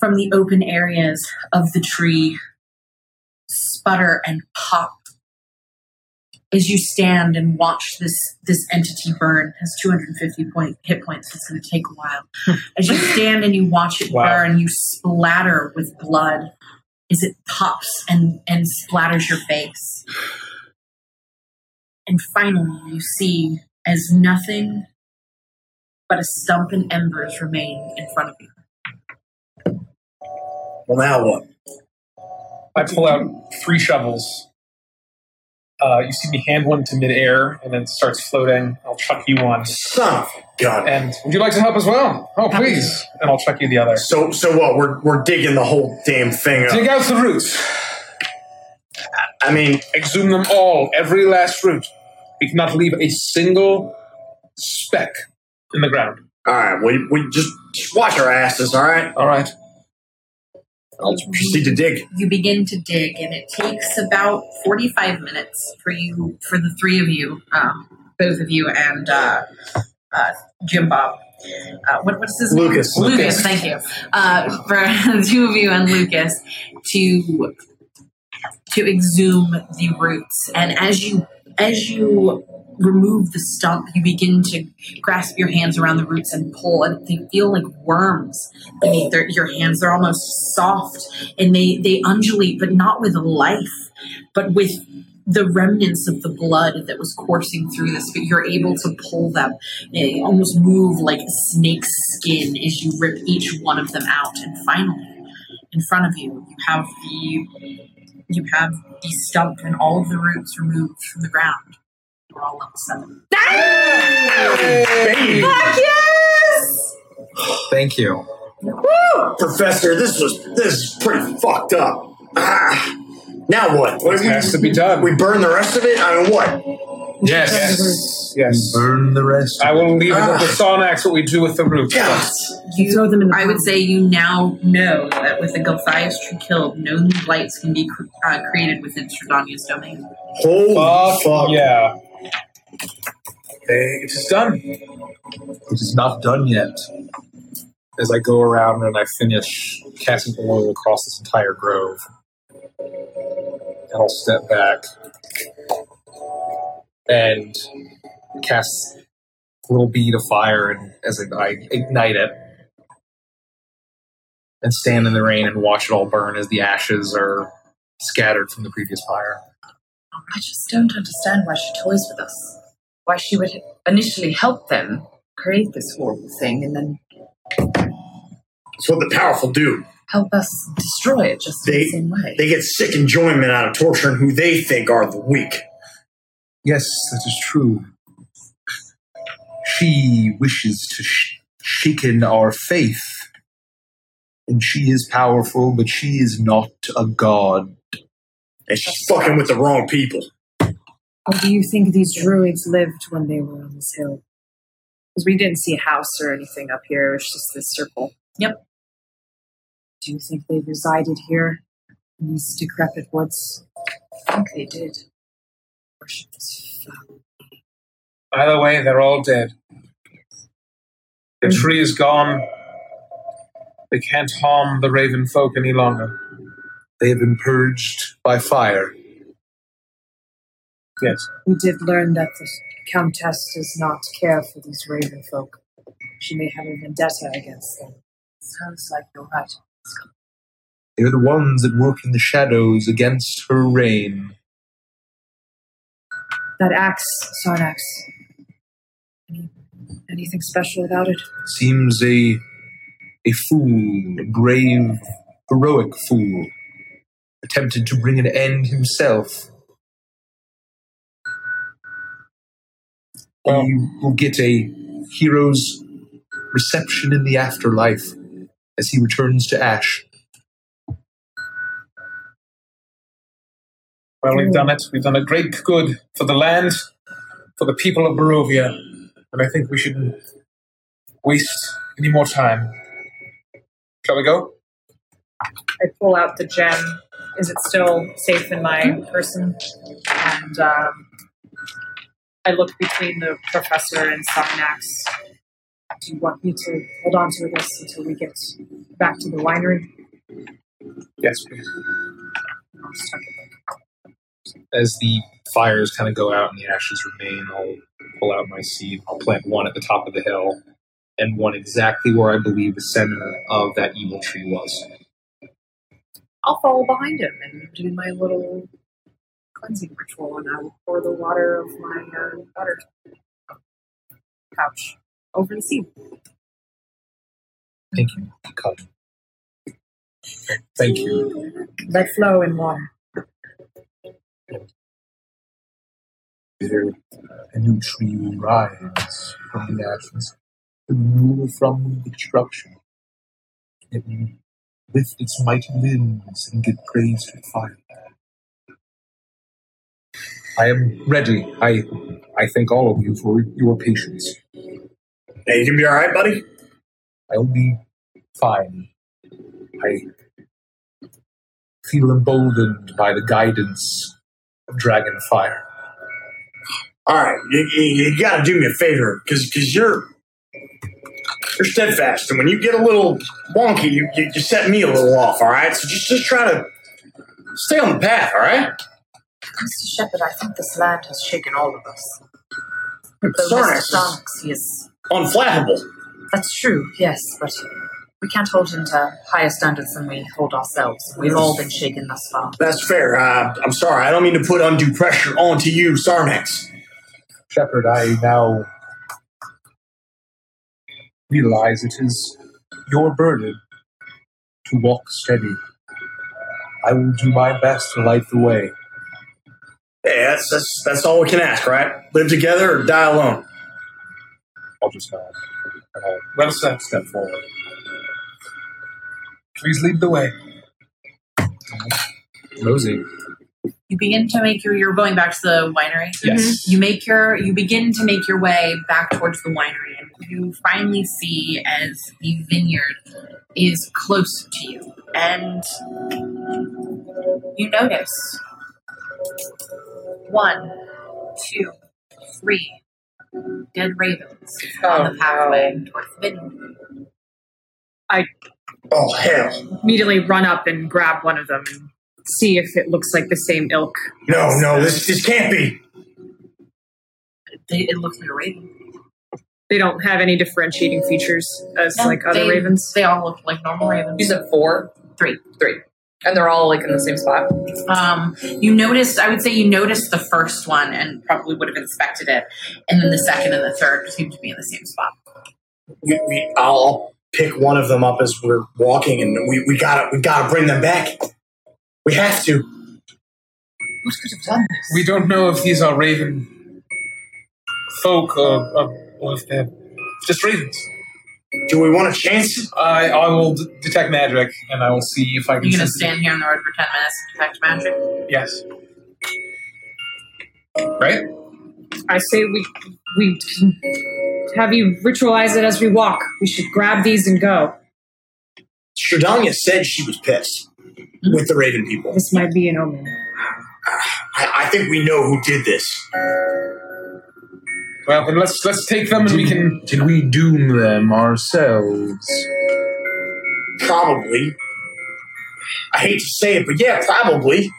the open areas of the tree sputter and pop as you stand and watch this entity burn. It has 250 hit points. It's going to take a while. As you stand and you watch it burn, you splatter with blood as it pops and splatters your face. And finally, you see as nothing but a stump and embers remain in front of you. Well, now what? I pull out three shovels. You see me hand one to midair, and then it starts floating. I'll chuck you one. Son of a gun. And would you like to help as well? Oh, please. And I'll chuck you the other. So what? We're digging the whole damn thing up. Dig out the roots. I mean, exhume them all, every last root. We cannot leave a single speck in the ground. All right, we just watch our asses, all right? All right. I'll proceed to dig. You begin to dig, and it takes about 45 minutes for the three of you, both of you and Jim Bob. What's his name? Lucas, thank you. For the two of you and Lucas to exhume the roots. And as you remove the stump, you begin to grasp your hands around the roots and pull, and they feel like worms beneath your hands. They're almost soft, and they undulate, but not with life, but with the remnants of the blood that was coursing through this. But you're able to pull them. They almost move like a snake's skin as you rip each one of them out. And finally, in front of you, you have the stump and all of the roots removed from the ground. We're all level 7. Hey! Fuck yes! Thank you. Woo! Professor, this is pretty fucked up. Now what? What has to be done? We burn the rest of it? I mean, what? Yes. Burn the rest. I will leave it with the Sonax what we do with the roots. Yes. You throw them in. I would say you now know that with the Golfeus tree killed, no new blights can be created within Strahdania's domain. Holy fuck. Yeah. It is done. It is not done yet. As I go around and I finish casting oil across this entire grove, and I'll step back and cast a little bead of fire, and as I ignite it, and stand in the rain and watch it all burn as the ashes are scattered from the previous fire. I just don't understand why she toys with us. Why she would initially help them create this horrible thing and then... It's what the powerful do. Help us destroy it just in the same way. They get sick enjoyment out of torturing who they think are the weak. Yes, that is true. She wishes to shaken our faith. And she is powerful, but she is not a god. And she's fucking with the wrong people. Or do you think these druids lived when they were on this hill? Because we didn't see a house or anything up here. It was just this circle. Yep. Do you think they resided here in these decrepit woods? I think they did. Worship this flower. By the way, they're all dead. The tree is gone. They can't harm the raven folk any longer. They have been purged by fire. Yes. We did learn that the Countess does not care for these raven folk. She may have a vendetta against them. Sounds like you're right. They're the ones that work in the shadows against her reign. That axe, Sarnax. Anything special about it? Seems a fool, a grave, heroic fool. Attempted to bring an end himself. Well, he will get a hero's reception in the afterlife as he returns to ash. Well, we've done it. We've done a great good for the land, for the people of Barovia, and I think we shouldn't waste any more time. Shall we go? I pull out the gem. Is it still safe in my person? And I look between the professor and Sarnax. Do you want me to hold on to this until we get back to the winery? Yes, please. As the fires kind of go out and the ashes remain, I'll pull out my seed. I'll plant one at the top of the hill and one exactly where I believe the center of that evil tree was. I'll follow behind him and do my little cleansing ritual, and I will pour the water of my water pouch over the sea. Thank you. Thank you. Let flow in water. A new tree will rise from the ashes, removed from the destruction. It will lift its mighty limbs and give praise to fire. I am ready. I thank all of you for your patience. Hey, you gonna be all right, buddy? I'll be fine. I feel emboldened by the guidance of dragon fire. All right, you gotta do me a favor, because you're steadfast, and when you get a little wonky, you set me a little off. All right, so just try to stay on the path. All right. Mr. Shepherd, I think this land has shaken all of us. Sarnax is unflappable. That's true, yes, but we can't hold him to higher standards than we hold ourselves. We've all been shaken thus far. That's fair. I'm sorry. I don't mean to put undue pressure onto you, Sarnax. Shepherd, I now realize it is your burden to walk steady. I will do my best to light the way. Hey, that's all we can ask, right? Live together or die alone. I'll just go. Well said. Step forward. Please lead the way. Rosie. You begin to make you're going back to the winery. Yes. Mm-hmm. You begin to make your way back towards the winery, and you finally see as the vineyard is close to you. And you notice 1, 2, 3 dead ravens on the pathway towards the vineyard. Oh, hell. Immediately run up and grab one of them and see if it looks like the same ilk. No, this can't be. It looks like a raven. They don't have any differentiating features as other ravens. They all look like normal ravens. You said four? Three. And they're all in the same spot. You noticed the first one and probably would have inspected it. And then the second and the third seem to be in the same spot. I'll pick one of them up as we're walking, and we gotta bring them back. We have to. Who could have done this? We don't know if these are raven folk or if they're just ravens. Do we want a chance? I will detect magic, and I will see if I can... You're going to stand here on the road for 10 minutes and detect magic? Yes. Right? I say we have you ritualize it as we walk. We should grab these and go. Strahdanya said she was pissed with the raven people. This might be an omen. I think we know who did this. Well, then let's take them, and we can... Did we doom them ourselves? Probably. I hate to say it, but yeah, probably.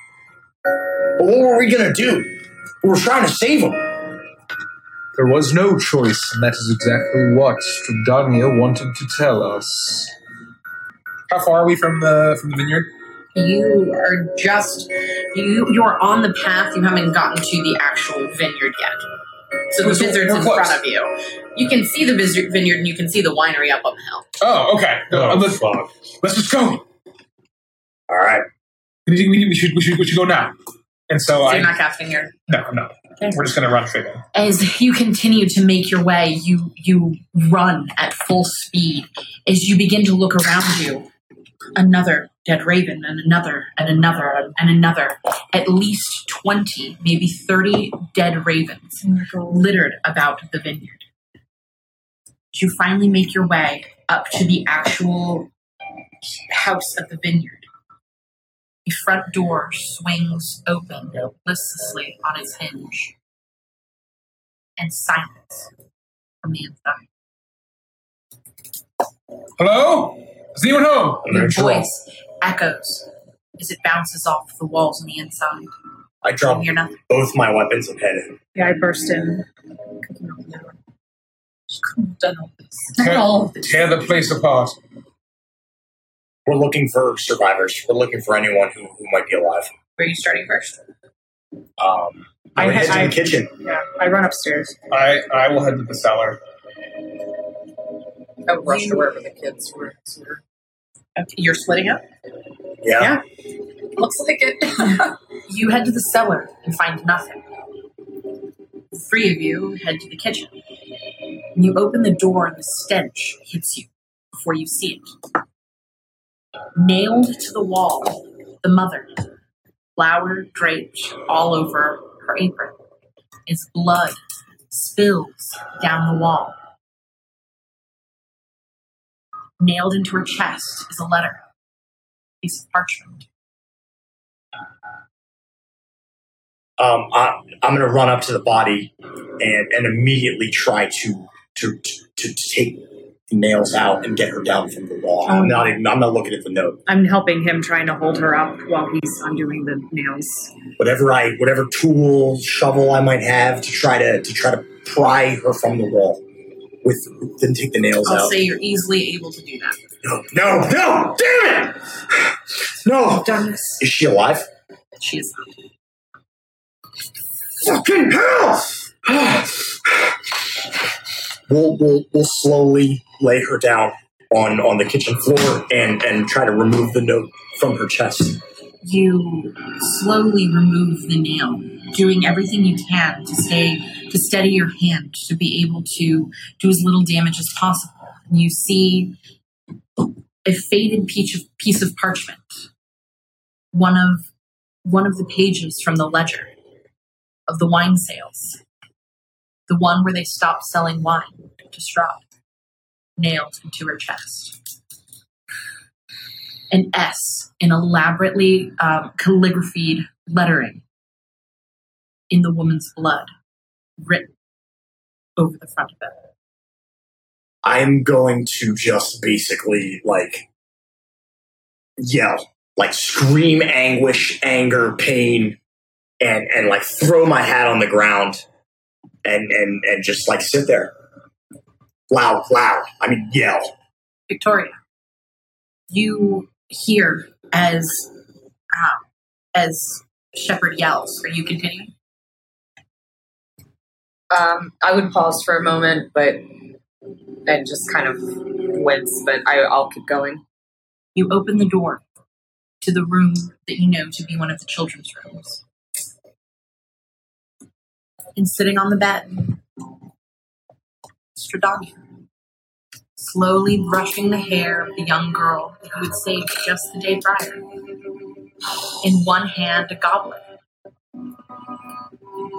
But what were we going to do? We were trying to save them. There was no choice, and that is exactly what Strahdanya wanted to tell us. How far are we from the vineyard? You are just... You're on the path. You haven't gotten to the actual vineyard yet. So the vineyard's in front of you. You can see the vineyard, and you can see the winery up on the hill. Oh, okay. Let's just go. All right. We should go now. And so you're not casting here? No, I'm not. Okay. We're just going to run straight in. As you continue to make your way, you run at full speed. As you begin to look around you, another dead raven, and another, and another, and another. At least 20, maybe 30 dead ravens littered about the vineyard. You finally make your way up to the actual house of the vineyard. The front door swings open listlessly on its hinge. And silence from the inside. Hello? Is anyone home? Your voice echoes as it bounces off the walls on the inside. I drop both my weapons and head in. Yeah, I burst in. Just couldn't have done all this. Tear the place apart. We're looking for survivors. We're looking for anyone who might be alive. Where are you starting first? I head to the kitchen. Yeah, I run upstairs. I will head to the cellar. I would rush to wherever the kids were. Okay, you're splitting up? Yeah. Looks like it. You head to the cellar and find nothing. The three of you head to the kitchen. And you open the door and the stench hits you before you see it. Nailed to the wall, the mother, flour draped all over her apron, as blood spills down the wall. Nailed into her chest is a letter, a piece of parchment. I'm going to run up to the body and immediately try to take the nails out and get her down from the wall. I'm not looking at the note. I'm helping him, trying to hold her up while he's undoing the nails. Whatever tool, shovel I might have to try to pry her from the wall. Then take the nails out. I'll say you're easily able to do that. No! Damn it! No! Darkness. Is she alive? She is not. Fucking hell! We'll slowly lay her down on the kitchen floor and try to remove the note from her chest. You slowly remove the nail, doing everything you can to steady your hand, to be able to do as little damage as possible. And you see a faded piece of parchment, one of the pages from the ledger of the wine sales, the one where they stopped selling wine to Strahd, nailed into her chest. An S in elaborately calligraphied lettering in the woman's blood, written over the front of it. I'm going to just basically, yell. Scream anguish, anger, pain, and throw my hat on the ground and just sit there. Loud. I mean, yell. Victoria, you hear as Shepherd yells. Are you continuing? I would pause for a moment, but and just kind of wince, but I'll keep going. You open the door to the room that you know to be one of the children's rooms. And sitting on the bed, Strahdanya, slowly brushing the hair of the young girl that you had saved just the day prior. In one hand, a goblet.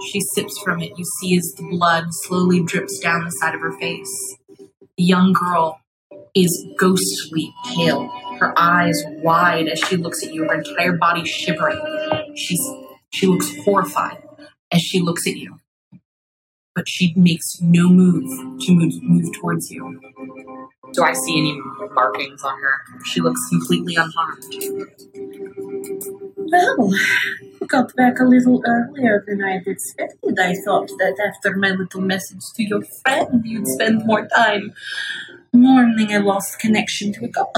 She sips from it. You see as the blood slowly drips down the side of her face. The young girl is ghostly pale, her eyes wide as she looks at you, her entire body shivering. She looks horrified as she looks at you, but she makes no move to move towards you. Do I see any markings on her? She looks completely unharmed. Well, you got back a little earlier than I had expected. I thought that after my little message to your friend, you'd spend more time mourning a lost connection to a god.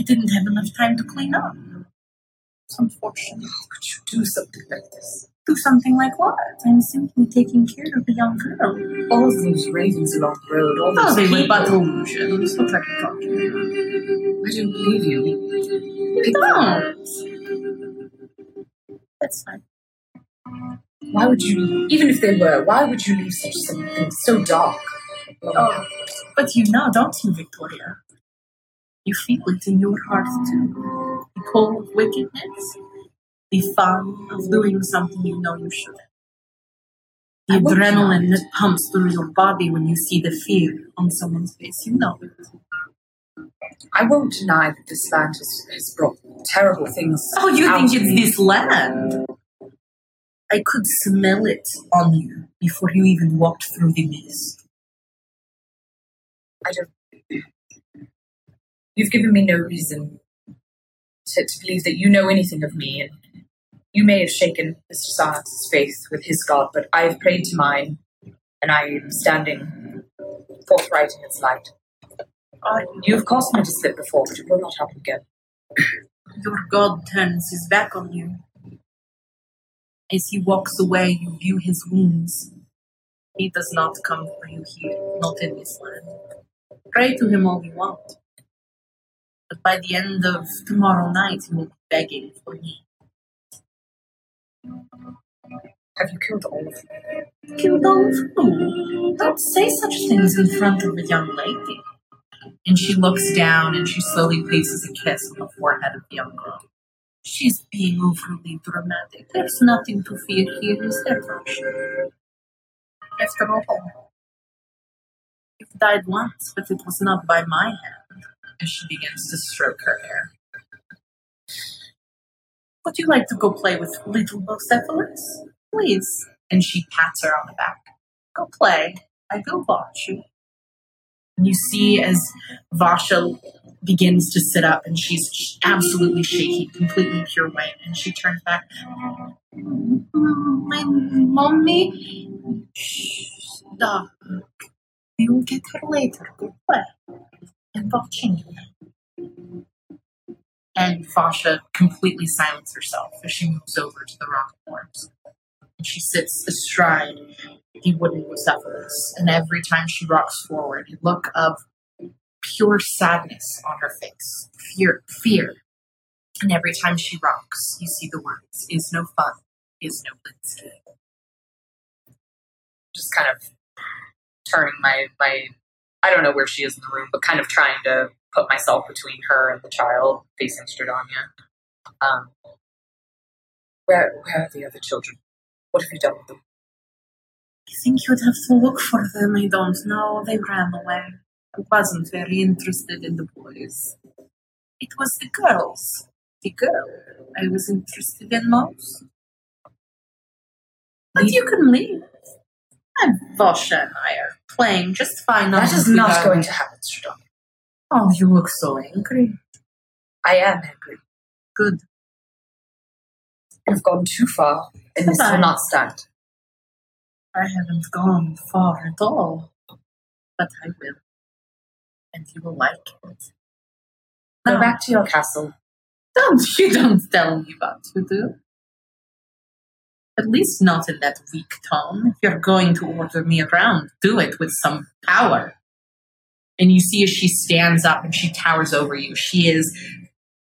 I didn't have enough time to clean up. It's unfortunate. How could you do something like this? Do something like what? I'm simply taking care of the young girl. All of those ravens along the road, all those people. They were but illusions. Looks like a talk to me. I don't believe you. You don't. That's fine. Why would you, even if they were, why would you leave such something so dark? Oh, but you know, don't you, Victoria? You feel it in your heart too. The cold of wickedness. The fun of doing something you know you shouldn't. The adrenaline that pumps through your body when you see the fear on someone's face, you know it. I won't deny that this land has brought terrible things. Oh, you think it's this land? I could smell it on you before you even walked through the maze. I don't... You've given me no reason to believe that you know anything of me, and you may have shaken Mr. Science's faith with his God, but I have prayed to mine, and I am standing forthright in its light. You have caused me to slip before, but it will not happen again. Your God turns his back on you. As he walks away, you view his wounds. He does not come for you here, not in this land. Pray to him all you want, but by the end of tomorrow night, he will be begging for me. Have you killed all of them? Killed all of whom? Don't say such things in front of a young lady. And she looks down and she slowly places a kiss on the forehead of the young girl. She's being overly dramatic. There's nothing to fear here, is there, Vasha? After all, you've died once, but it was not by my hand. As she begins to stroke her hair. Would you like to go play with little Bucephalus? Please. And she pats her on the back. Go play. I will watch you. And you see as Vasha begins to sit up and she's absolutely shaky, completely pure white. And she turns back. My mommy. Stop. We will get her later. Go play. And watching you. And Vasha completely silences herself as she moves over to the rock forms. And she sits astride the wooden Bucephalus, and every time she rocks forward, a look of pure sadness on her face. Fear. And every time she rocks, you see the words, is no fun, is no Blinsky. Just kind of turning my I don't know where she is in the room, but kind of trying to put myself between her and the child facing Strahdanya. Where are the other children? What have you done with them? I think you'd have to look for them. I don't know. They ran away. I wasn't very interested in the boys. It was the girls. The girl I was interested in most. But you can leave. And Vasha and I are playing just fine. That is not going to happen, Strahdanya. Oh, you look so angry. I am angry. Good. You've gone too far, and this will not stand. I haven't gone far at all. But I will. And you will like it. Now back to your castle. You don't tell me what to do. At least not in that weak tone. If you're going to order me around, do it with some power. And you see as she stands up and she towers over you. She is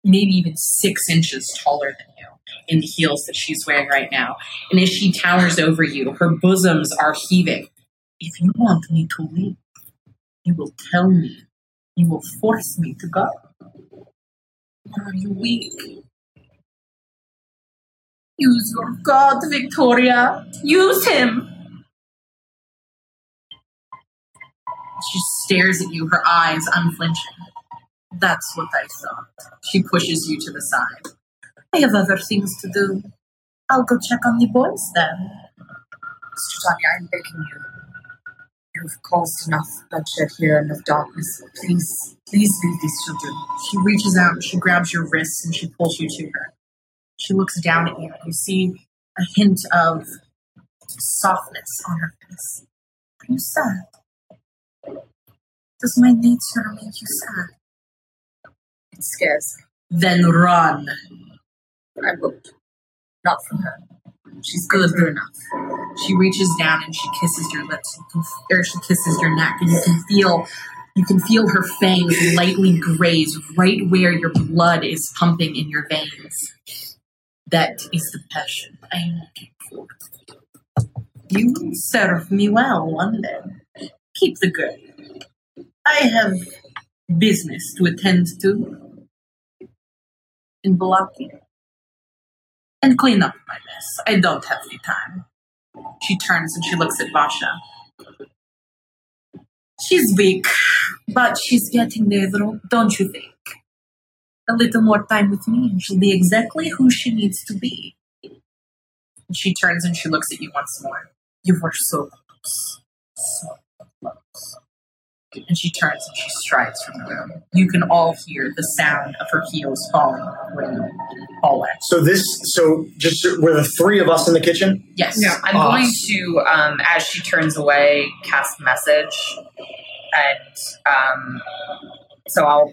maybe even 6 inches taller than you in the heels that she's wearing right now. And as she towers over you, her bosoms are heaving. If you want me to leave, you will tell me. You will force me to go. Or are you weak? Use your god, Victoria. Use him. She stares at you, her eyes unflinching. That's what I thought. She pushes you to the side. I have other things to do. I'll go check on the boys then. Stefania, I'm begging you. You've caused enough bloodshed here and of darkness. Please, please leave these children. She reaches out, she grabs your wrists, and she pulls you to her. She looks down at you, and you see a hint of softness on her face. Are you sad? Does my nature make you sad? It scares me. Then run. I won't. Not from her. She's good enough. She reaches down and she kisses your lips, she kisses your neck, and you can feel her fangs lightly graze right where your blood is pumping in your veins. That is the passion I am looking for. You will serve me well one day. Keep the girl. I have business to attend to in Vallaki. And clean up my mess. I don't have the time. She turns and she looks at Vasha. She's weak, but she's getting there, don't you think? A little more time with me and she'll be exactly who she needs to be. And she turns and she looks at you once more. You were so close. So close. And she turns and she strides from the room. You can all hear the sound of her heels falling when you fall at. So just were the three of us in the kitchen? Yes. No, I'm going to, as she turns away, cast message. And so I'll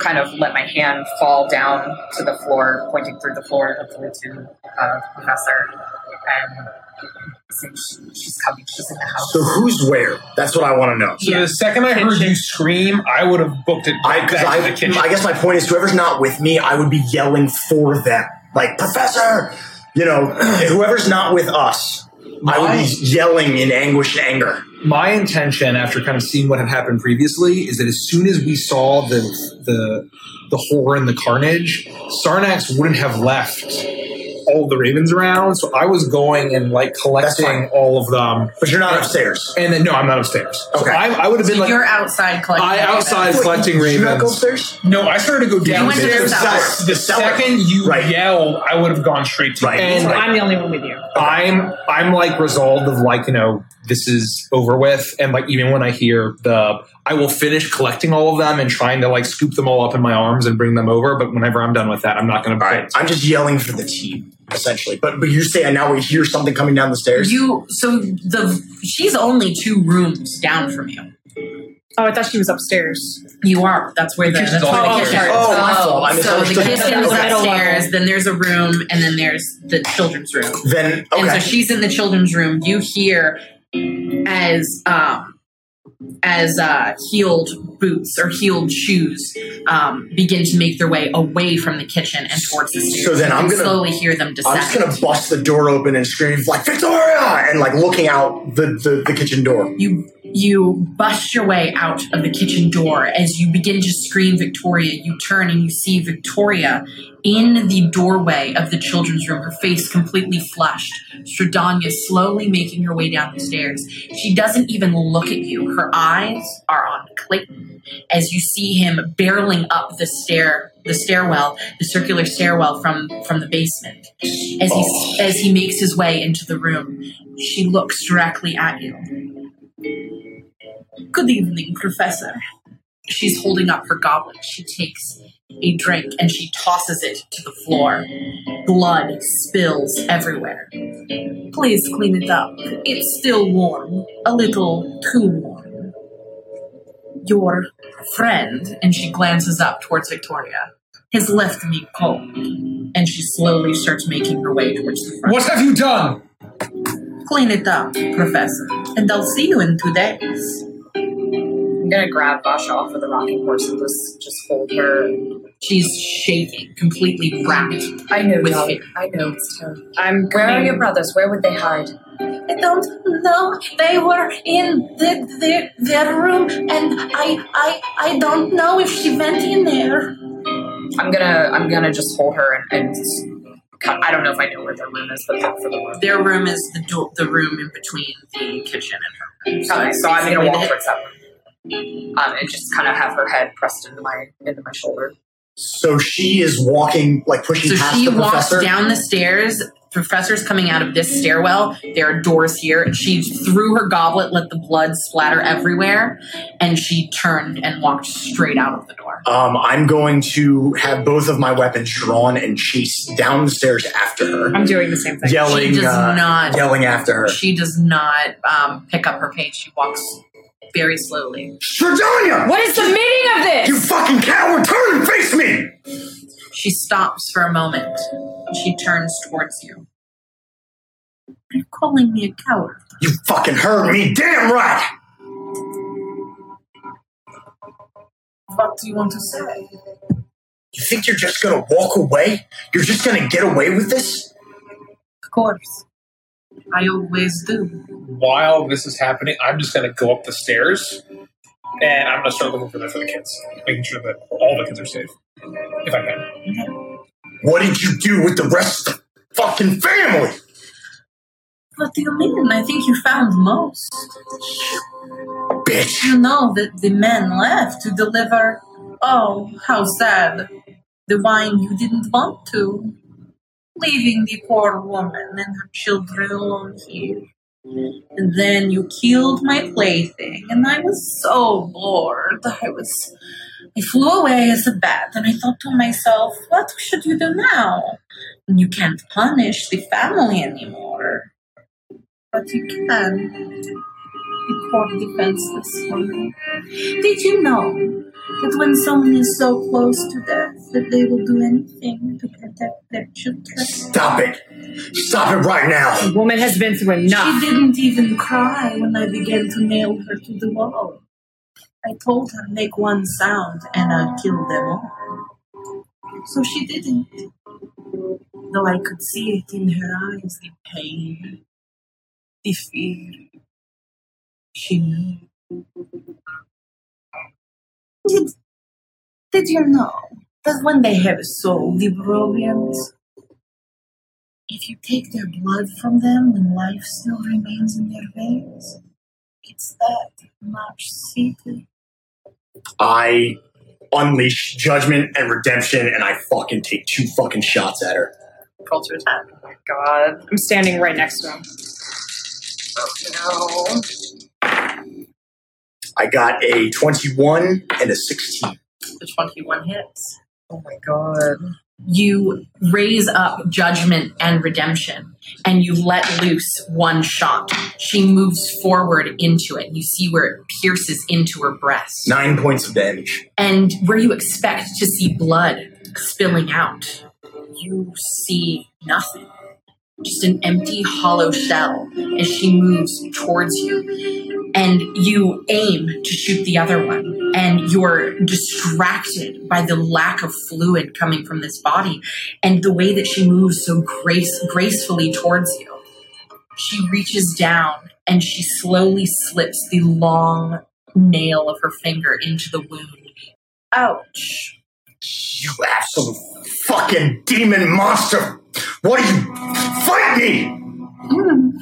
kind of let my hand fall down to the floor, pointing through the floor, hopefully to the professor. And she's coming. She's in the house. So who's where? That's what I want to know. So yeah. The second I heard you scream, I would have booked it back to the kitchen. I guess my point is, whoever's not with me, I would be yelling for them. Like, Professor! You know, whoever's not with us, I would be yelling in anguish and anger. My intention, after kind of seeing what had happened previously, is that as soon as we saw the horror and the carnage, Sarnax wouldn't have left all the ravens around, so I was going and like collecting all of them. But you're not upstairs. And then, no, I'm not upstairs. Okay, so I would have been so like you're outside collecting. Ravens. Did you not go upstairs? No, I started to go downstairs. The second you yelled, I would have gone straight to you. And so I'm the only one with you. Okay. I'm like resolved of like, you know, this is over with, and like even when I hear I will finish collecting all of them and trying to like scoop them all up in my arms and bring them over. But whenever I'm done with that, I'm not going to bite. I'm just yelling for the team, essentially. But you say, and now we hear something coming down the stairs. She's only 2 rooms down from you. Oh, I thought she was upstairs. You are. That's where the kitchen is. So the kitchen is upstairs, then there's a room, and then there's the children's room. Then, okay. And so she's in the children's room. You hear as heeled boots or heeled shoes begin to make their way away from the kitchen and towards the stairs. So then I'm going to slowly hear them descend. I'm just going to bust the door open and scream, like, Victoria! And, like, looking out the kitchen door. You bust your way out of the kitchen door. As you begin to scream, Victoria, you turn and you see Victoria in the doorway of the children's room, her face completely flushed. Strahdanya slowly making her way down the stairs. She doesn't even look at you. Her eyes are on Clayton as you see him barreling up the circular stairwell from the basement. As he makes his way into the room, she looks directly at you. Good evening, Professor. She's holding up her goblet. She takes a drink and she tosses it to the floor. Blood spills everywhere. Please clean it up. It's still warm. A little too warm. Your friend, and she glances up towards Victoria, has left me cold. And she slowly starts making her way towards the front. What have you done? Clean it up, Professor, and I'll see you in 2 days. I'm going to grab Vasha off of the rocking horse and just hold her. She's shaking, completely wrapped. I know, I know. Where are your brothers? Where would they hide? I don't know. They were in their room, and I don't know if she went in there. I'm gonna just hold her and I don't know if I know where their room is, but for the room. Their room is the room in between the kitchen and her room. Okay, so I'm gonna walk towards that room. And just kind of have her head pressed into my shoulder. So she is walking, like pushing past the professor? So she walks down the stairs. Professor's coming out of this stairwell. There are doors here. And she threw her goblet, let the blood splatter everywhere, and she turned and walked straight out of the door. I'm going to have both of my weapons drawn and chase down the stairs after her. I'm doing the same thing. Yelling after her. She does not pick up her pace. She walks very slowly. Strahdanya! What is the meaning of this? You fucking coward! Turn and face me! She stops for a moment. She turns towards you. You're calling me a coward. You fucking heard me, damn right! What do you want to say? You think you're just gonna walk away? You're just gonna get away with this? Of course. I always do. While this is happening, I'm just going to go up the stairs, and I'm going to start looking for the kids, making sure that all the kids are safe, if I can. What did you do with the rest of the fucking family? What do you mean? I think you found most. Bitch. You know that the men left to deliver, oh, how sad, the wine you didn't want to. Leaving the poor woman and her children alone here. And then you killed my plaything, and I was so bored. I flew away as a bat, and I thought to myself, what should you do now? And you can't punish the family anymore. But you can. The poor defenseless woman. Did you know that when someone is so close to death that they will do anything to protect their children? Stop it! Stop it right now! The woman has been through enough. She didn't even cry when I began to nail her to the wall. I told her, make one sound and I'll kill them all. So she didn't. Though I could see it in her eyes, the pain, the fear. She knew. Did you know that when they have a soul, the Barovians, if you take their blood from them when life still remains in their veins, it's that much secret. I unleash judgment and redemption, and I fucking take 2 fucking shots at her. Culture's head. Oh my god. I'm standing right next to him. Oh no. I got a 21 and a 16. The 21 hits. Oh my god. You raise up judgment and redemption, and you let loose one shot. She moves forward into it. You see where it pierces into her breast. 9 points of damage. And where you expect to see blood spilling out, you see nothing. Just an empty, hollow shell as she moves towards you. And you aim to shoot the other one. And you're distracted by the lack of fluid coming from this body and the way that she moves so gracefully towards you. She reaches down and she slowly slips the long nail of her finger into the wound. Ouch. You absolute fucking demon monster! What are you? Fight me!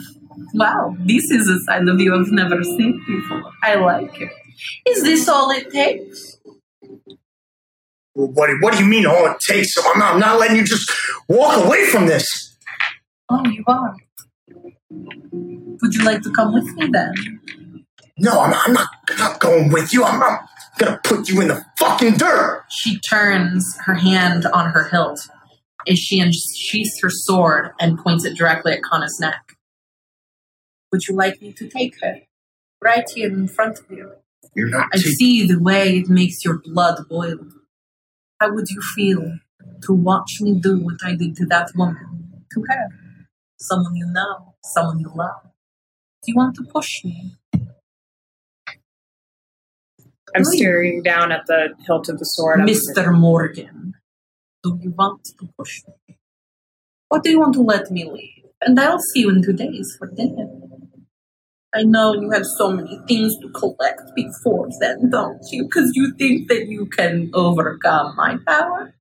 Wow, this is a side of you I've never seen before. I like it. Is this all it takes? Well, what do you mean all it takes? I'm not letting you just walk away from this. Oh, you are. Would you like to come with me then? No, I'm not going with you. I'm not gonna put you in the fucking dirt. She turns her hand on her hilt as she unsheathes her sword and points it directly at Kana's neck. Would you like me to take her? Right here in front of you. You're not. I see the way it makes your blood boil. How would you feel to watch me do what I did to that woman, to her? Someone you know, someone you love. Do you want to push me? I'm staring down at the hilt of the sword. Mr. Morgan, do you want to push me? Or do you want to let me leave? And I'll see you in 2 days for dinner. I know you have so many things to collect before then, don't you? Because you think that you can overcome my power.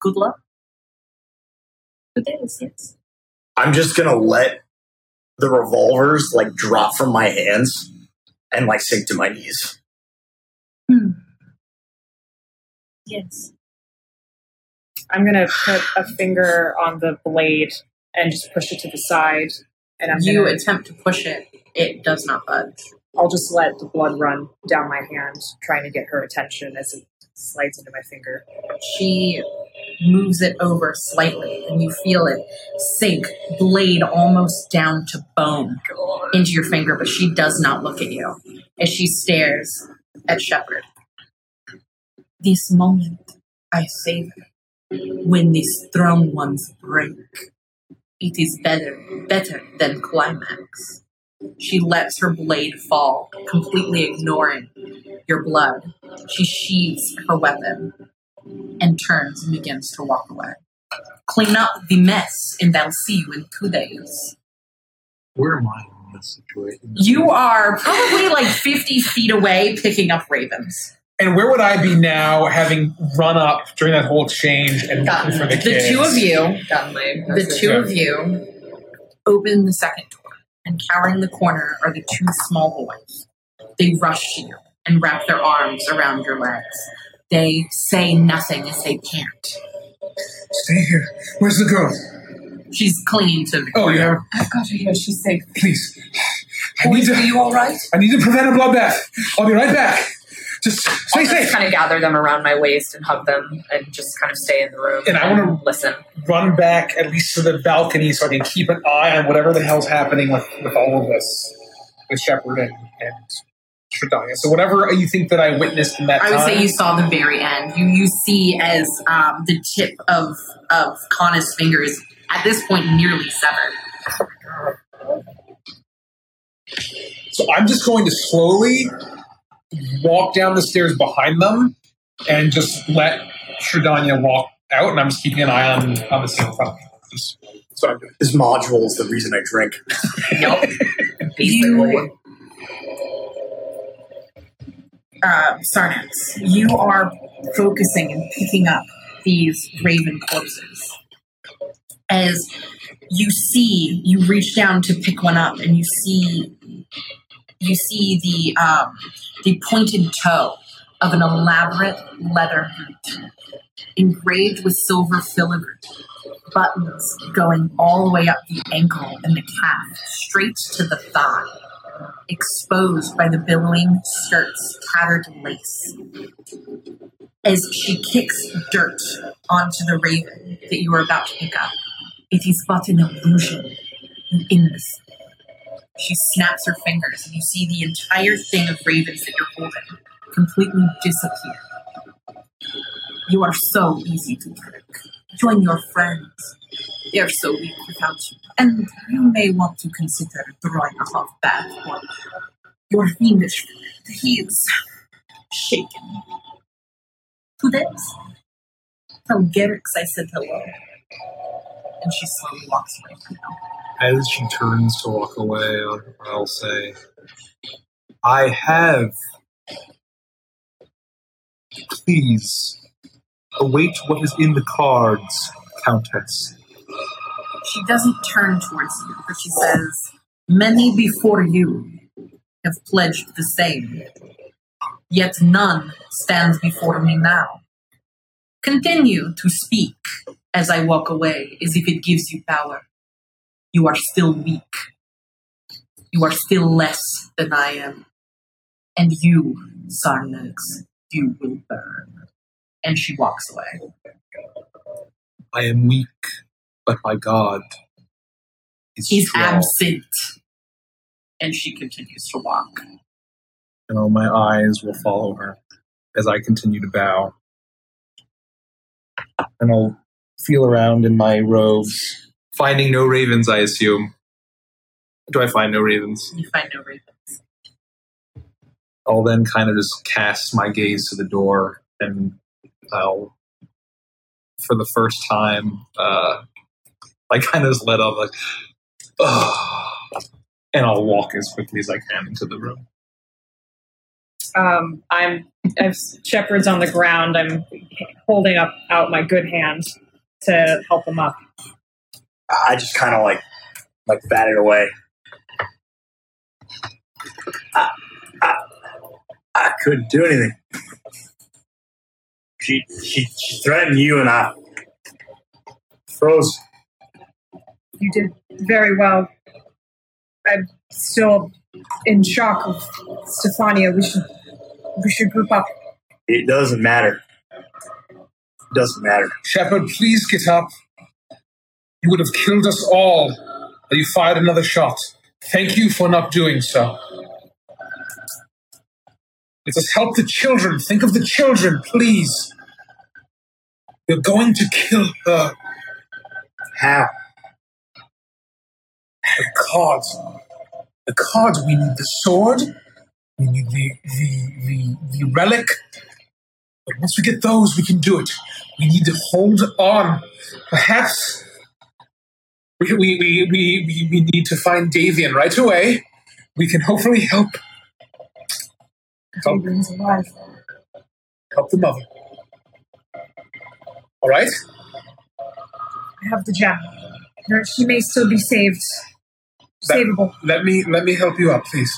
Good luck. 2 days, yes. I'm just going to let the revolvers, drop from my hands and, sink to my knees. Hmm. Yes. I'm going to put a finger on the blade and just push it to the side. And you attempt to push it. It does not budge. I'll just let the blood run down my hand, trying to get her attention as it slides into my finger. She moves it over slightly, and you feel it sink, blade almost down to bone, into your finger, but she does not look at you as she stares at Shepard. This moment I savor, when these strong ones break, it is better than climax. She lets her blade fall, completely ignoring your blood. She sheathes her weapon and turns and begins to walk away. Clean up the mess, and I'll see you in 2 days. Where am I in this situation? You are probably 50 feet away picking up ravens. And where would I be now, having run up during that whole exchange and gotten for the kids? The two of you open the second door, and cowering in the corner are the two small boys. They rush to you and wrap their arms around your legs. They say nothing as they can't. Stay here. Where's the girl? She's clinging to me. Oh, yeah. I've got her here. She's safe. Please. Are you all right? I need to prevent a bloodbath. I'll be right back. Just stay safe. I'll just kind of gather them around my waist and hug them and just kind of stay in the room. And I want to listen. Run back at least to the balcony so I can keep an eye on whatever the hell's happening with all of this. With Shepard and Strahdanya. So whatever you think that I witnessed in that time. I would say you saw the very end. You see as the tip of Kana's finger is at this point nearly severed. So I'm just going to slowly walk down the stairs behind them and just let Strahdanya walk out, and I'm just keeping an eye on the scene in front of me. So I'm doing. This module is the reason I drink. Yep. Sarnax, you are focusing and picking up these raven corpses. As you reach down to pick one up, and you see the pointed toe of an elaborate leather boot, engraved with silver filigree, buttons going all the way up the ankle and the calf, straight to the thigh, exposed by the billowing skirt's tattered lace. As she kicks dirt onto the raven that you are about to pick up, it is but an illusion, an illness. She snaps her fingers, and you see the entire thing of ravens that you're holding completely disappear. You are so easy to trick. Join your friends. They are so weak without you. And you may want to consider drawing a half bath for your fiendish friend. He is shaken. 2 days. Tell Garrix I said hello. And she slowly walks away from now. As she turns to walk away, I'll say, I have. Please, await what is in the cards, Countess. She doesn't turn towards you, but she says, many before you have pledged the same, yet none stands before me now. Continue to speak as I walk away, as if it gives you power. You are still weak. You are still less than I am. And you, Sarnax, you will burn. And she walks away. I am weak, but my God is strong. He's absent. And she continues to walk. and all my eyes will follow her as I continue to bow. And I'll feel around in my robes, finding no ravens, I assume. Do I find no ravens? You find no ravens. I'll then kind of just cast my gaze to the door, and I'll, for the first time, I kind of just let off, like, oh, and I'll walk as quickly as I can into the room. I've Shepherd's on the ground. I'm holding up out my good hand to help him up. I just kind of like bat it away. I couldn't do anything. She threatened you, and I froze. You did very well. I'm still in shock of Stefania. We should group up. It doesn't matter. It doesn't matter. Shepard, please get up. You would have killed us all if you fired another shot. Thank you for not doing so. Let us help the children. Think of the children, please. We're going to kill her. How? The cards. The cards. We need the sword. We need the relic. But once we get those, we can do it. We need to hold on. Perhaps we need to find Davian right away. We can hopefully help. Davian's alive. Help the mother. All right. I have the gem. She may still be saved. Savable. Let me help you up, please.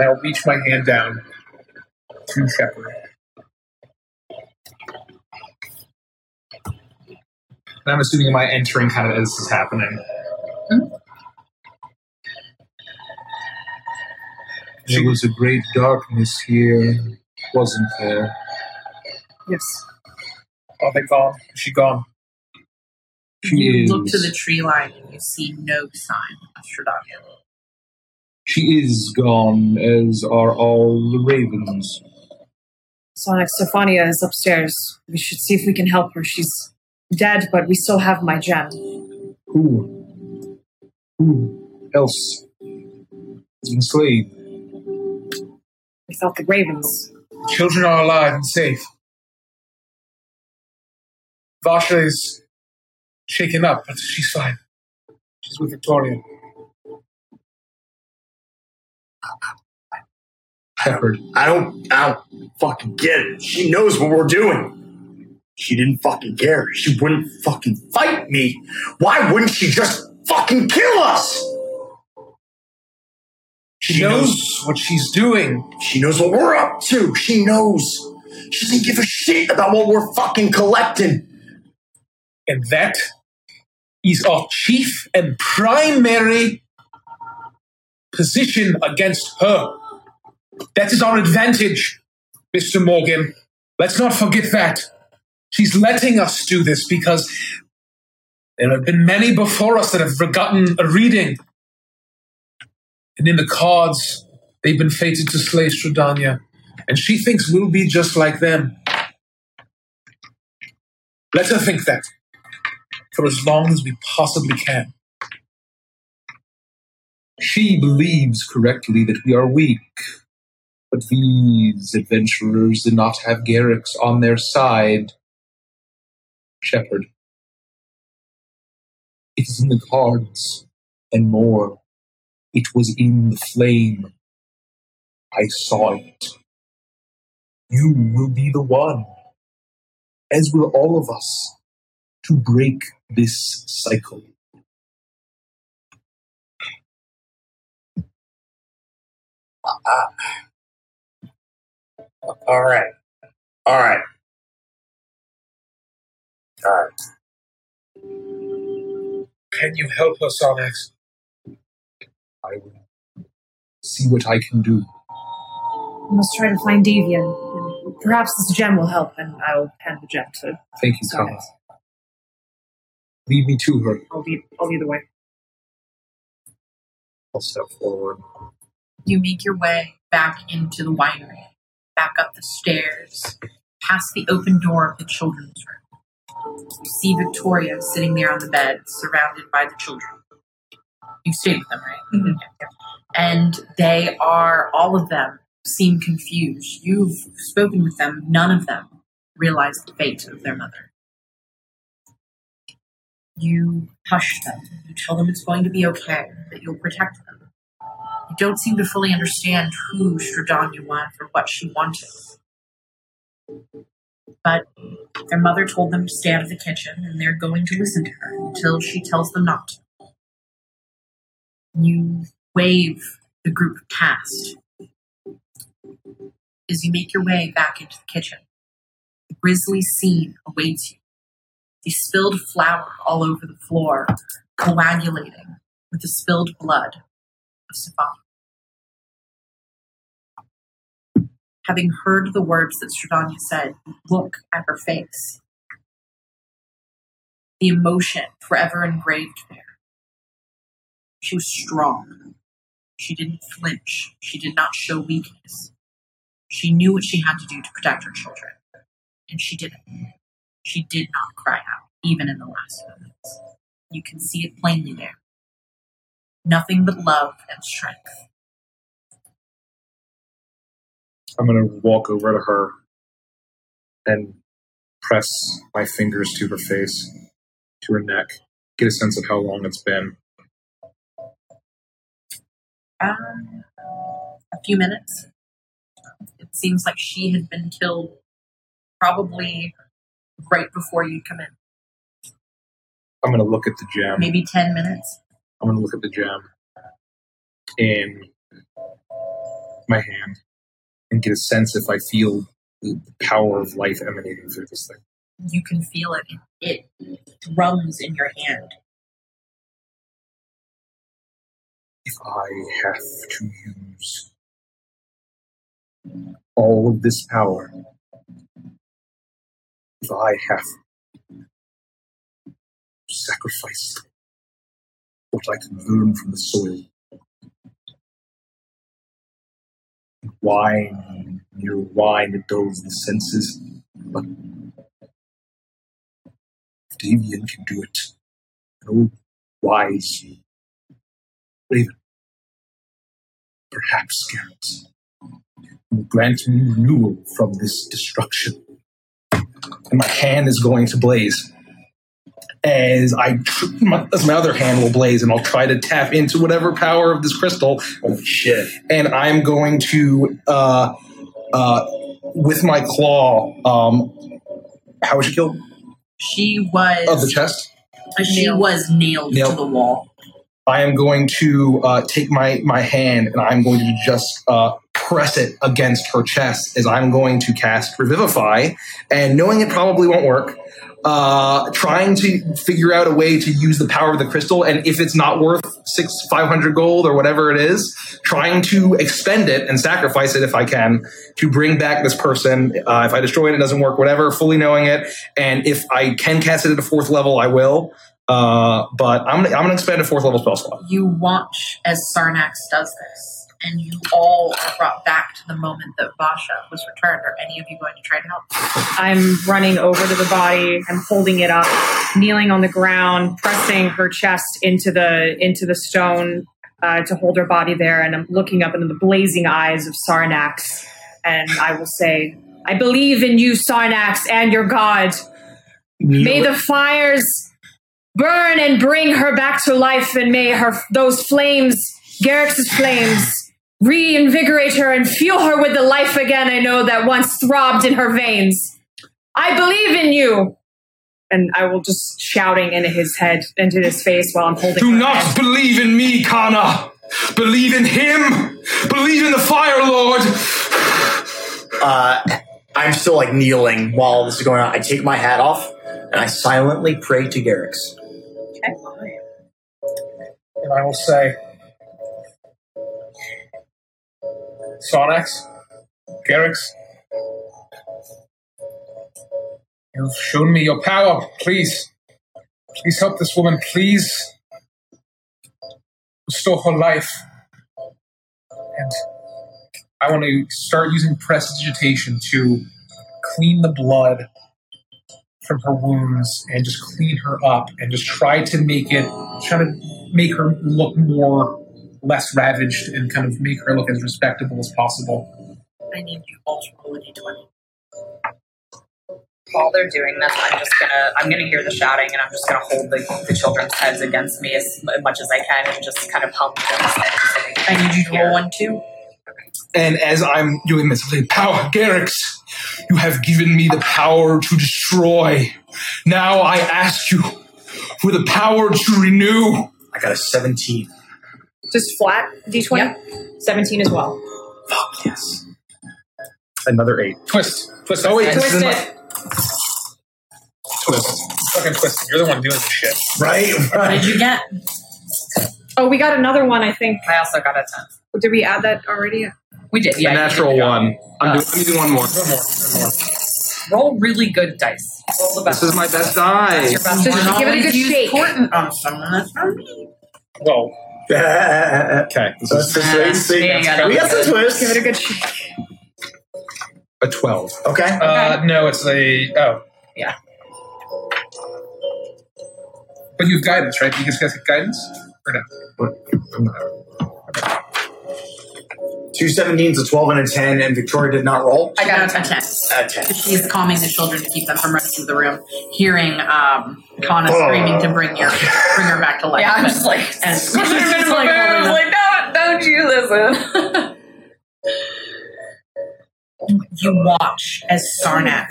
I'll reach my hand down to Shepherd. And I'm assuming, am I entering kind of as this is happening? Mm-hmm. There was a great darkness here, wasn't there? Yes. Oh, they're gone. Is she gone? You look to the tree line and you see no sign of Strahdanya. She is gone, as are all the ravens. Sonic, Stefania is upstairs. We should see if we can help her. She's dead, but we still have my gem. Who else is enslaved? We thought the ravens. The children are alive and safe. Vasha is shaken up, but she's fine. She's with Victoria. I don't fucking get it. She knows what we're doing. She didn't fucking care. She wouldn't fucking fight me. Why wouldn't she just fucking kill us? She knows what she's doing. She knows what we're up to. She knows. She doesn't give a shit about what we're fucking collecting. And that is our chief and primary position against her. That is our advantage, Mr. Morgan. Let's not forget that. She's letting us do this because there have been many before us that have forgotten a reading. And in the cards, they've been fated to slay Strahdanya. And she thinks we'll be just like them. Let her think that. For as long as we possibly can. She believes correctly that we are weak, but these adventurers did not have Garrix on their side. Shepherd. It is in the cards, and more. It was in the flame. I saw it. You will be the one, as will all of us, to break this cycle. All right. Can you help us, Onyx? I will see what I can do. We must try to find Davian. Perhaps this gem will help, and I will hand the gem to. Thank you, Thomas. Lead me to her. I'll lead the way. I'll step forward. You make your way back into the winery, back up the stairs, past the open door of the children's room. You see Victoria sitting there on the bed, surrounded by the children. You've stayed with them, right? Mm-hmm. Yeah. And they are, all of them, seem confused. You've spoken with them. None of them realize the fate of their mother. You hush them. You tell them it's going to be okay, that you'll protect them. You don't seem to fully understand who Strahdanya was or what she wanted. But their mother told them to stay out of the kitchen, and they're going to listen to her until she tells them not to. You wave the group past. As you make your way back into the kitchen, the grisly scene awaits you. The spilled flour all over the floor, coagulating with the spilled blood of Stefania. Having heard the words that Strahdanya said, you look at her face. The emotion forever engraved there. She was strong. She didn't flinch. She did not show weakness. She knew what she had to do to protect her children. And she did it. She did not cry out, even in the last moments. You can see it plainly there. Nothing but love and strength. I'm going to walk over to her and press my fingers to her face, to her neck, get a sense of how long it's been. A few minutes. It seems like she had been killed probably right before you come in. I'm going to look at the gem. Maybe 10 minutes. I'm going to look at the gem in my hand and get a sense if I feel the power of life emanating through this thing. You can feel it. It thrums in your hand. If I have to use all of this power, if I have to sacrifice what I can learn from the soil, wine, your wine, it dulls the senses, but if Davian can do it, an old wise Raven, perhaps Garrix, will grant me renewal from this destruction. And my hand is going to blaze. As my other hand will blaze, and I'll try to tap into whatever power of this crystal. Oh, shit. And I'm going to, with my claw, how was she killed? She was... Of the chest? She was nailed to the wall. I am going to take my hand and I'm going to just press it against her chest as I'm going to cast Revivify. And knowing it probably won't work, trying to figure out a way to use the power of the crystal. And if it's not worth 500 gold or whatever it is, trying to expend it and sacrifice it if I can to bring back this person. If I destroy it, it doesn't work, whatever, fully knowing it. And if I can cast it at a 4th level, I will. But I'm gonna expand a 4th level spell slot. You watch as Sarnax does this, and you all are brought back to the moment that Vasha was returned. Are any of you going to try to help? I'm running over to the body. I'm holding it up, kneeling on the ground, pressing her chest into the stone to hold her body there, and I'm looking up into the blazing eyes of Sarnax, and I will say, "I believe in you, Sarnax, and your god. May the fires burn and bring her back to life, and may those flames, Garrix's flames, reinvigorate her and fuel her with the life again I know that once throbbed in her veins. I believe in you." And I will just shouting into his head, into his face while I'm holding Do not head. Believe in me, Kana. Believe in him. Believe in the fire, Lord. I'm still like kneeling while this is going on. I take my hat off and I silently pray to Garrix. Okay. And I will say, Sarnax, Garrix, you've shown me your power. Please help this woman. Please restore her life and I want to start using prestidigitation to clean the blood from her wounds and just clean her up and just try to make her look less ravaged and kind of make her look as respectable as possible. I need you all to roll a d20. While they're doing this, I'm gonna hear the shouting, and I'm just gonna hold the children's heads against me as much as I can, and just kind of hump them. I need you to roll one too. And as I'm doing this, I say, "Power, Garrix, you have given me the power to destroy. Now I ask you for the power to renew." I got a 17. Just flat D20? Yep. 17 as well. Fuck yes. Another 8. Twist. Oh, wait. Twist it. Twist. Fucking twist. You're the one doing this shit. Right? What did you get? Oh, we got another one, I think. I also got a 10. Did we add that already? We did. Yeah, a natural one. I'm doing one more. One more. Roll really good dice. Roll the best. This is my best dice. Your best. Just give it a good shake. Well. Okay. We got some twists. Give it a good shake. A 12. Okay. No, it's a... Oh. Yeah. But you have guidance, right? You guys get guidance? Or no? Okay. 2 17s, a 12, and a 10, and Victoria did not roll? I got a 10. She's calming the children to keep them from running through the room, hearing Kana screaming to bring her back to life. Yeah, I'm just like... And she's like, don't you listen. You watch as Sarnax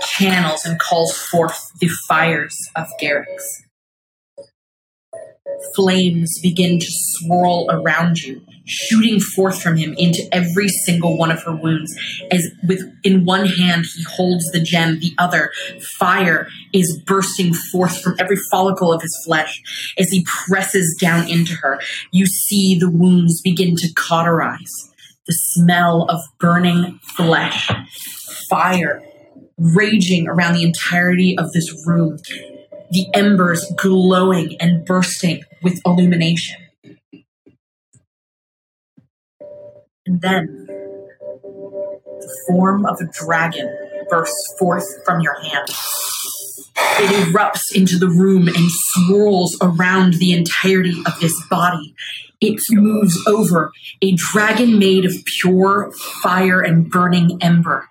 channels and calls forth the fires of Garrix. Flames begin to swirl around you, shooting forth from him into every single one of her wounds. In one hand, he holds the gem, the other, fire is bursting forth from every follicle of his flesh as he presses down into her. You see the wounds begin to cauterize. The smell of burning flesh, fire raging around the entirety of this room. The embers glowing and bursting with illumination. And then the form of a dragon bursts forth from your hand. It erupts into the room and swirls around the entirety of this body. It moves over, a dragon made of pure fire and burning ember,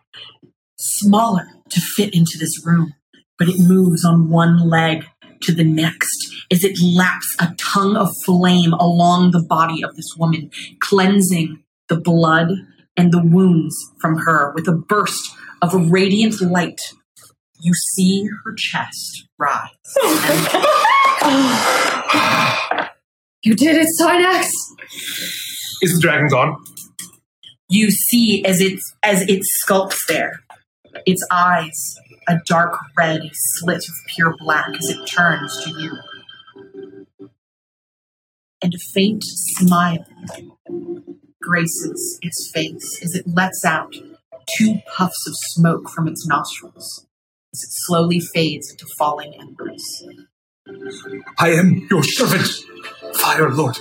smaller to fit into this room. But it moves on one leg to the next as it laps a tongue of flame along the body of this woman, cleansing the blood and the wounds from her. With a burst of radiant light, you see her chest rise. You did it, Sarnax! Is the dragon gone? You see as it sculpts there, its eyes... a dark red slit of pure black as it turns to you. And a faint smile graces its face as it lets out 2 puffs of smoke from its nostrils as it slowly fades into falling embers. I am your servant, Fire Lord.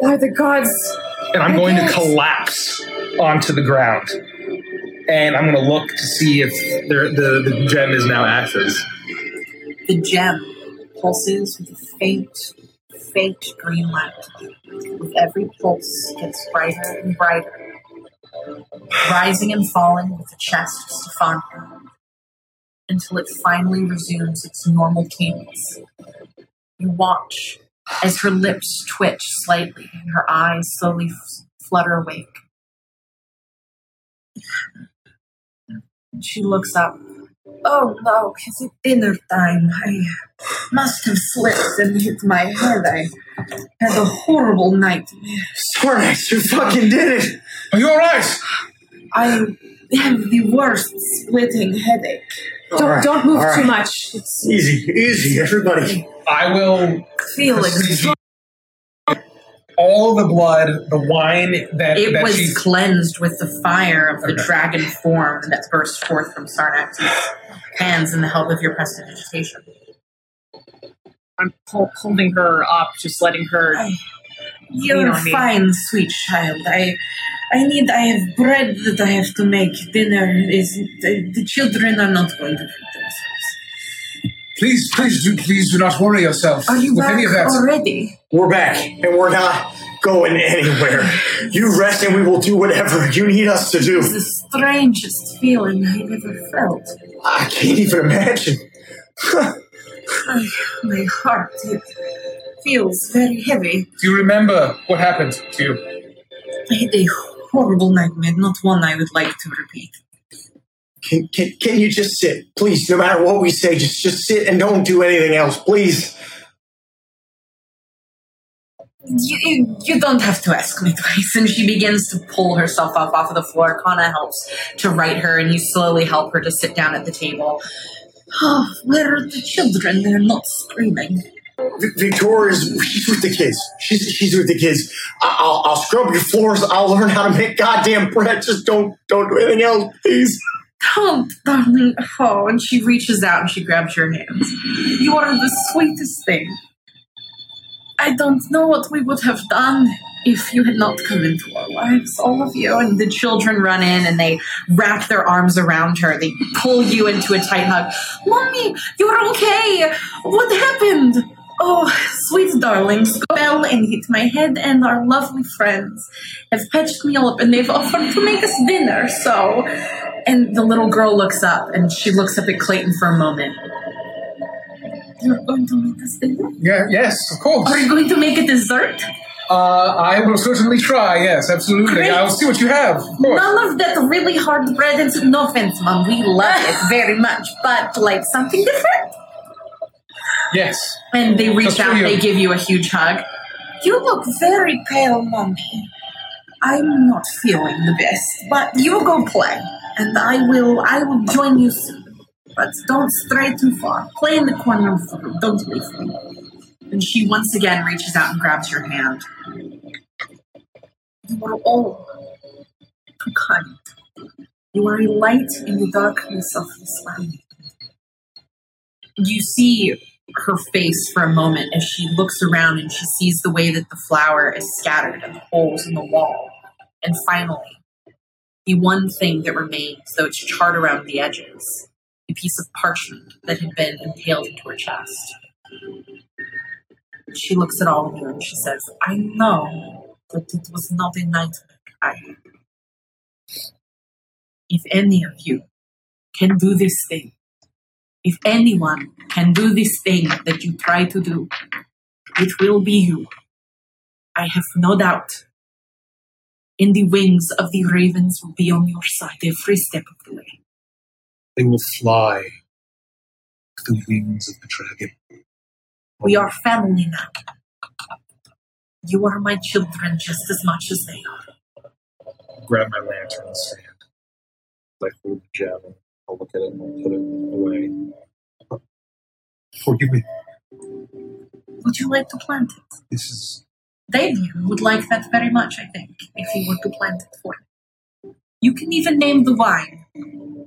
By the gods! And I'm going to collapse onto the ground. And I'm going to look to see if the gem is now ashes. The gem pulses with a faint green light. With every pulse, it gets brighter and brighter. Rising and falling with the chest of Stefania. Until it finally resumes its normal cadence. You watch as her lips twitch slightly and her eyes slowly flutter awake. She looks up. Oh no, it's dinner time. I must have slipped and hit my head. I had a horrible nightmare. Sarnax, you fucking did it! Are you alright? I have the worst splitting headache. Don't move too much. It's easy, everybody. I will feel it. All the blood, the wine that was cleansed with the fire of the dragon form that burst forth from Sarnax's hands in the help of your prestidigitation. I'm holding her up, just letting her You're fine, sweet child. I have bread that I have to make. Dinner is... The children are not going to feed themselves. Please do not worry yourself. Are you back already? We're back, and we're not going anywhere. You rest and we will do whatever you need us to do. It's the strangest feeling I've ever felt. I can't even imagine. My heart, it feels very heavy. Do you remember what happened to you? I had a horrible nightmare, not one I would like to repeat. Can you just sit? Please, no matter what we say, just sit and don't do anything else, please. You don't have to ask me twice. And she begins to pull herself up off of the floor. Kana helps to right her, and you slowly help her to sit down at the table. Oh, where are the children? They're not screaming. Victoria's with the kids. She's with the kids. I'll scrub your floors. I'll learn how to make goddamn bread. Just don't do anything else, please. Don't, darling. Oh, and she reaches out and she grabs your hands. You are the sweetest thing. I don't know what we would have done if you had not come into our lives, all of you. And the children run in and they wrap their arms around her. They pull you into a tight hug. Mommy, you're okay. What happened? Oh, sweet darlings. Fell and hit my head, and our lovely friends have patched me up and they've offered to make us dinner, so... And the little girl looks up and she looks up at Clayton for a moment. You're going to make us dinner? Yeah, yes, of course. Are you going to make a dessert? I will certainly try, yes, absolutely. Great. I'll see what you have, of course. None of that really hard bread, and no offense, Mom, we love it very much, but like something different? Yes. And they reach out, they give you a huge hug. You look very pale, Mommy. I'm not feeling the best, but you go play, and I will join you soon. But don't stray too far. Play in the corner of the room. Don't wait for me. And she once again reaches out and grabs your hand. You are all too kind. You are a light in the darkness of this land. You see her face for a moment as she looks around and she sees the way that the flour is scattered and the holes in the wall. And finally, the one thing that remains, though it's charred around the edges, a piece of parchment that had been impaled into her chest. She looks at all of you and she says, I know that it was not a nightmare I had. If any of you can do this thing, if anyone can do this thing that you try to do, it will be you. I have no doubt. And the wings of the ravens will be on your side every step of the way. They will fly to the wings of the dragon. We are family now. You are my children just as much as they are. Grab my lantern and stand. Like hold the javelin. I'll look at it and I'll put it away. Forgive me. Would you like to plant it? Davian would like that very much, I think, if he were to plant it for him. You can even name the wine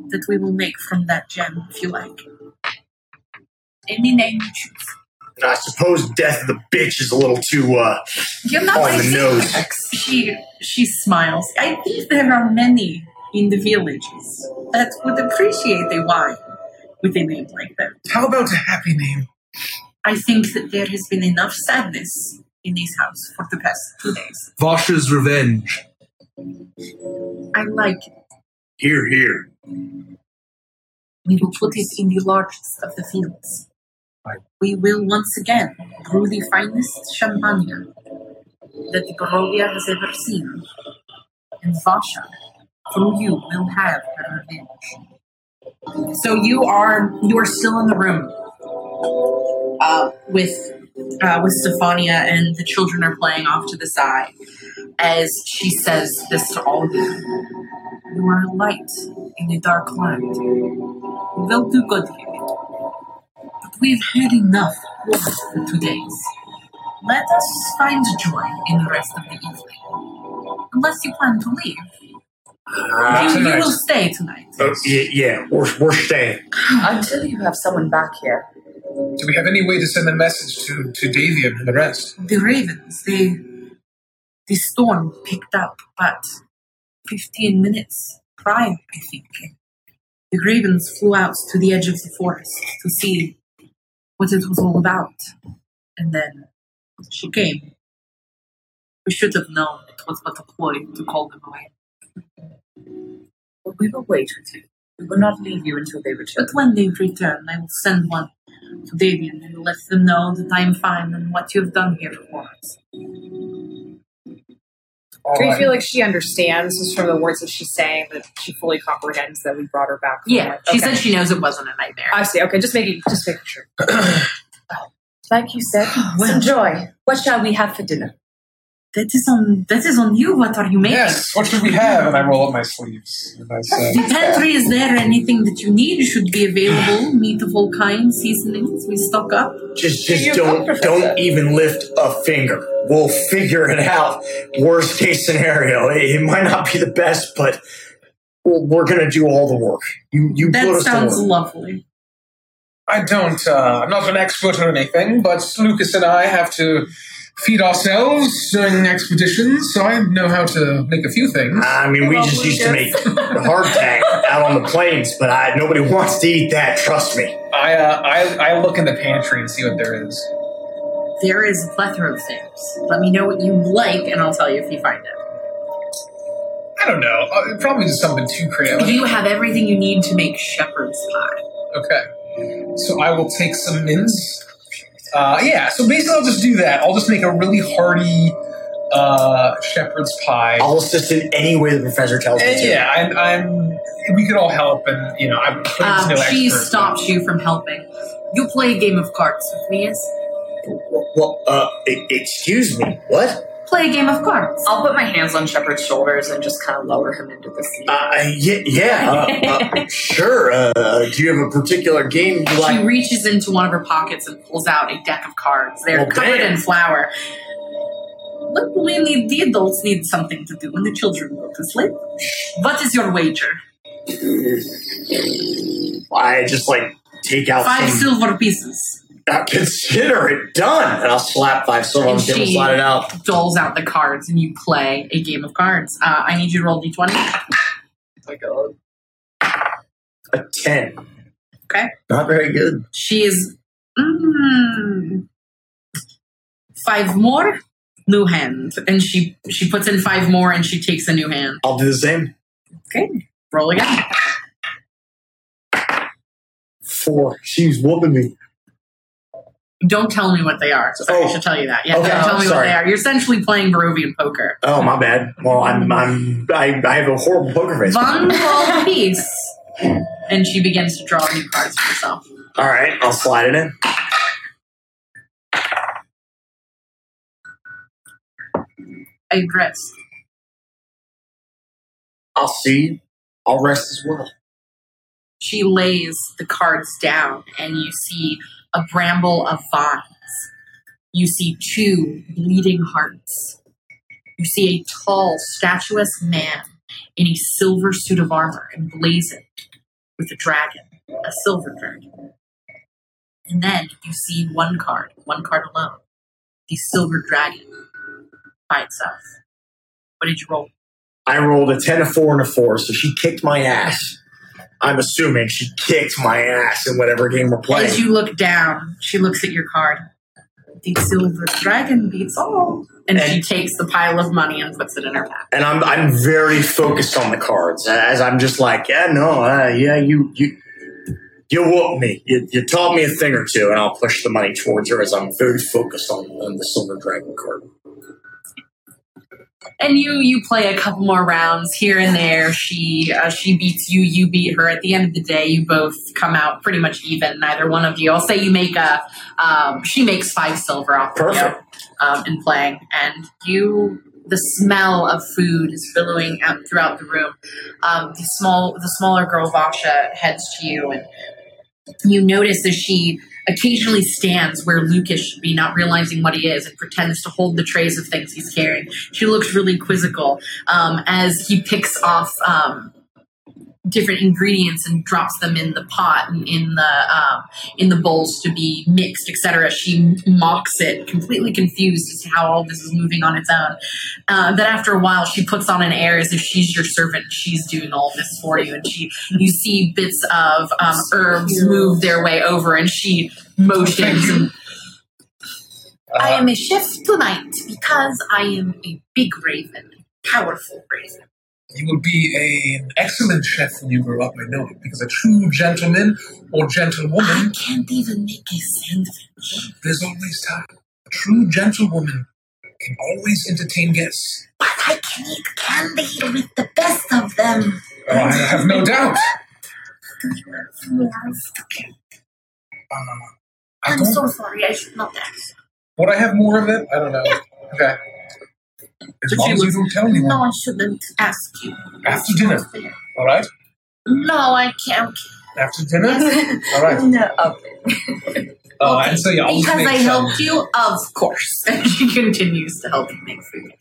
that we will make from that gem, if you like. Any name you choose. I suppose death of the bitch is a little too on the nose. She smiles. I think there are many in the villages that would appreciate a wine with a name like that. How about a happy name? I think that there has been enough sadness in this house for the past 2 days. Vasha's Revenge. I like it. Hear, hear. We will put it in the largest of the fields. We will once again brew the finest champagne that the Barovia has ever seen. And Vasha, through you, will have her revenge. So you are still in the room with Stefania, and the children are playing off to the side as she says this to all of you. You are a light in a dark land. You will do good here. We've had enough for 2 days. Let us find joy in the rest of the evening. Unless you plan to leave. You will stay tonight. Yeah, we're staying. Until you have someone back here. Do we have any way to send a message to Davian and the rest? The ravens, they the storm picked up but 15 minutes prior, I think. The ravens flew out to the edge of the forest to see what it was all about. And then she came. We should have known it was but a ploy to call them away. But we will wait with you. We will not leave you until they return. But when they return, I will send one to Davian and let them know that I am fine and what you have done here for us. Do you feel like she understands just from the words that she's saying that she fully comprehends that we brought her back? Yeah, she said she knows it wasn't a nightmare. I see. Okay, just making sure. Like you said, enjoy. What shall we have for dinner? That is on you. What are you making? Yes, what should we have? And I roll up my sleeves. And I say, the pantry is there. Anything that you need should be available. Meat of all kinds, seasonings. We stock up. Just don't even lift a finger. We'll figure it out. Worst case scenario, it might not be the best, but we're gonna do all the work. You that put us sounds to work. Lovely. I don't. I'm not an expert or anything, but Lucas and I have to feed ourselves during expeditions, so I know how to make a few things. I mean, we just used to make hardtack out on the plains, but nobody wants to eat that, trust me. I look in the pantry and see what there is. There is a plethora of things. Let me know what you like, and I'll tell you if you find it. I don't know. Probably just something too creative. You have everything you need to make shepherd's pie. Okay. So I will take some mince. So basically I'll just do that. I'll just make a really hearty shepherd's pie. I'll assist in any way the professor tells me to. Yeah, we could all help, and, you know, I'm no expert. She stops you from helping. You play a game of cards with me, yes? Well, excuse me, what? Play a game of cards. I'll put my hands on Shepherd's shoulders and just kind of lower him into the sea. Sure. Do you have a particular game you like? She reaches into one of her pockets and pulls out a deck of cards. They're covered in flour. Look, the adults need something to do when the children go to sleep. What is your wager? I just, take out 5 silver pieces. I consider it done. And I'll slap 5 silver on the table, slide it out. Doles out the cards, and you play a game of cards. I need you to roll D20. Oh my God. A 10. Okay. Not very good. She is... 5 more, new hand. And she puts in 5 more, and she takes a new hand. I'll do the same. Okay. Roll again. 4. She's whooping me. Don't tell me what they are. So I should tell you that. Yeah, okay, don't tell me what they are. You're essentially playing Barovian poker. Oh, my bad. Well, I have a horrible poker face. One roll piece, and she begins to draw new cards for herself. All right, I'll slide it in. I rest. I'll see you. I'll rest as well. She lays the cards down, and you see a bramble of vines. You see 2 bleeding hearts. You see a tall, statuesque man in a silver suit of armor emblazoned with a dragon, a silver dragon. And then you see one card alone, the silver dragon by itself. What did you roll? I rolled a 10, a 4, and a 4, so she kicked my ass. I'm assuming she kicked my ass in whatever game we're playing. As you look down, she looks at your card. The silver dragon beats all. And she takes the pile of money and puts it in her pack. And I'm very focused on the cards. As I'm just like, you whooped me. You taught me a thing or two, and I'll push the money towards her as I'm very focused on the silver dragon card. And you play a couple more rounds here and there. She beats you. You beat her. At the end of the day, you both come out pretty much even. Neither one of you. I'll say you make she makes 5 silver off of you in playing. And the smell of food is billowing out throughout the room. The smaller girl, Vasha, heads to you. And you notice that she occasionally stands where Lucas should be, not realizing what he is, and pretends to hold the trays of things he's carrying. She looks really quizzical as he picks off different ingredients and drops them in the pot and in the bowls to be mixed, etc. She mocks it, completely confused as to how all this is moving on its own. Then after a while, she puts on an air as if she's your servant. She's doing all this for you, and you see bits of herbs move their way over, and she motions. And, I am a chef tonight because I am a big raven, powerful raven. You will be an excellent chef when you grow up, I know it, because a true gentleman or gentlewoman... I can't even make a sandwich. There's always time. A true gentlewoman can always entertain guests. But I can eat candy with the best of them. Oh, I have no doubt. I'm so sorry, I should not ask. Would I have more of it? I don't know. Yeah. Okay. As long as you don't tell me. No, I shouldn't ask you. After dinner. All right? No, I can't. After dinner? Yes. All right. No. Okay. Oh, okay. And so you because I helped you, of course. And she continues to help you make food.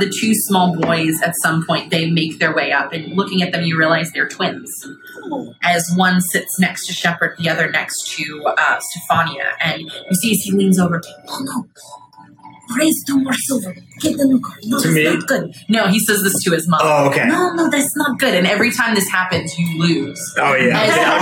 The two small boys, at some point, they make their way up. And looking at them, you realize they're twins. Oh. As one sits next to Shepard, the other next to Stefania. And you see as he leans over to him, oh, no. Raise 2 more silver. Get the new card. No, to that's me? Not good. No, he says this to his mom. Oh, okay. No, that's not good. And every time this happens, you lose. Oh, yeah.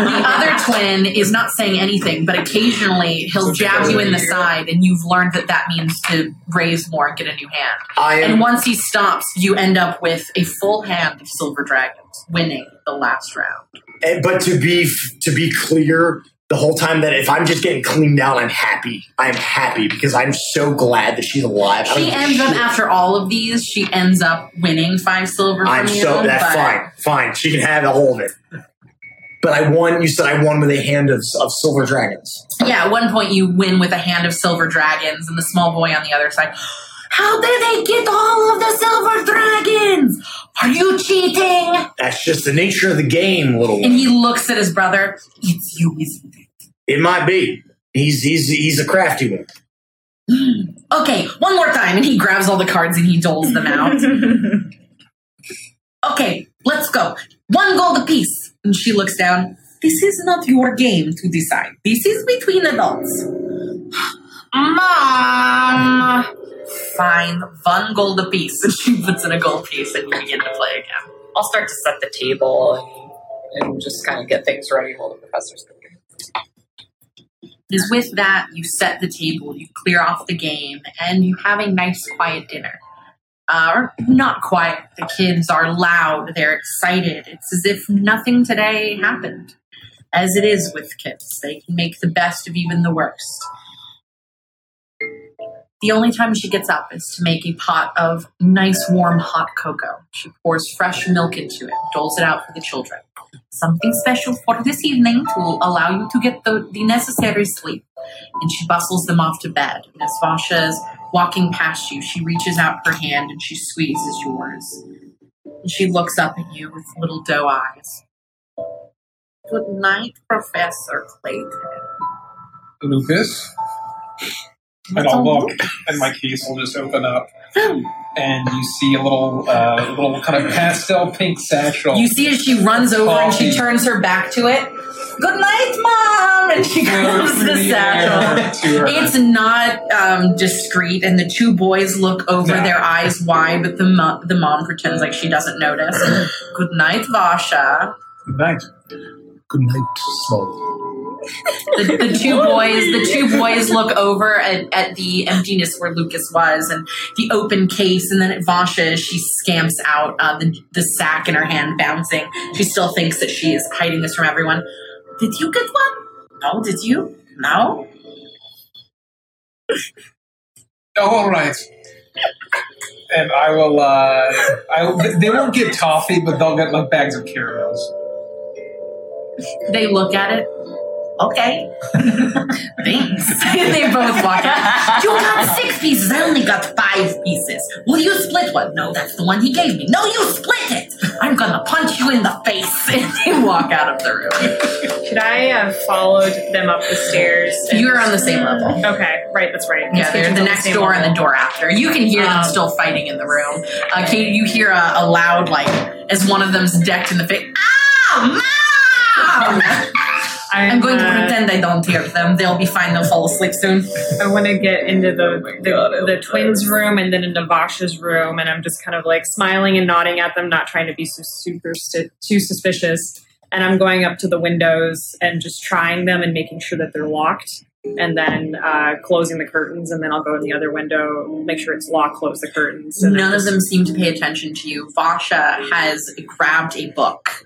The other twin is not saying anything, but occasionally he'll jab you in the side, and you've learned that means to raise more and get a new hand. And once he stops, you end up with a full hand of silver dragons, winning the last round. But to be clear... The whole time that if I'm just getting cleaned out, I'm happy. I'm happy because I'm so glad that she's alive. She ends up, after all of these, she ends up winning 5 silver from you. That's fine. She can have all of it. But I won, you said I won with a hand of silver dragons. Yeah, at one point you win with a hand of silver dragons, and the small boy on the other side, how did they get all of the silver dragons? Are you cheating? That's just the nature of the game, little one. And he looks at his brother. It's you, isn't it? It might be. He's a crafty one. Okay, one more time. And he grabs all the cards and he doles them out. Okay, let's go. 1 gold apiece. And she looks down. This is not your game to decide. This is between adults. Mom! Fine, 1 gold apiece. And she puts in a gold piece and you begin to play again. I'll start to set the table and just kind of get things ready while the professor's cooking. Because with that, you set the table, you clear off the game, and you have a nice quiet dinner. Or not quiet, the kids are loud, they're excited. It's as if nothing today happened. As it is with kids, they can make the best of even the worst. The only time she gets up is to make a pot of nice, warm, hot cocoa. She pours fresh milk into it, doles it out for the children. Something special for this evening to allow you to get the necessary sleep. And she bustles them off to bed. And as Vasha is walking past you, she reaches out her hand and she squeezes yours. And she looks up at you with little doe eyes. Good night, Professor Clayton. Lucas? And I'll look, and my case will just open up, and you see a little kind of pastel pink satchel. You see as she runs over and she turns her back to it. Good night, Mom! And she grabs the satchel. It's not discreet, and the two boys look over their eyes wide, but the mom pretends like she doesn't notice. Good night, Vasha. Good night. Good night, Small. The two boys look over at the emptiness where Lucas was and the open case, and then at Vasha, she scamps out the sack in her hand bouncing. She still thinks that she is hiding this from everyone. Did you get one? No, did you? No? Oh, all right. And I will, they won't get toffee, but they'll get like bags of caramels. They look at it. Okay. Thanks. They both walk out. You got 6 pieces. I only got 5 pieces. Will you split one? No, that's the one he gave me. No, you split it. I'm gonna punch you in the face. And they walk out of the room. Should I have followed them up the stairs? You're on the same level. Okay, right, that's right. Yeah, they're the next door and the door after. You can hear them still fighting in the room. Katie, you hear a loud, like, as one of them's decked in the face. Ah, mom! I'm going to pretend I don't hear them. They'll be fine. They'll fall asleep soon. I want to get into the twins' room and then into Vasha's room, and I'm just kind of like smiling and nodding at them, not trying to be too suspicious. And I'm going up to the windows and just trying them and making sure that they're locked, and then closing the curtains, and then I'll go in the other window, make sure it's locked, close the curtains. And none of them seem to pay attention to you. Vasha has grabbed a book.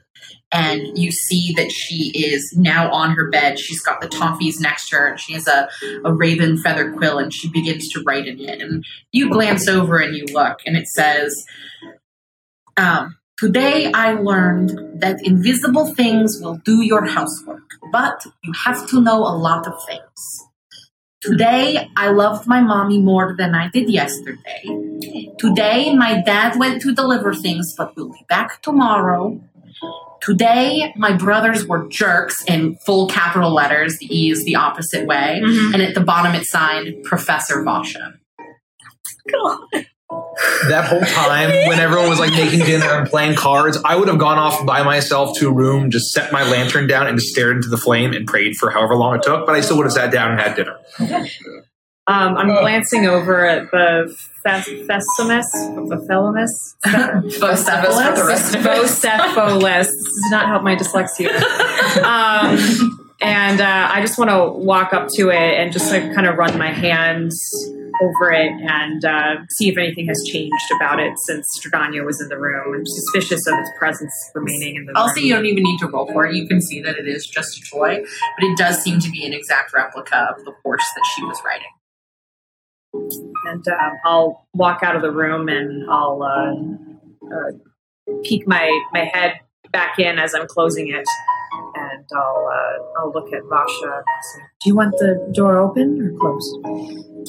And you see that she is now on her bed. She's got the toffees next to her, and she has a raven feather quill, and she begins to write in it. And you glance over and you look, and it says, today I learned that invisible things will do your housework, but you have to know a lot of things. Today, I loved my mommy more than I did yesterday. Today, my dad went to deliver things, but will be back tomorrow. Today, my brothers were jerks in full capital letters. The E is the opposite way. Mm-hmm. And at the bottom, it's signed, Professor Vasha. God. That whole time, when everyone was like making dinner and playing cards, I would have gone off by myself to a room, just set my lantern down and just stared into the flame and prayed for however long it took. But I still would have sat down and had dinner. Okay. I'm glancing over at the Bucephalus. This does not help my dyslexia. And I just want to walk up to it and just like kind of run my hands over it and see if anything has changed about it since Strahdanya was in the room. I'm suspicious of its presence remaining in the room. Also, you don't even need to roll for it. You can see that it is just a toy, but it does seem to be an exact replica of the horse that she was riding. And I'll walk out of the room and I'll peek my head back in as I'm closing it, and I'll look at Vasha. Do you want the door open or closed?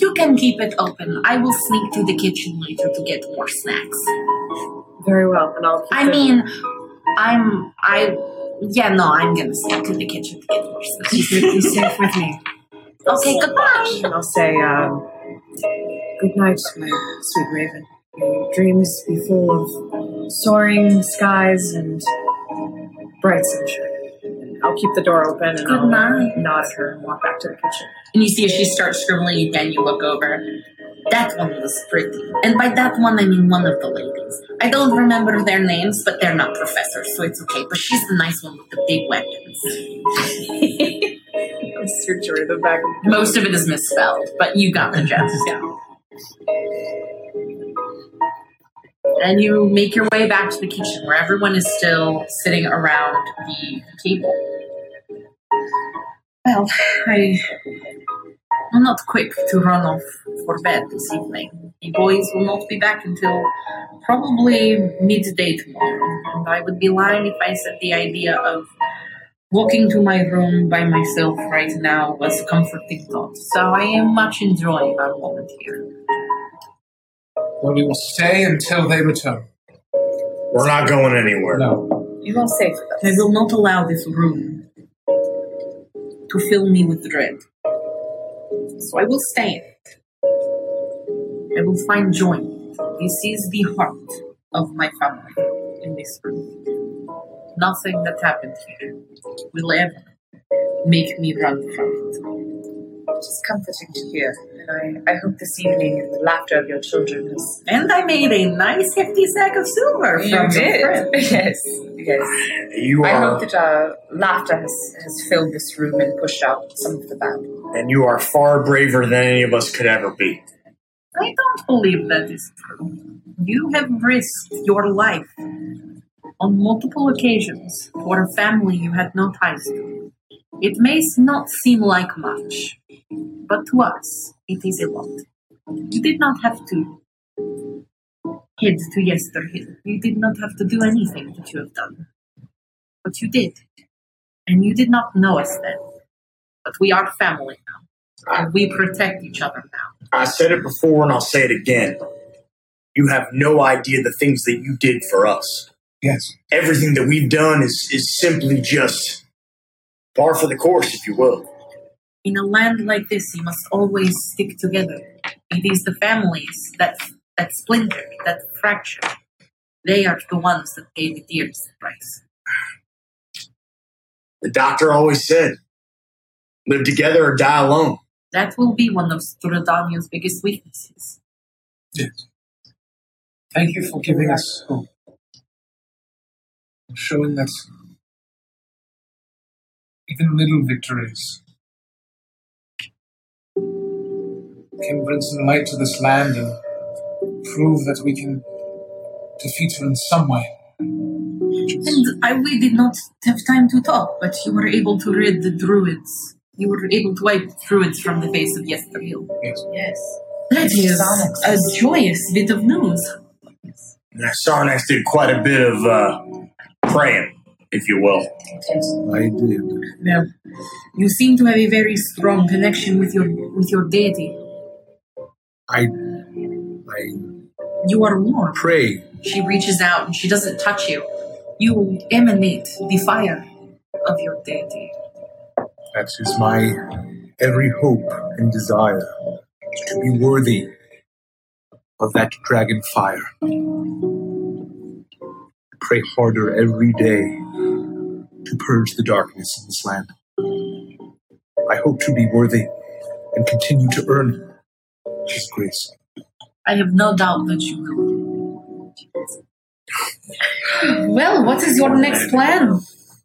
You can keep it open. I will sneak to the kitchen later to get more snacks. Very well, and I'm gonna sneak to the kitchen to get more snacks. Be safe with me. Okay, goodbye. And I'll say, good night, my sweet raven. Your dreams be full of soaring skies and bright sunshine. I'll keep the door open and I'll nod at her and walk back to the kitchen. And you see as she starts scribbling again, you look over. That one was pretty. And by that one, I mean one of the ladies. I don't remember their names, but they're not professors, so it's okay. But she's the nice one with the big weapons. I'm searching the back. Most of it is misspelled, but you got the gist. Yeah. And you make your way back to the kitchen where everyone is still sitting around the table. Well, I'm not quick to run off for bed this evening. The boys will not be back until probably midday tomorrow, and I would be lying if I said the idea of walking to my room by myself right now was a comforting thought. So I am much enjoying our moment here. Well, we will stay until they return. We're not going anywhere. No. You are safe with us. I will not allow this room to fill me with dread. So I will stay in it. I will find joy. This is the heart of my family in this room. Nothing that happened here will ever make me run from it. It's comforting to hear. And I hope this evening and the laughter of your children is... And I made a nice hefty sack of silver from it. Yes. You I hope that our laughter has filled this room and pushed out some of the bad. And you are far braver than any of us could ever be. I don't believe that is true. You have risked your life on multiple occasions for a family you had no ties to. It may not seem like much, but to us, it is a lot. You did not have to head to Yester Hill. You did not have to do anything that you have done. But you did. And you did not know us then. But we are family now. And we protect each other now. I said it before and I'll say it again. You have no idea the things that you did for us. Yes. Everything that we've done is simply just par for the course, if you will. In a land like this, you must always stick together. It is the families that splinter, that fracture. They are the ones that pay the dearest price. The doctor always said, live together or die alone. That will be one of Strahdania's biggest weaknesses. Yes. Thank you for giving us hope. And showing that even little victories can bring some light to this land and prove that we can defeat her in some way. And we did not have time to talk, but you were able to rid the druids. You were able to wipe druids from the face of Yester Hill. Yes. Yes. That is a joyous bit of news. Yes. And Sarnax did quite a bit of praying, if you will. Yes. I did. Now, you seem to have a very strong connection with your deity. You are warm. Pray. She reaches out and she doesn't touch you. You emanate the fire of your deity. That is my every hope and desire, to be worthy of that dragon fire. I pray harder every day to purge the darkness in this land. I hope to be worthy and continue to earn His grace. I have no doubt that you will. Well, what is your next plan?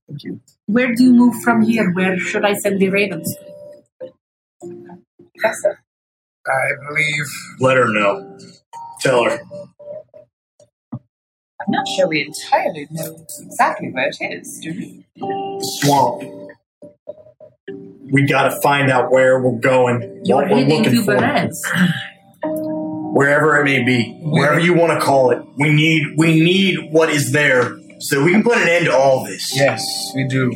Thank you. Where do you move from here? Where should I send the ravens? Vasa. I believe. Let her know. Tell her. I'm not sure we entirely know exactly where it is, do we? The swamp. We gotta find out where we're going. You're what we're looking for. Wherever it may be, wherever you want to call it, we need what is there so we can put an end to all this. Yes, we do.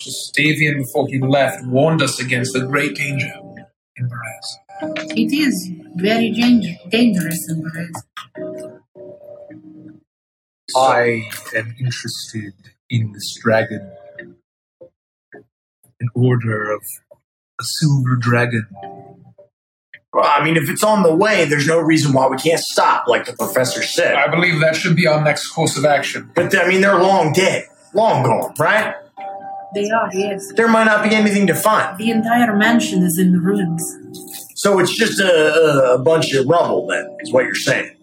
Just Davian, before he left, warned us against the great danger in Varese. It is very dangerous in Varese. I am interested in this dragon. An order of a silver dragon. Well, I mean, if it's on the way, there's no reason why we can't stop, like the professor said. I believe that should be our next course of action. But, I mean, they're long dead. Long gone, right? They are, yes. There might not be anything to find. The entire mansion is in the ruins. So it's just a bunch of rubble, then, is what you're saying.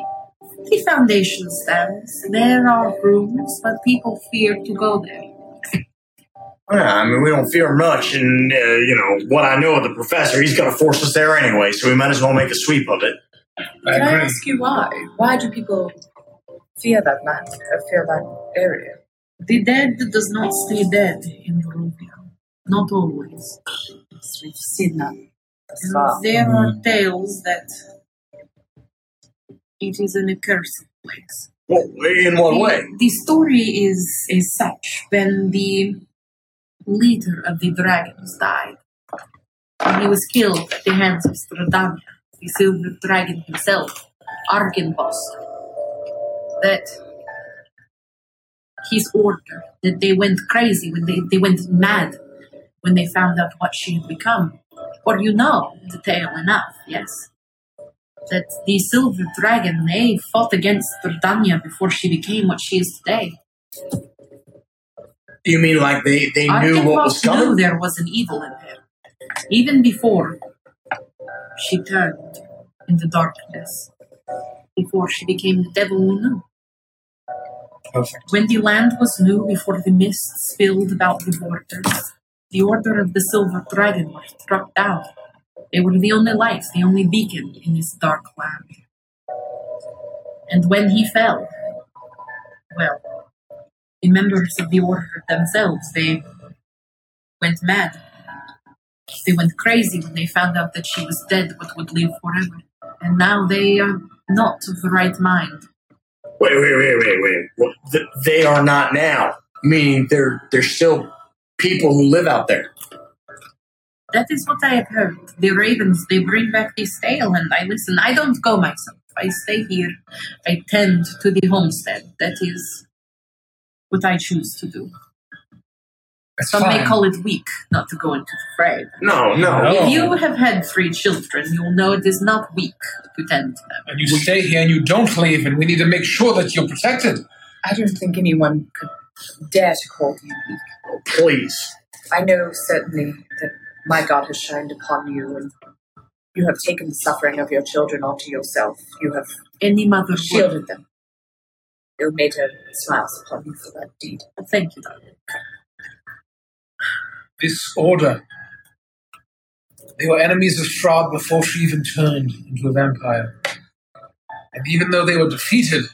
The foundation stands. There are ruins, but people fear to go there. Yeah, I mean, we don't fear much, and, what I know of the professor, he's going to force us there anyway, so we might as well make a sweep of it. I ask you why? Why do people fear that land, fear that area? The dead does not stay dead in Barovia. Not always. Yes, we've seen that. There are tales that it is an accursed place. Well, in what way? The story is such, when the leader of the dragons died, and he was killed at the hands of Strahdanya, the silver dragon himself, Argynvost, that his order, that they went crazy, when they went mad when they found out what she had become. Or you know the tale enough, yes? That the silver dragon, they fought against Strahdanya before she became what she is today. You mean like they knew what was coming? Argynvost knew there was an evil in her, even before she turned in the darkness, before she became the devil we knew. Perfect. When the land was new, before the mists filled about the borders, the order of the Silver Dragon was struck down. They were the only light, the only beacon in this dark land. And when he fell, well, the members of the order themselves, they went mad. They went crazy when they found out that she was dead but would live forever. And now they are not of the right mind. Wait. Well, they are not now. Meaning they're still people who live out there. That is what I have heard. The ravens, they bring back this tale, and I listen. I don't go myself. I stay here. I tend to the homestead. That is what I choose to do. That's Some fine. May call it weak not to go into the fray. No. If you have had 3 children, you'll know it is not weak to tend to them. And you stay here and you don't leave, and we need to make sure that you're protected. I don't think anyone could dare to call you weak. Oh, please. I know certainly that my God has shined upon you, and you have taken the suffering of your children onto yourself. You have shielded them. Ilmater smiles upon you for that deed. Thank you, darling. This order. They were enemies of Strahd before she even turned into a vampire. And even though they were defeated,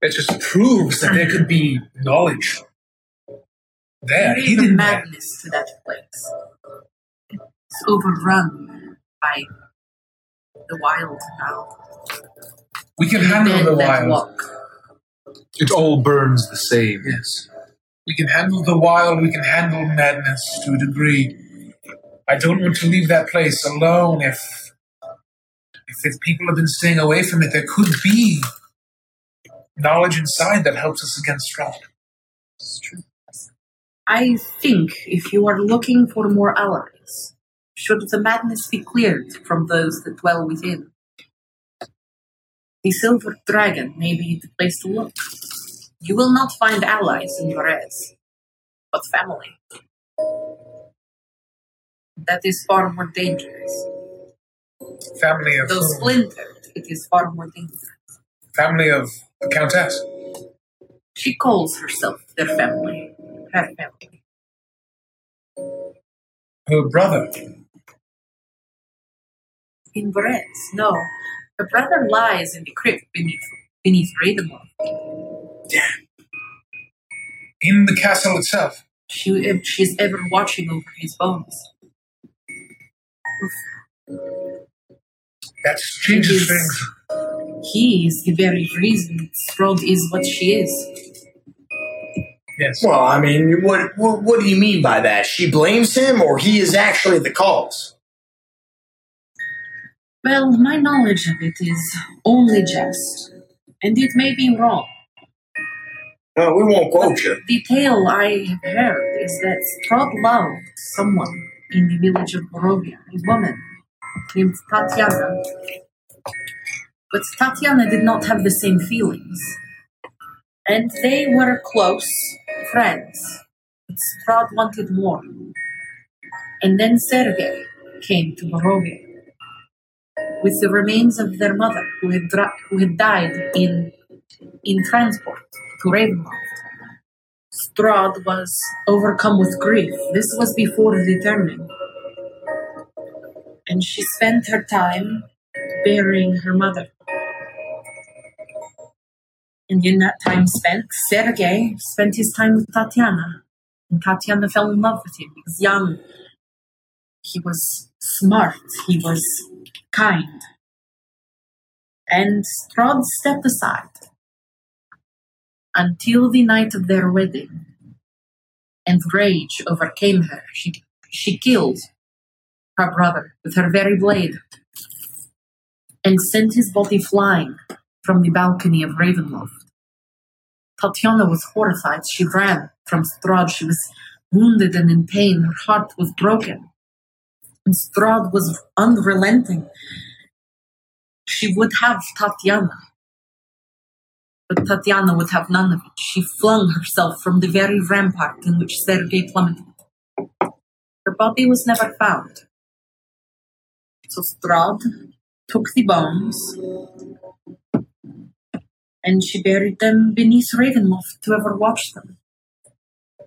that just proves that there could be knowledge. There, even madness to that place. It's overrun by the wild now. We can handle the wild. It all burns the same. Yes. We can handle the wild, we can handle madness to a degree. I don't want to leave that place alone. If people have been staying away from it, there could be knowledge inside that helps us against Strahd. It's true. I think if you are looking for more allies, should the madness be cleared from those that dwell within, the Silver Dragon may be the place to look. You will not find allies in Varese, but family. That is far more dangerous. Family of... Though splintered, it is far more dangerous. Family of the Countess? She calls herself their family. Her family. Her brother? In Varese, no. Her brother lies in the crypt beneath Ravenloft. Yeah. In the castle itself. If she's ever watching over his bones. Oof. That changes things. He is the very reason Strahd is what she is. Yes. Well, I mean, what do you mean by that? She blames him, or he is actually the cause? Well, my knowledge of it is only just, and it may be wrong. No, we won't quote you. The tale I have heard is that Strahd loved someone in the village of Barovia, a woman named Tatiana. But Tatiana did not have the same feelings. And they were close friends. But Strahd wanted more. And then Sergei came to Barovia with the remains of their mother, who had died in transport to Ravenloft. Strahd was overcome with grief. This was before returning. And she spent her time burying her mother. And in that time spent, Sergei spent his time with Tatiana. And Tatiana fell in love with him. He was young. He was smart. He was kind. And Strahd stepped aside until the night of their wedding, and rage overcame her. She killed her brother with her very blade and sent his body flying from the balcony of Ravenloft. Tatiana was horrified. She ran from Strahd. She was wounded and in pain. Her heart was broken. And Strahd was unrelenting. She would have Tatiana. But Tatiana would have none of it. She flung herself from the very rampart in which Sergei plummeted. Her body was never found. So Strahd took the bones, and she buried them beneath Ravenloft to ever watch them.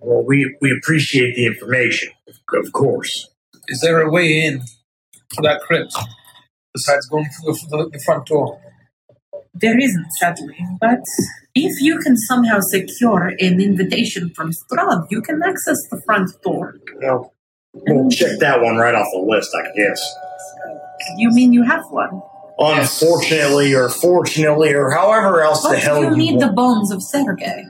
Well, we appreciate the information, of course. Is there a way in to that crypt, besides going through the front door? There isn't, sadly, but if you can somehow secure an invitation from Strahd, you can access the front door. Well, we'll check that one right off the list, I guess. You mean you have one? Unfortunately, or fortunately, or however else the hell you want. But you need the bones of Sergei.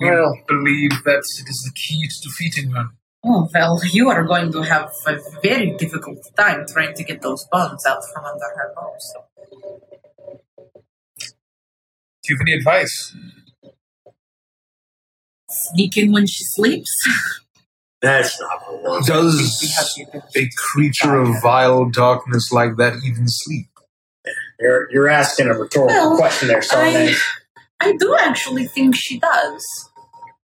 Well, I believe that it is the key to defeating her. Oh, well, you are going to have a very difficult time trying to get those bones out from under her nose. Do you have any advice? Sneak in when she sleeps? That's not wrong. Does a creature of vile darkness like that even sleep? You're asking a rhetorical question there, Sarnay. I do actually think she does.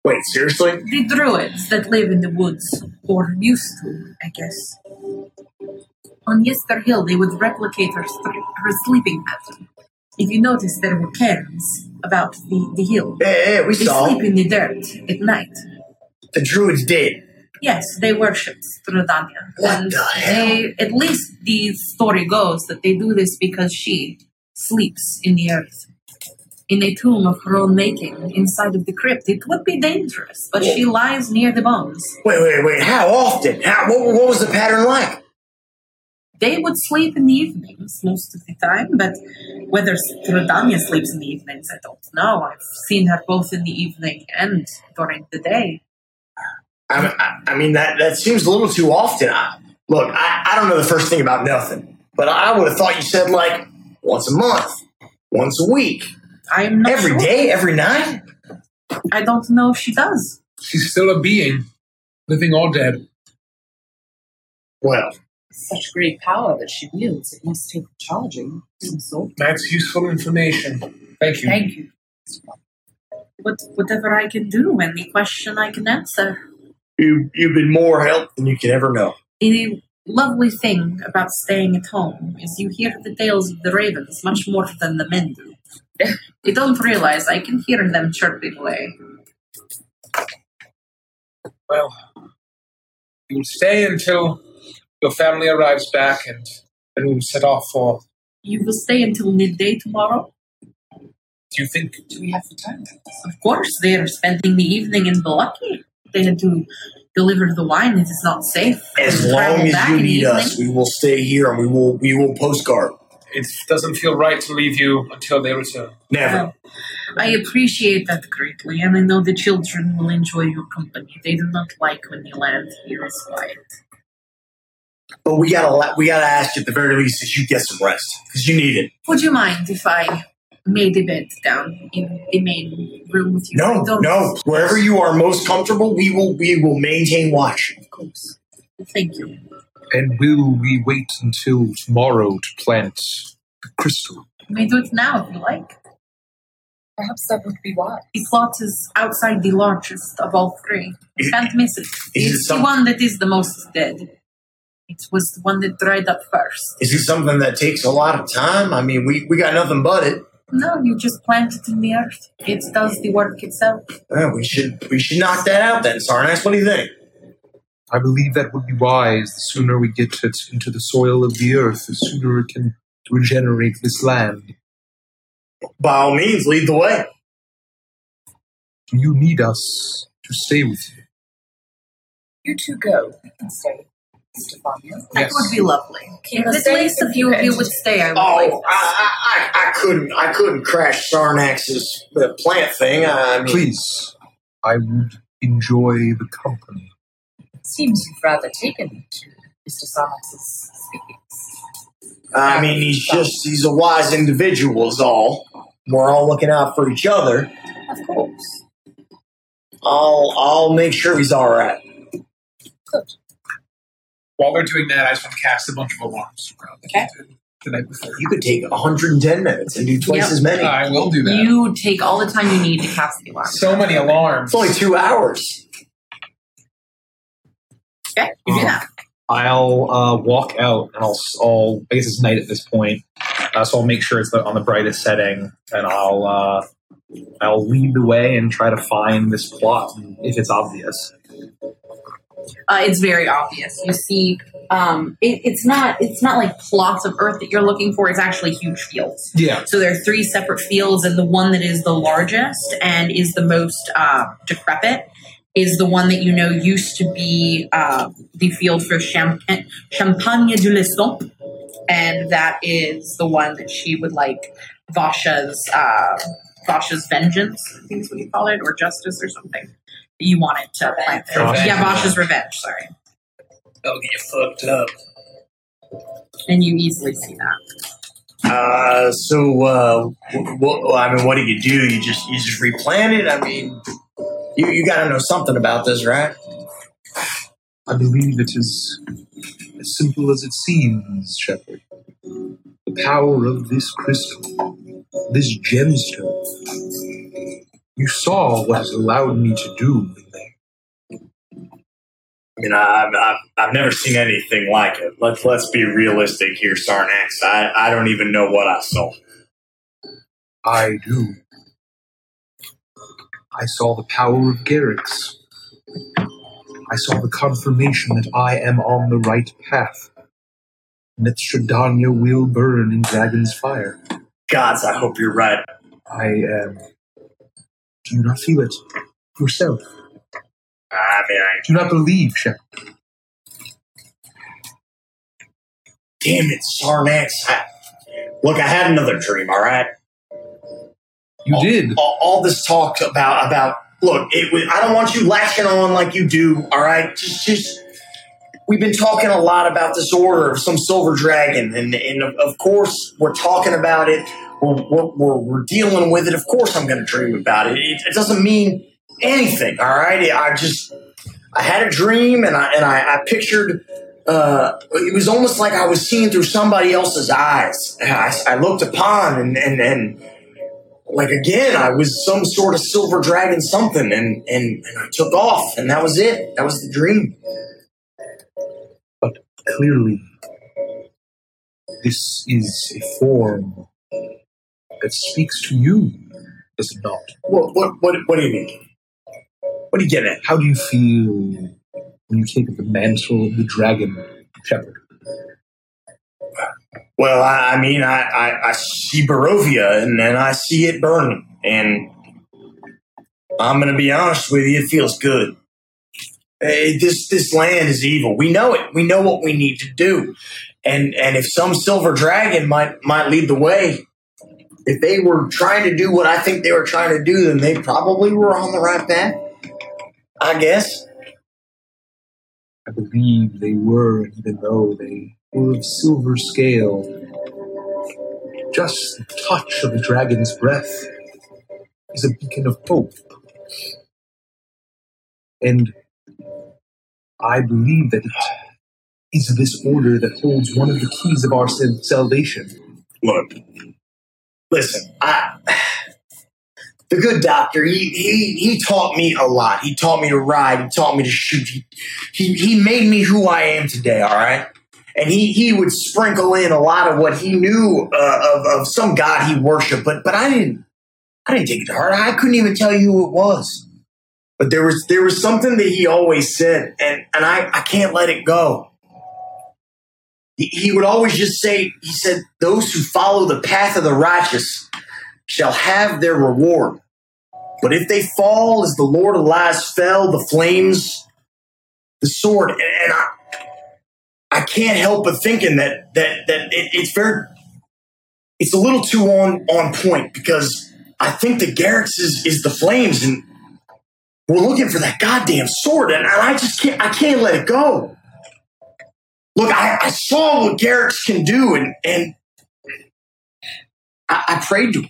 Wait, seriously? The druids that live in the woods, or used to, I guess. On Yester Hill, they would replicate her sleeping pattern. If you notice, there were cairns about the hill. Yeah, we saw. They sleep in the dirt at night. The druids did. Yes, they worshipped Strahdanya. What the hell? At least the story goes that they do this because she sleeps in the earth. In a tomb of her own making, inside of the crypt. It would be dangerous, but she lies near the bones. Wait. How often? What was the pattern like? They would sleep in the evenings most of the time, but whether Strahdanya sleeps in the evenings, I don't know. I've seen her both in the evening and during the day. I mean, that seems a little too often. I don't know the first thing about nothing, but I would have thought you said, like, once a month, once a week. I am not every sure. day, every night? I don't know if she does. She's still a being, living or dead. Well. Such great power that she wields, it must take charging. That's useful information. Thank you. But whatever I can do, any question I can answer. You've been more help than you can ever know. The lovely thing about staying at home is you hear the tales of the ravens much more than the men do. You don't realize I can hear them chirping away. Well, you'll stay until your family arrives back and then we'll set off for... You will stay until midday tomorrow? Do you think... Do we have the time? Of course, they are spending the evening in Vallaki. They had to deliver the wine. It is not safe. As long as you need us, we will stay here and we will postcard. It doesn't feel right to leave you until they return. Never. Well, I appreciate that greatly, and I know the children will enjoy your company. They do not like when you land here as quiet. But we gotta ask you at the very least if you get some rest, because you need it. Would you mind if I made a bed down in the main room with you? No. Wherever you are most comfortable, we will maintain watch. Of course. Thank you. And will we wait until tomorrow to plant the crystal? You may do it now if you like. Perhaps that would be wise. The plot is outside the largest of all three. You can't miss it. It's the one that is the most dead. It was the one that dried up first. Is it something that takes a lot of time? I mean, we got nothing but it. No, you just plant it in the earth. It does the work itself. Well, we should knock that out then, Sarnas. What do you think? I believe that would be wise. The sooner we get it into the soil of the earth, the sooner it can regenerate this land. By all means, lead the way. You need us to stay with you. You two go. We can stay. Stefania. That would be lovely. At least if you would stay, I would like this. I couldn't crash Sarnax's plant thing. Please, I would enjoy the company. It seems you've rather taken to Mr. Sarnax's speakings. I mean, he's a wise individual is all. We're all looking out for each other. Of course. I'll make sure he's all right. Good. While we're doing that, I just want to cast a bunch of alarms around the night before. You could take 110 minutes and do twice as many. I will do that. You take all the time you need to cast the alarm. So many alarms. It's only 2 hours. Okay, you do that. I'll walk out, and I'll I guess it's night at this point, so I'll make sure it's on the brightest setting, and I'll lead the way and try to find this plot if it's obvious. It's very obvious. You see, it's not like plots of earth that you're looking for. It's actually huge fields. Yeah. So there are three separate fields, and the one that is the largest and is the most decrepit is the one that you know used to be the field for Champagne du Lestomp, and that is the one that she would like Vasha's Vasha's vengeance, I think is what you call it, or justice or something. You wanted to plant there. Revenge. Yeah, Vasha's revenge, sorry. That'll get you fucked up. And you easily see that. So what do? You just replant it? I mean, you gotta know something about this, right? I believe it is as simple as it seems, Shepherd. The power of this crystal, this gemstone. You saw what has allowed me to do in there. I mean, I've never seen anything like it. Let's be realistic here, Sarnax. I don't even know what I saw. I do. I saw the power of Garrix. I saw the confirmation that I am on the right path, and that Strahdanya will burn in Dragon's fire. Gods, I hope you're right. I am. Do you not feel it yourself? I mean, do not believe, Shep. Damn it, Sarnax. Look, I had another dream, all right? You did. All this talk about. Look, I don't want you latching on like you do, all right? Just we've been talking a lot about this order of some silver dragon, and of course we're talking about it. We're dealing with it. Of course I'm going to dream about it. It doesn't mean anything, all right? I had a dream, and I pictured. It was almost like I was seeing through somebody else's eyes. I looked upon and like, again, I was some sort of silver dragon something, and I took off, and that was it. That was the dream. But clearly, this is a form that speaks to you, does it not? What do you mean? What do you get at? How do you feel when you take up the mantle of the dragon, Shepherd? Well, I see Barovia, and I see it burning, and I'm going to be honest with you, it feels good. This land is evil. We know it. We know what we need to do, and if some silver dragon might lead the way, if they were trying to do what I think they were trying to do, then they probably were on the right path, I guess. I believe they were, even though they were of silver scale. Just the touch of a dragon's breath is a beacon of hope. And I believe that it is this order that holds one of the keys of our salvation. Look, listen, the good doctor, he taught me a lot. He taught me to ride. He taught me to shoot. He made me who I am today, all right? And he would sprinkle in a lot of what he knew of some god he worshipped, but I didn't take it to heart. I couldn't even tell you who it was. But there was something that he always said, and I can't let it go. He would always just say, he said, "Those who follow the path of the righteous shall have their reward. But if they fall as the Lord of Lies fell, the flames, the sword," and I can't help but thinking that it's a little too on point, because I think the Garrix is the flames, and we're looking for that goddamn sword, and I can't let it go. Look, I saw what Garrix can do, and I prayed to him.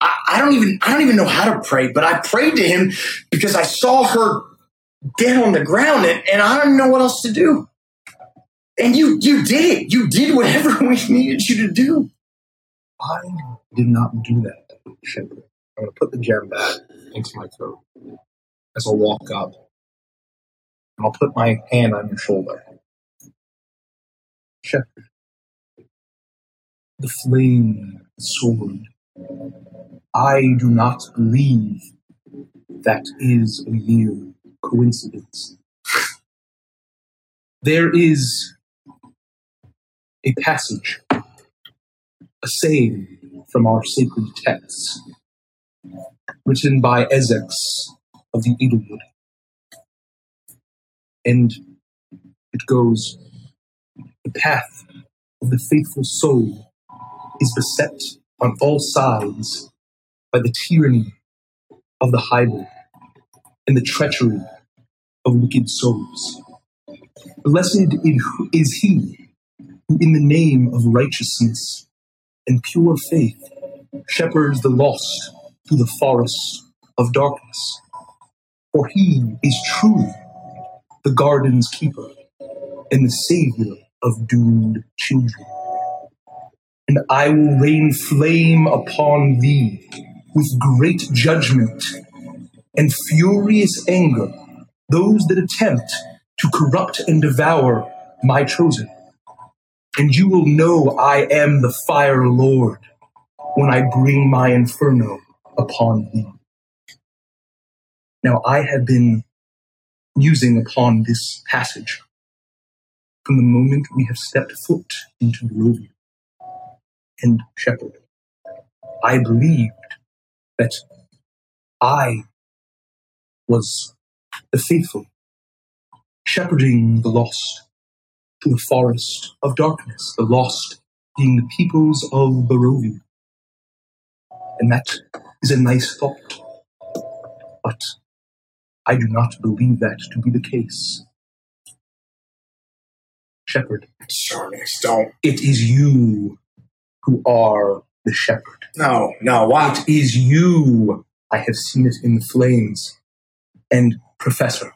I don't even know how to pray, but I prayed to him because I saw her dead on the ground, and I don't know what else to do. And you did it. You did whatever we needed you to do. I did not do that, Shepherd. I'm going to put the gem back into my coat as I walk up, and I'll put my hand on your shoulder. Shepherd, the flame sword, I do not believe that is a mere coincidence. There is a passage, a saying from our sacred texts, written by Ezex of the Edelwood. And it goes, "The path of the faithful soul is beset on all sides by the tyranny of the hybrid and the treachery of wicked souls. Blessed is he who, in the name of righteousness and pure faith, shepherds the lost through the forests of darkness. For he is truly the garden's keeper and the savior of doomed children. And I will rain flame upon thee with great judgment and furious anger those that attempt to corrupt and devour my chosen. And you will know I am the fire lord when I bring my inferno upon thee. Now I have been musing upon this passage from the moment we have stepped foot into Barovia and shepherd. I believed that I was the faithful, shepherding the lost to the forest of darkness, the lost being the peoples of Barovia. And that is a nice thought, but I do not believe that to be the case. Shepherd. Sharnies, don't. It is you who are the shepherd. No, why? It is you. I have seen it in the flames. And Professor,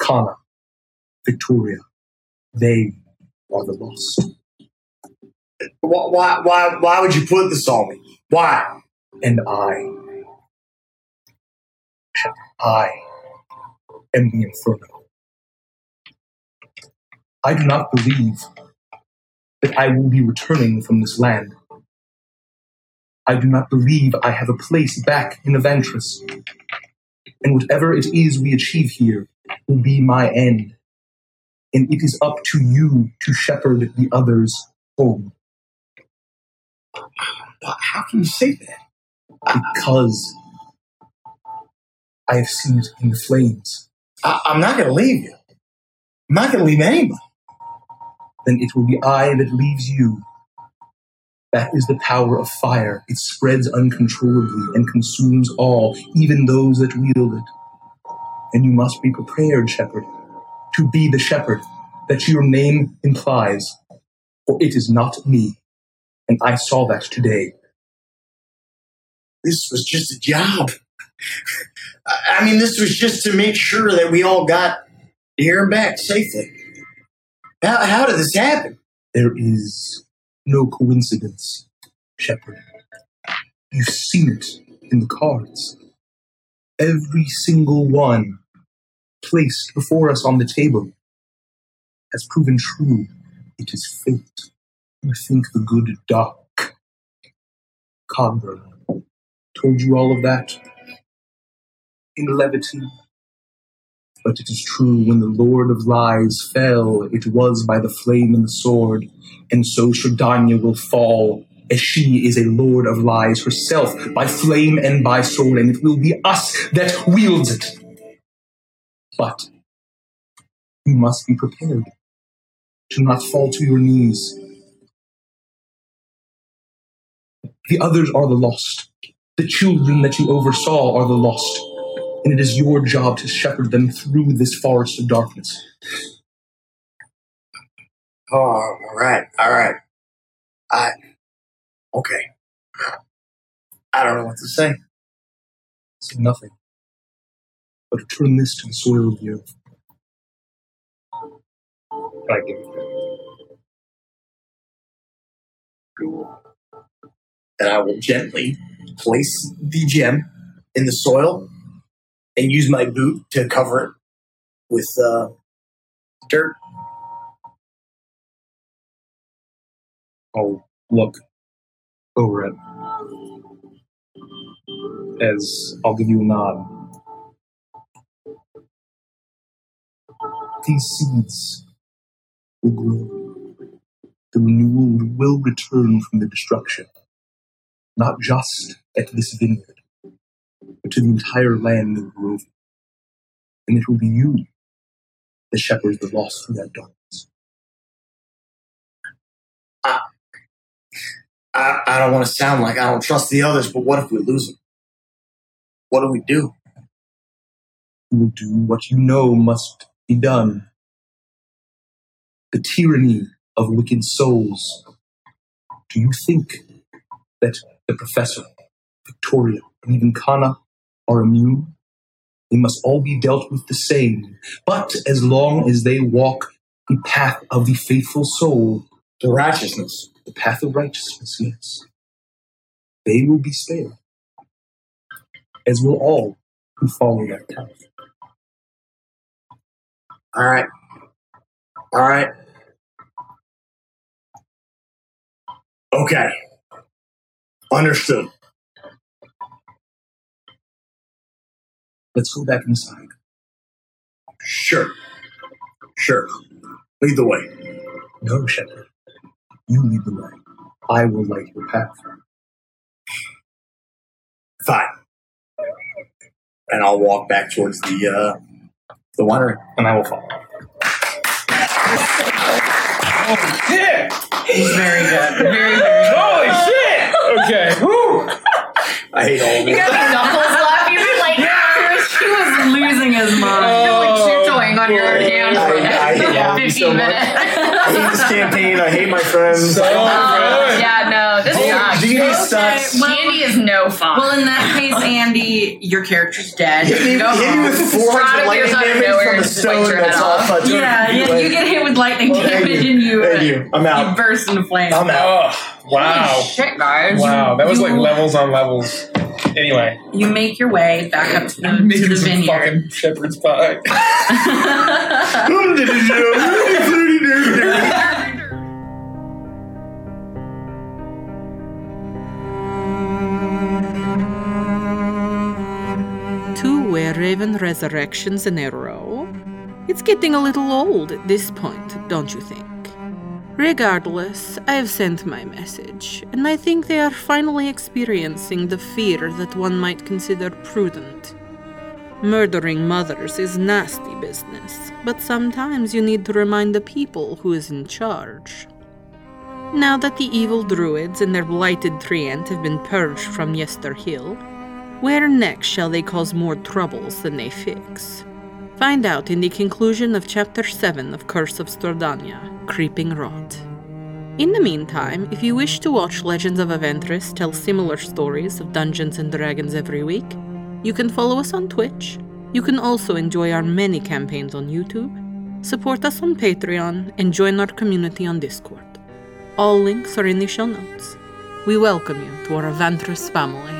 Kana, Victoria, they are the lost. Why would you put this on me? Why? And I am the inferno. I do not believe that I will be returning from this land. I do not believe I have a place back in Avantris. And whatever it is we achieve here will be my end. And it is up to you to shepherd the others home. But how can you say that? Because I have seen it in the flames. I'm not going to leave you. I'm not going to leave anybody. Then it will be I that leaves you. That is the power of fire. It spreads uncontrollably and consumes all, even those that wield it. And you must be prepared, shepherd, to be the shepherd that your name implies, for it is not me. And I saw that today. This was just a job. I mean, this was just to make sure that we all got here and back safely. How did this happen? There is no coincidence, Shepherd. You've seen it in the cards. Every single one placed before us on the table has proven true. It is fate. You think the good Doc Cogburn told you all of that in levity. But it is true, when the Lord of Lies fell, it was by the flame and the sword, and so Strahdanya will fall, as she is a Lord of Lies herself, by flame and by sword, and it will be us that wields it. But you must be prepared to not fall to your knees. The others are the lost. The children that you oversaw are the lost. And it is your job to shepherd them through this forest of darkness. Oh, all right. Okay. I don't know what to say. Say nothing. But return this to the soil of the earth. I give it back. And I will gently place the gem in the soil and use my boot to cover it with dirt. I'll look over it as I'll give you a nod. These seeds will grow. The renewal will return from the destruction, not just at this vineyard, to the entire land of Barovia. And it will be you, the shepherds, that lost through that darkness. I don't want to sound like I don't trust the others, but what if we lose them? What do we do? You do what you know must be done. The tyranny of wicked souls. Do you think that the Professor, Victoria, and even Kana are immune? They must all be dealt with the same. But as long as they walk the path of the faithful soul, the righteousness, the path of righteousness, yes, they will be spared, as will all who follow that path. All right. Okay. Understood. Let's go back inside. Sure. Lead the way. No, Shepherd. You lead the way. I will light your path. Fine. And I'll walk back towards the winery, and I will follow. Oh, shit! Very good. Very good. Holy shit! Okay. Woo! I hate all this. You got the knuckles left. You were like, yeah. She was losing his mind. Oh, you were like chip-toying on your own hand. I hate all you so much. I hate this campaign. I hate my friends. So good. Yeah, no. This sucks. G&D sucks. Well, G&D is no fun. Well, in that case, Andy, your character's dead. Hit me with 400 lightning damage from a stone that's all fudged. Yeah, you get hit with lightning damage and you... Thank you. I'm out. You burst into flames. I'm out. Oh, wow. Holy shit, guys. Wow, that was like levels on levels. Anyway. You make your way back up to the vineyard. Fucking shepherd's pie. Two Were-Raven resurrections in a row? It's getting a little old at this point, don't you think? Regardless, I've sent my message, and I think they are finally experiencing the fear that one might consider prudent. Murdering mothers is nasty business, but sometimes you need to remind the people who is in charge. Now that the evil druids and their blighted treant have been purged from Yester Hill, where next shall they cause more troubles than they fix? Find out in the conclusion of Chapter 7 of Curse of Strahdanya, Creeping Rot. In the meantime, if you wish to watch Legends of Avantris tell similar stories of Dungeons & Dragons every week, you can follow us on Twitch, you can also enjoy our many campaigns on YouTube, support us on Patreon, and join our community on Discord. All links are in the show notes. We welcome you to our Avantris family.